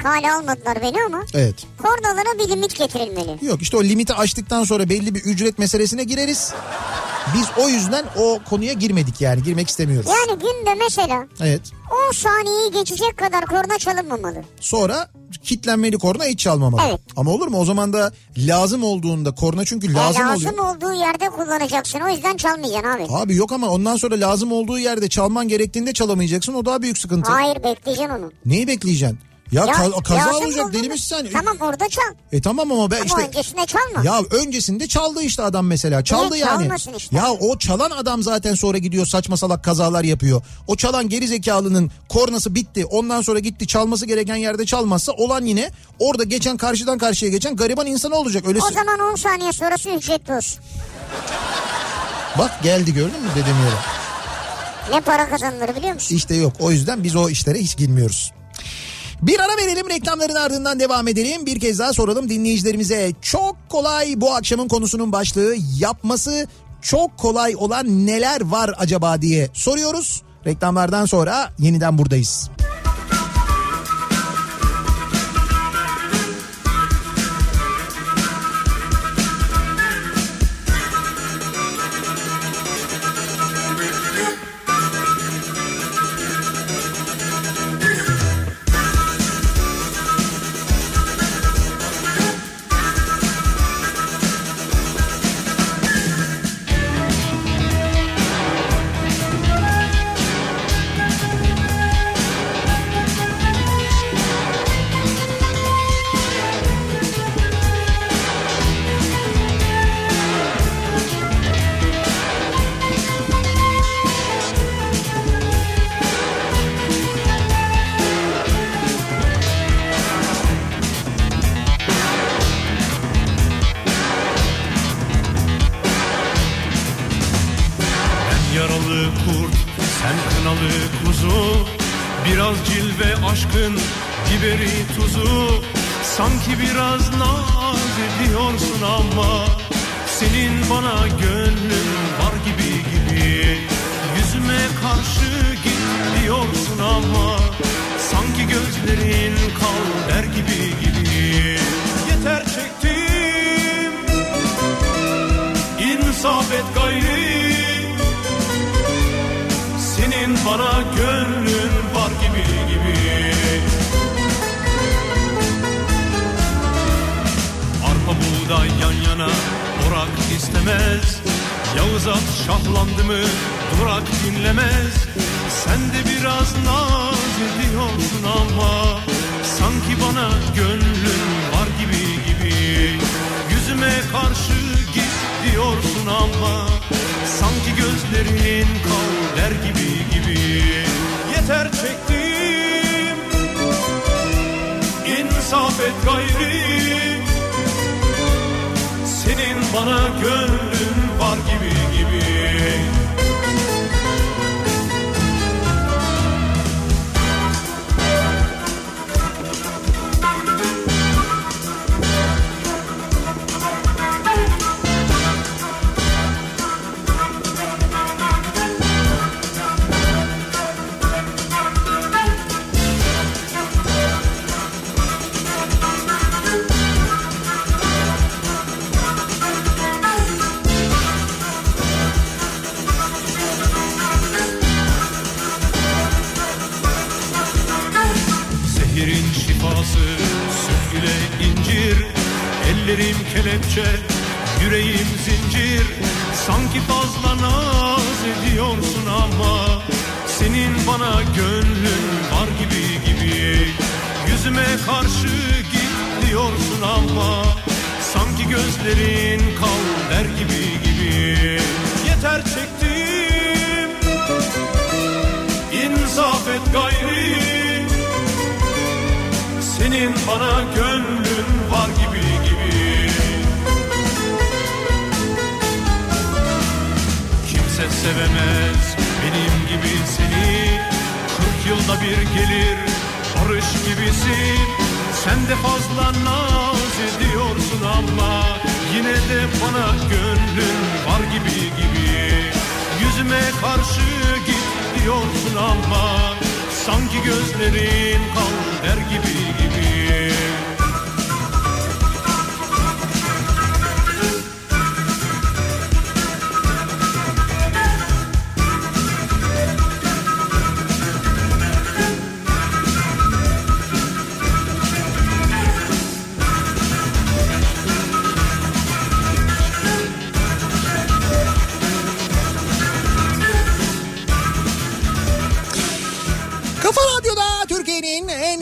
kale almadılar beni ama evet. Kornalara bir limit getirilmeli. Yok işte o limiti aştıktan sonra belli bir ücret meselesine gireriz. Biz o yüzden o konuya girmedik yani, girmek istemiyoruz. Yani günde mesela 10 saniyeyi geçecek kadar korna çalınmamalı. Sonra kitlenmeli, korna hiç çalmamalı. Evet. Ama olur mu o zaman da lazım olduğunda korna, çünkü lazım oluyor. Lazım olduğu yerde kullanacaksın, o yüzden çalmayacaksın abi. Abi yok ama ondan sonra lazım olduğu yerde çalman gerektiğinde çalamayacaksın, o daha büyük sıkıntı. Hayır, bekleyeceksin onu. Neyi bekleyeceksin? Kaza olacak delimiş sen. Tamam orada çal. Tamam ama ben işte. Ama öncesinde çalma. Öncesinde çaldı işte adam mesela. Çaldı yani. Çalmasın işte. O çalan adam zaten sonra gidiyor saçma salak kazalar yapıyor. O çalan gerizekalının kornası bitti. Ondan sonra gitti çalması gereken yerde çalmazsa olan yine orada geçen karşıdan karşıya geçen gariban insan olacak. Öyle o zaman 10 saniye sonrası ücretli olsun. Bak geldi gördün mü dediğim yere. Ne para kazanılır biliyor musun? İşte yok, o yüzden biz o işlere hiç girmiyoruz. Bir ara verelim, reklamların ardından devam edelim. Bir kez daha soralım dinleyicilerimize. Çok kolay bu akşamın konusunun başlığı, yapması çok kolay olan neler var acaba diye soruyoruz. Reklamlardan sonra yeniden buradayız.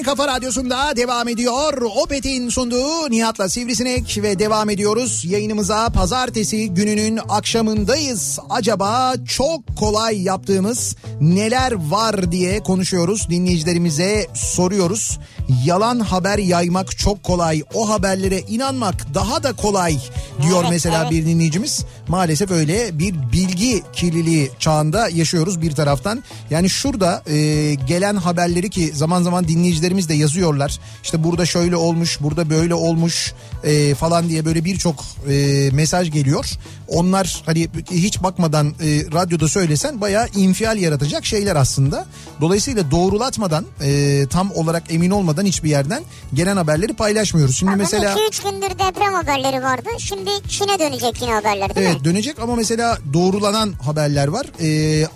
Kafa Radyosu'nda devam ediyor. Opet'in sunduğu Nihat'la Sivrisinek ve devam ediyoruz. Yayınımıza pazartesi gününün akşamındayız. Acaba çok kolay yaptığımız neler var diye konuşuyoruz. Dinleyicilerimize soruyoruz. Yalan haber yaymak çok kolay. O haberlere inanmak daha da kolay diyor mesela bir dinleyicimiz. Maalesef öyle bir bilgi kirliliği çağında yaşıyoruz bir taraftan. Yani şurada gelen haberleri ki zaman zaman dinleyicilerimiz de yazıyorlar. İşte burada şöyle olmuş, burada böyle olmuş falan diye böyle birçok mesaj geliyor. Onlar hani hiç bakmadan radyoda söylesen bayağı infial yaratacak şeyler aslında. Dolayısıyla doğrulatmadan, tam olarak emin olmadan hiçbir yerden gelen haberleri paylaşmıyoruz. Şimdi ama mesela 2-3 gündür deprem haberleri vardı. Şimdi Çin'e dönecek yine haberler değil mi? Evet dönecek ama mesela doğrulanan haberler var.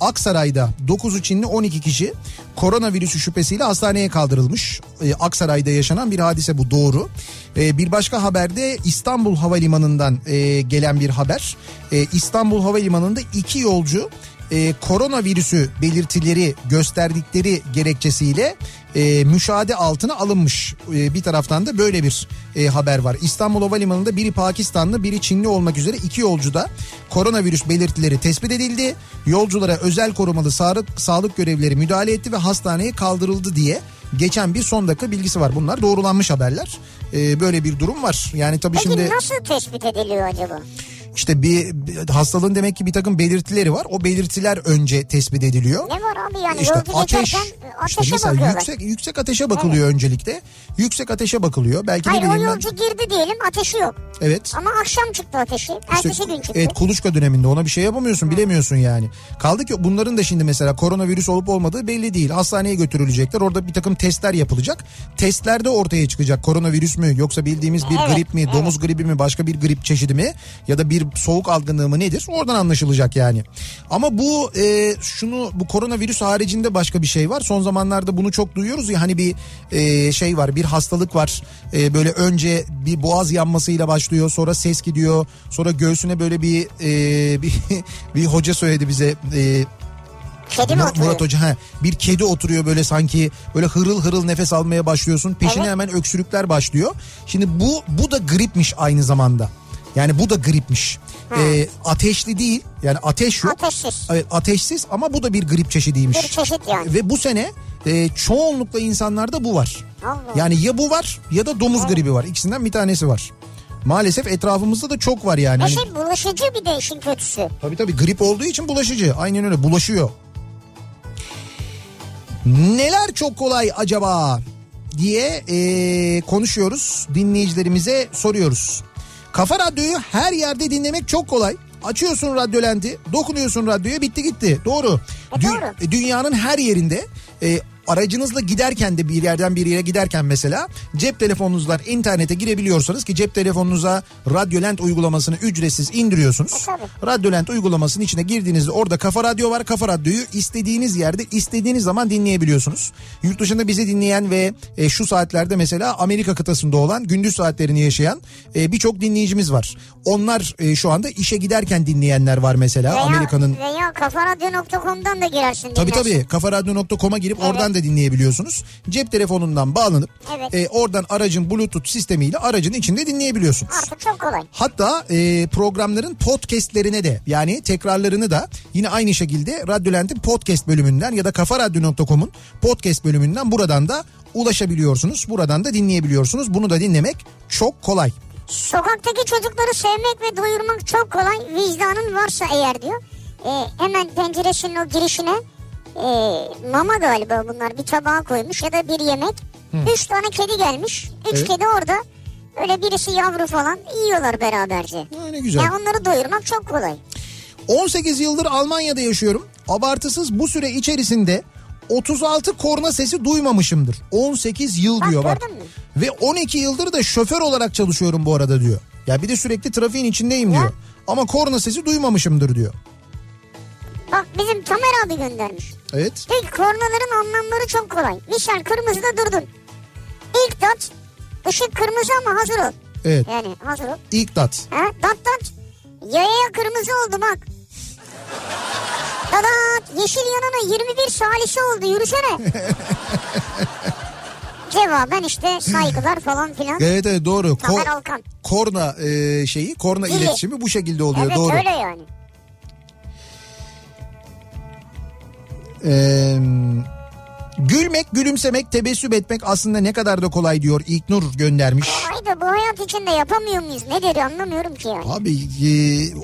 Aksaray'da 9'u Çinli 12 kişi koronavirüsü şüphesiyle hastaneye kaldırılmış. Aksaray'da yaşanan bir hadise bu, doğru. Bir başka haberde İstanbul Havalimanı'ndan gelen bir haber. İstanbul Havalimanı'nda 2 yolcu koronavirüsü belirtileri gösterdikleri gerekçesiyle müşahede altına alınmış. Bir taraftan da böyle bir haber var. İstanbul Havalimanı'nda biri Pakistanlı, biri Çinli olmak üzere 2 yolcuda koronavirüs belirtileri tespit edildi. Yolculara özel korumalı sağlık görevlileri müdahale etti ve hastaneye kaldırıldı diye geçen bir son dakika bilgisi var. Bunlar doğrulanmış haberler. Böyle bir durum var. Yani tabii peki şimdi nasıl tespit ediliyor acaba? İşte bir hastalığın demek ki bir takım belirtileri var. O belirtiler önce tespit ediliyor. Ne var abi yani? İşte ateş, ateşe işte bakıyorlar. Yüksek ateşe bakılıyor, evet. Öncelikle. Yüksek ateşe bakılıyor. Belki hayır, o yolcu girdi diyelim, ateşi yok. Evet. Ama akşam çıktı ateşi. Ertesi gün çıktı. Evet, kuluçka döneminde ona bir şey yapamıyorsun, bilemiyorsun yani. Kaldı ki bunların da şimdi mesela koronavirüs olup olmadığı belli değil. Hastaneye götürülecekler. Orada bir takım testler yapılacak. Testlerde ortaya çıkacak koronavirüs mü yoksa bildiğimiz bir grip mi, domuz gribi mi, başka bir grip çeşidi mi ya da bir soğuk algınlığı mı nedir? Oradan anlaşılacak yani. Ama bu bu koronavirüs haricinde başka bir şey var. Son zamanlarda bunu çok duyuyoruz ya, hani bir şey var, bir hastalık var. Böyle önce bir boğaz yanmasıyla başlıyor, sonra ses gidiyor, sonra göğsüne böyle bir hoca söyledi bize. Murat Hoca, bir kedi oturuyor böyle, sanki böyle hırıl hırıl nefes almaya başlıyorsun. Peşine hemen öksürükler başlıyor. Şimdi bu da gripmiş aynı zamanda. Yani bu da gripmiş. Ateşli değil. Yani ateş yok. Ateşsiz. Evet, ateşsiz ama bu da bir grip çeşidiymiş. Bir çeşit yani. Ve bu sene çoğunlukla insanlarda bu var. Allah. Yani ya bu var ya da domuz gribi var. İkisinden bir tanesi var. Maalesef etrafımızda da çok var yani. Şey, bulaşıcı bir de işin kötüsü. Tabii grip olduğu için bulaşıcı. Aynen öyle, bulaşıyor. Neler çok kolay acaba diye konuşuyoruz. Dinleyicilerimize soruyoruz. Kafa Radyo'yu her yerde dinlemek çok kolay. Açıyorsun Radyolent'i, dokunuyorsun radyoya, bitti gitti. Doğru. Doğru. Dünyanın her yerinde aracınızla giderken de, bir yerden bir yere giderken mesela cep telefonunuzdan internete girebiliyorsanız ki cep telefonunuza Radyolent uygulamasını ücretsiz indiriyorsunuz. Radyolent uygulamasının içine girdiğinizde orada Kafa Radyo var. Kafa Radyo'yu istediğiniz yerde, istediğiniz zaman dinleyebiliyorsunuz. Yurt dışında bizi dinleyen ve şu saatlerde mesela Amerika kıtasında olan, gündüz saatlerini yaşayan birçok dinleyicimiz var. Onlar şu anda işe giderken dinleyenler var mesela. Veya, Amerika'nın. Veya kafaradyo.com'dan da girersin, dinlersin. Tabii kafaradyo.com'a girip oradan de dinleyebiliyorsunuz. Cep telefonundan bağlanıp oradan aracın Bluetooth sistemiyle aracın içinde dinleyebiliyorsunuz. Artık çok kolay. Hatta programların podcastlerine de, yani tekrarlarını da yine aynı şekilde Radyolent'in podcast bölümünden ya da kafaradyo.com'un podcast bölümünden buradan da ulaşabiliyorsunuz. Buradan da dinleyebiliyorsunuz. Bunu da dinlemek çok kolay. Sokaktaki çocukları sevmek ve doyurmak çok kolay. Vicdanın varsa eğer diyor. Hemen penceresinin o girişine mama galiba bunlar bir tabağa koymuş ya da bir yemek. 3 tane kedi gelmiş. 3 kedi orada. Öyle birisi yavru falan, yiyorlar beraberce. Ne güzel. Yani onları doyurmak çok kolay. 18 yıldır Almanya'da yaşıyorum. Abartısız bu süre içerisinde 36 korna sesi duymamışımdır. 18 yıl diyor bak. Ve 12 yıldır da şoför olarak çalışıyorum bu arada diyor. Ya bir de sürekli trafiğin içindeyim diyor. Ama korna sesi duymamışımdır diyor. Bak bizim Tamer abi göndermiş. Evet. Peki kornaların anlamları çok kolay. Misal kırmızıda durdun. İlk dat, ışık kırmızı ama hazır ol. Evet. Yani hazır ol. İlk dat. Dat. Yaya kırmızı oldu bak. Dadat. Yeşil yanına 21 salise oldu, yürüsene. cevaben işte saygılar falan filan. Evet evet doğru. Korna şeyi, korna dili, iletişimi bu şekilde oluyor, evet, doğru. Evet öyle yani. Gülmek, gülümsemek, tebessüm etmek aslında ne kadar da kolay diyor İlknur göndermiş. Hayda, bu hayat içinde yapamıyor muyuz? Ne dedi anlamıyorum ki ya. Abi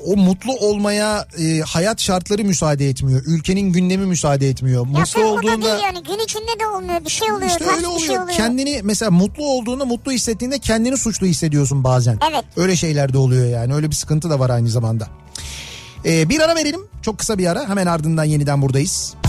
o mutlu olmaya hayat şartları müsaade etmiyor. Ülkenin gündemi müsaade etmiyor. Ya mutlu olduğunda değil yani, gün içinde de olmuyor, bir şey oluyor. İşte öyle oluyor. Şey oluyor. Kendini mesela mutlu olduğunda, mutlu hissettiğinde kendini suçlu hissediyorsun bazen. Evet. Öyle şeyler de oluyor yani, öyle bir sıkıntı da var aynı zamanda. Bir ara verelim, çok kısa bir ara, hemen ardından yeniden buradayız.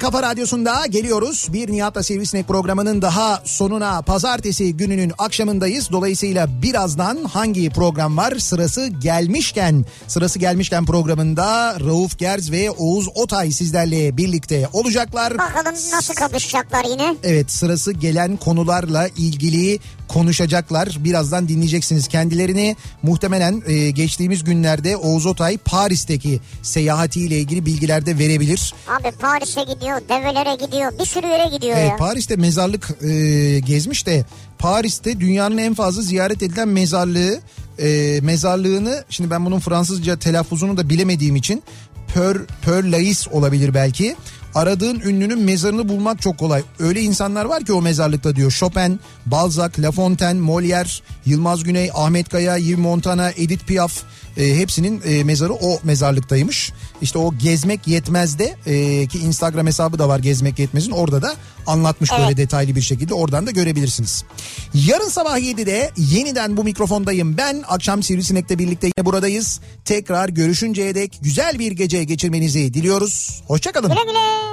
Kafa Radyosu'nda geliyoruz. Bir Nihat'la Sivrisinek programının daha sonuna, pazartesi gününün akşamındayız. Dolayısıyla birazdan hangi program var? Sırası gelmişken programında Rauf Gerz ve Oğuz Otay sizlerle birlikte olacaklar. Bakalım nasıl kapışacaklar yine? Evet, sırası gelen konularla ilgili konuşacaklar. Birazdan dinleyeceksiniz kendilerini. Muhtemelen geçtiğimiz günlerde Oğuz Otay Paris'teki seyahatiyle ilgili bilgiler de verebilir. Abi Paris'e gidiyor, develere gidiyor, bir sürü yere gidiyor ya. Paris'te mezarlık gezmiş de, Paris'te dünyanın en fazla ziyaret edilen mezarlığını, şimdi ben bunun Fransızca telaffuzunu da bilemediğim için Père Lahaise olabilir belki. Aradığın ünlünün mezarını bulmak çok kolay. Öyle insanlar var ki o mezarlıkta diyor. Chopin, Balzac, La Fontaine, Molière, Yılmaz Güney, Ahmet Kaya, Yves Montand, Edith Piaf hepsinin mezarı o mezarlıktaymış. İşte o Gezmek Yetmez'de ki Instagram hesabı da var Gezmek Yetmez'in, orada da anlatmış, evet, böyle detaylı bir şekilde, oradan da görebilirsiniz. Yarın sabah 7'de yeniden bu mikrofondayım ben. Akşam Sivrisinek'le birlikte yine buradayız. Tekrar görüşünceye dek güzel bir gece geçirmenizi diliyoruz. Hoşça kalın. Güle güle.